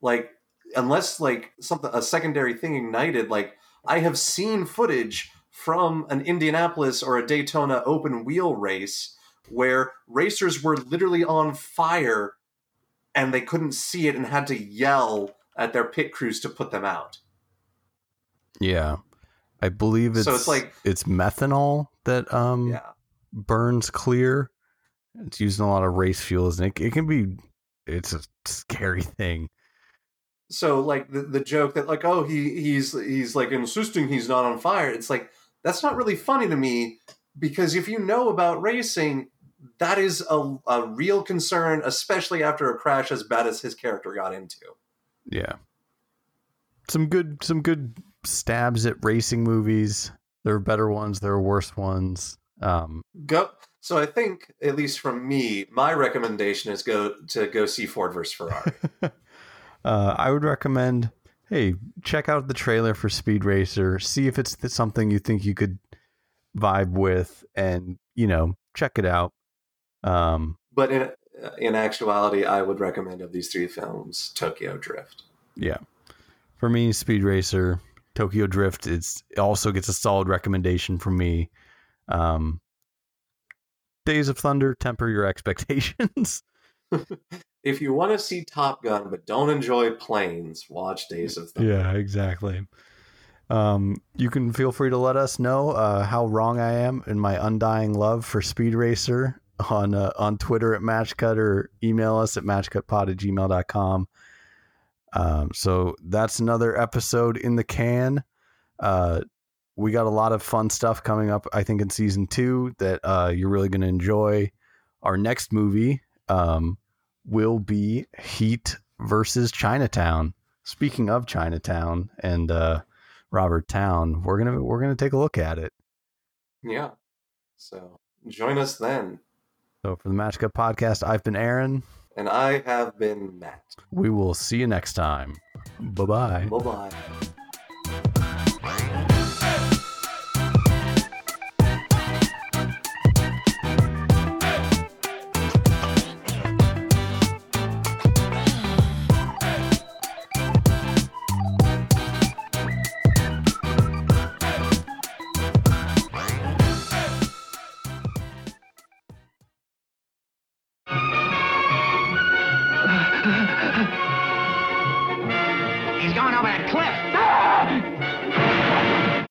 Like, unless like something a secondary thing ignited, like I have seen footage from an Indianapolis or a Daytona open wheel race where racers were literally on fire and they couldn't see it and had to yell at their pit crews to put them out. Yeah. I believe it's, so it's like it's methanol that um yeah. burns clear. It's used in a lot of race fuels and it, it can be It's a scary thing. So like the, the joke that like, oh, he he's he's like insisting he's not on fire. It's like, that's not really funny to me, because if you know about racing, that is a, a real concern, especially after a crash as bad as his character got into. Yeah. Some good some good stabs at racing movies. There are better ones, there are worse ones. Um, go. So I think, at least from me, my recommendation is go to go see Ford versus. Ferrari. uh, I would recommend, hey, check out the trailer for Speed Racer. See if it's something you think you could vibe with, and, you know, check it out. Um, but in in actuality, I would recommend, of these three films, Tokyo Drift. Yeah. For me, Speed Racer, Tokyo Drift, it's, it also gets a solid recommendation from me. Um, Days of Thunder, temper your expectations. If you want to see Top Gun but don't enjoy planes, watch Days of Thunder. Yeah, exactly. Um, you can feel free to let us know uh, how wrong I am in my undying love for Speed Racer on uh, on Twitter at Match Cut, or email us at matchcutpod at gmail dot com. Um, so that's another episode in the can. Uh, we got a lot of fun stuff coming up, I think, in season two that uh, you're really going to enjoy. Our next movie um, will be Heat versus Chinatown. Speaking of Chinatown and uh, Robert Towne, we're gonna we're gonna take a look at it. Yeah. So join us then. So for the Match Cut Podcast, I've been Aaron. And I have been Matt. We will see you next time. Bye-bye. Bye-bye.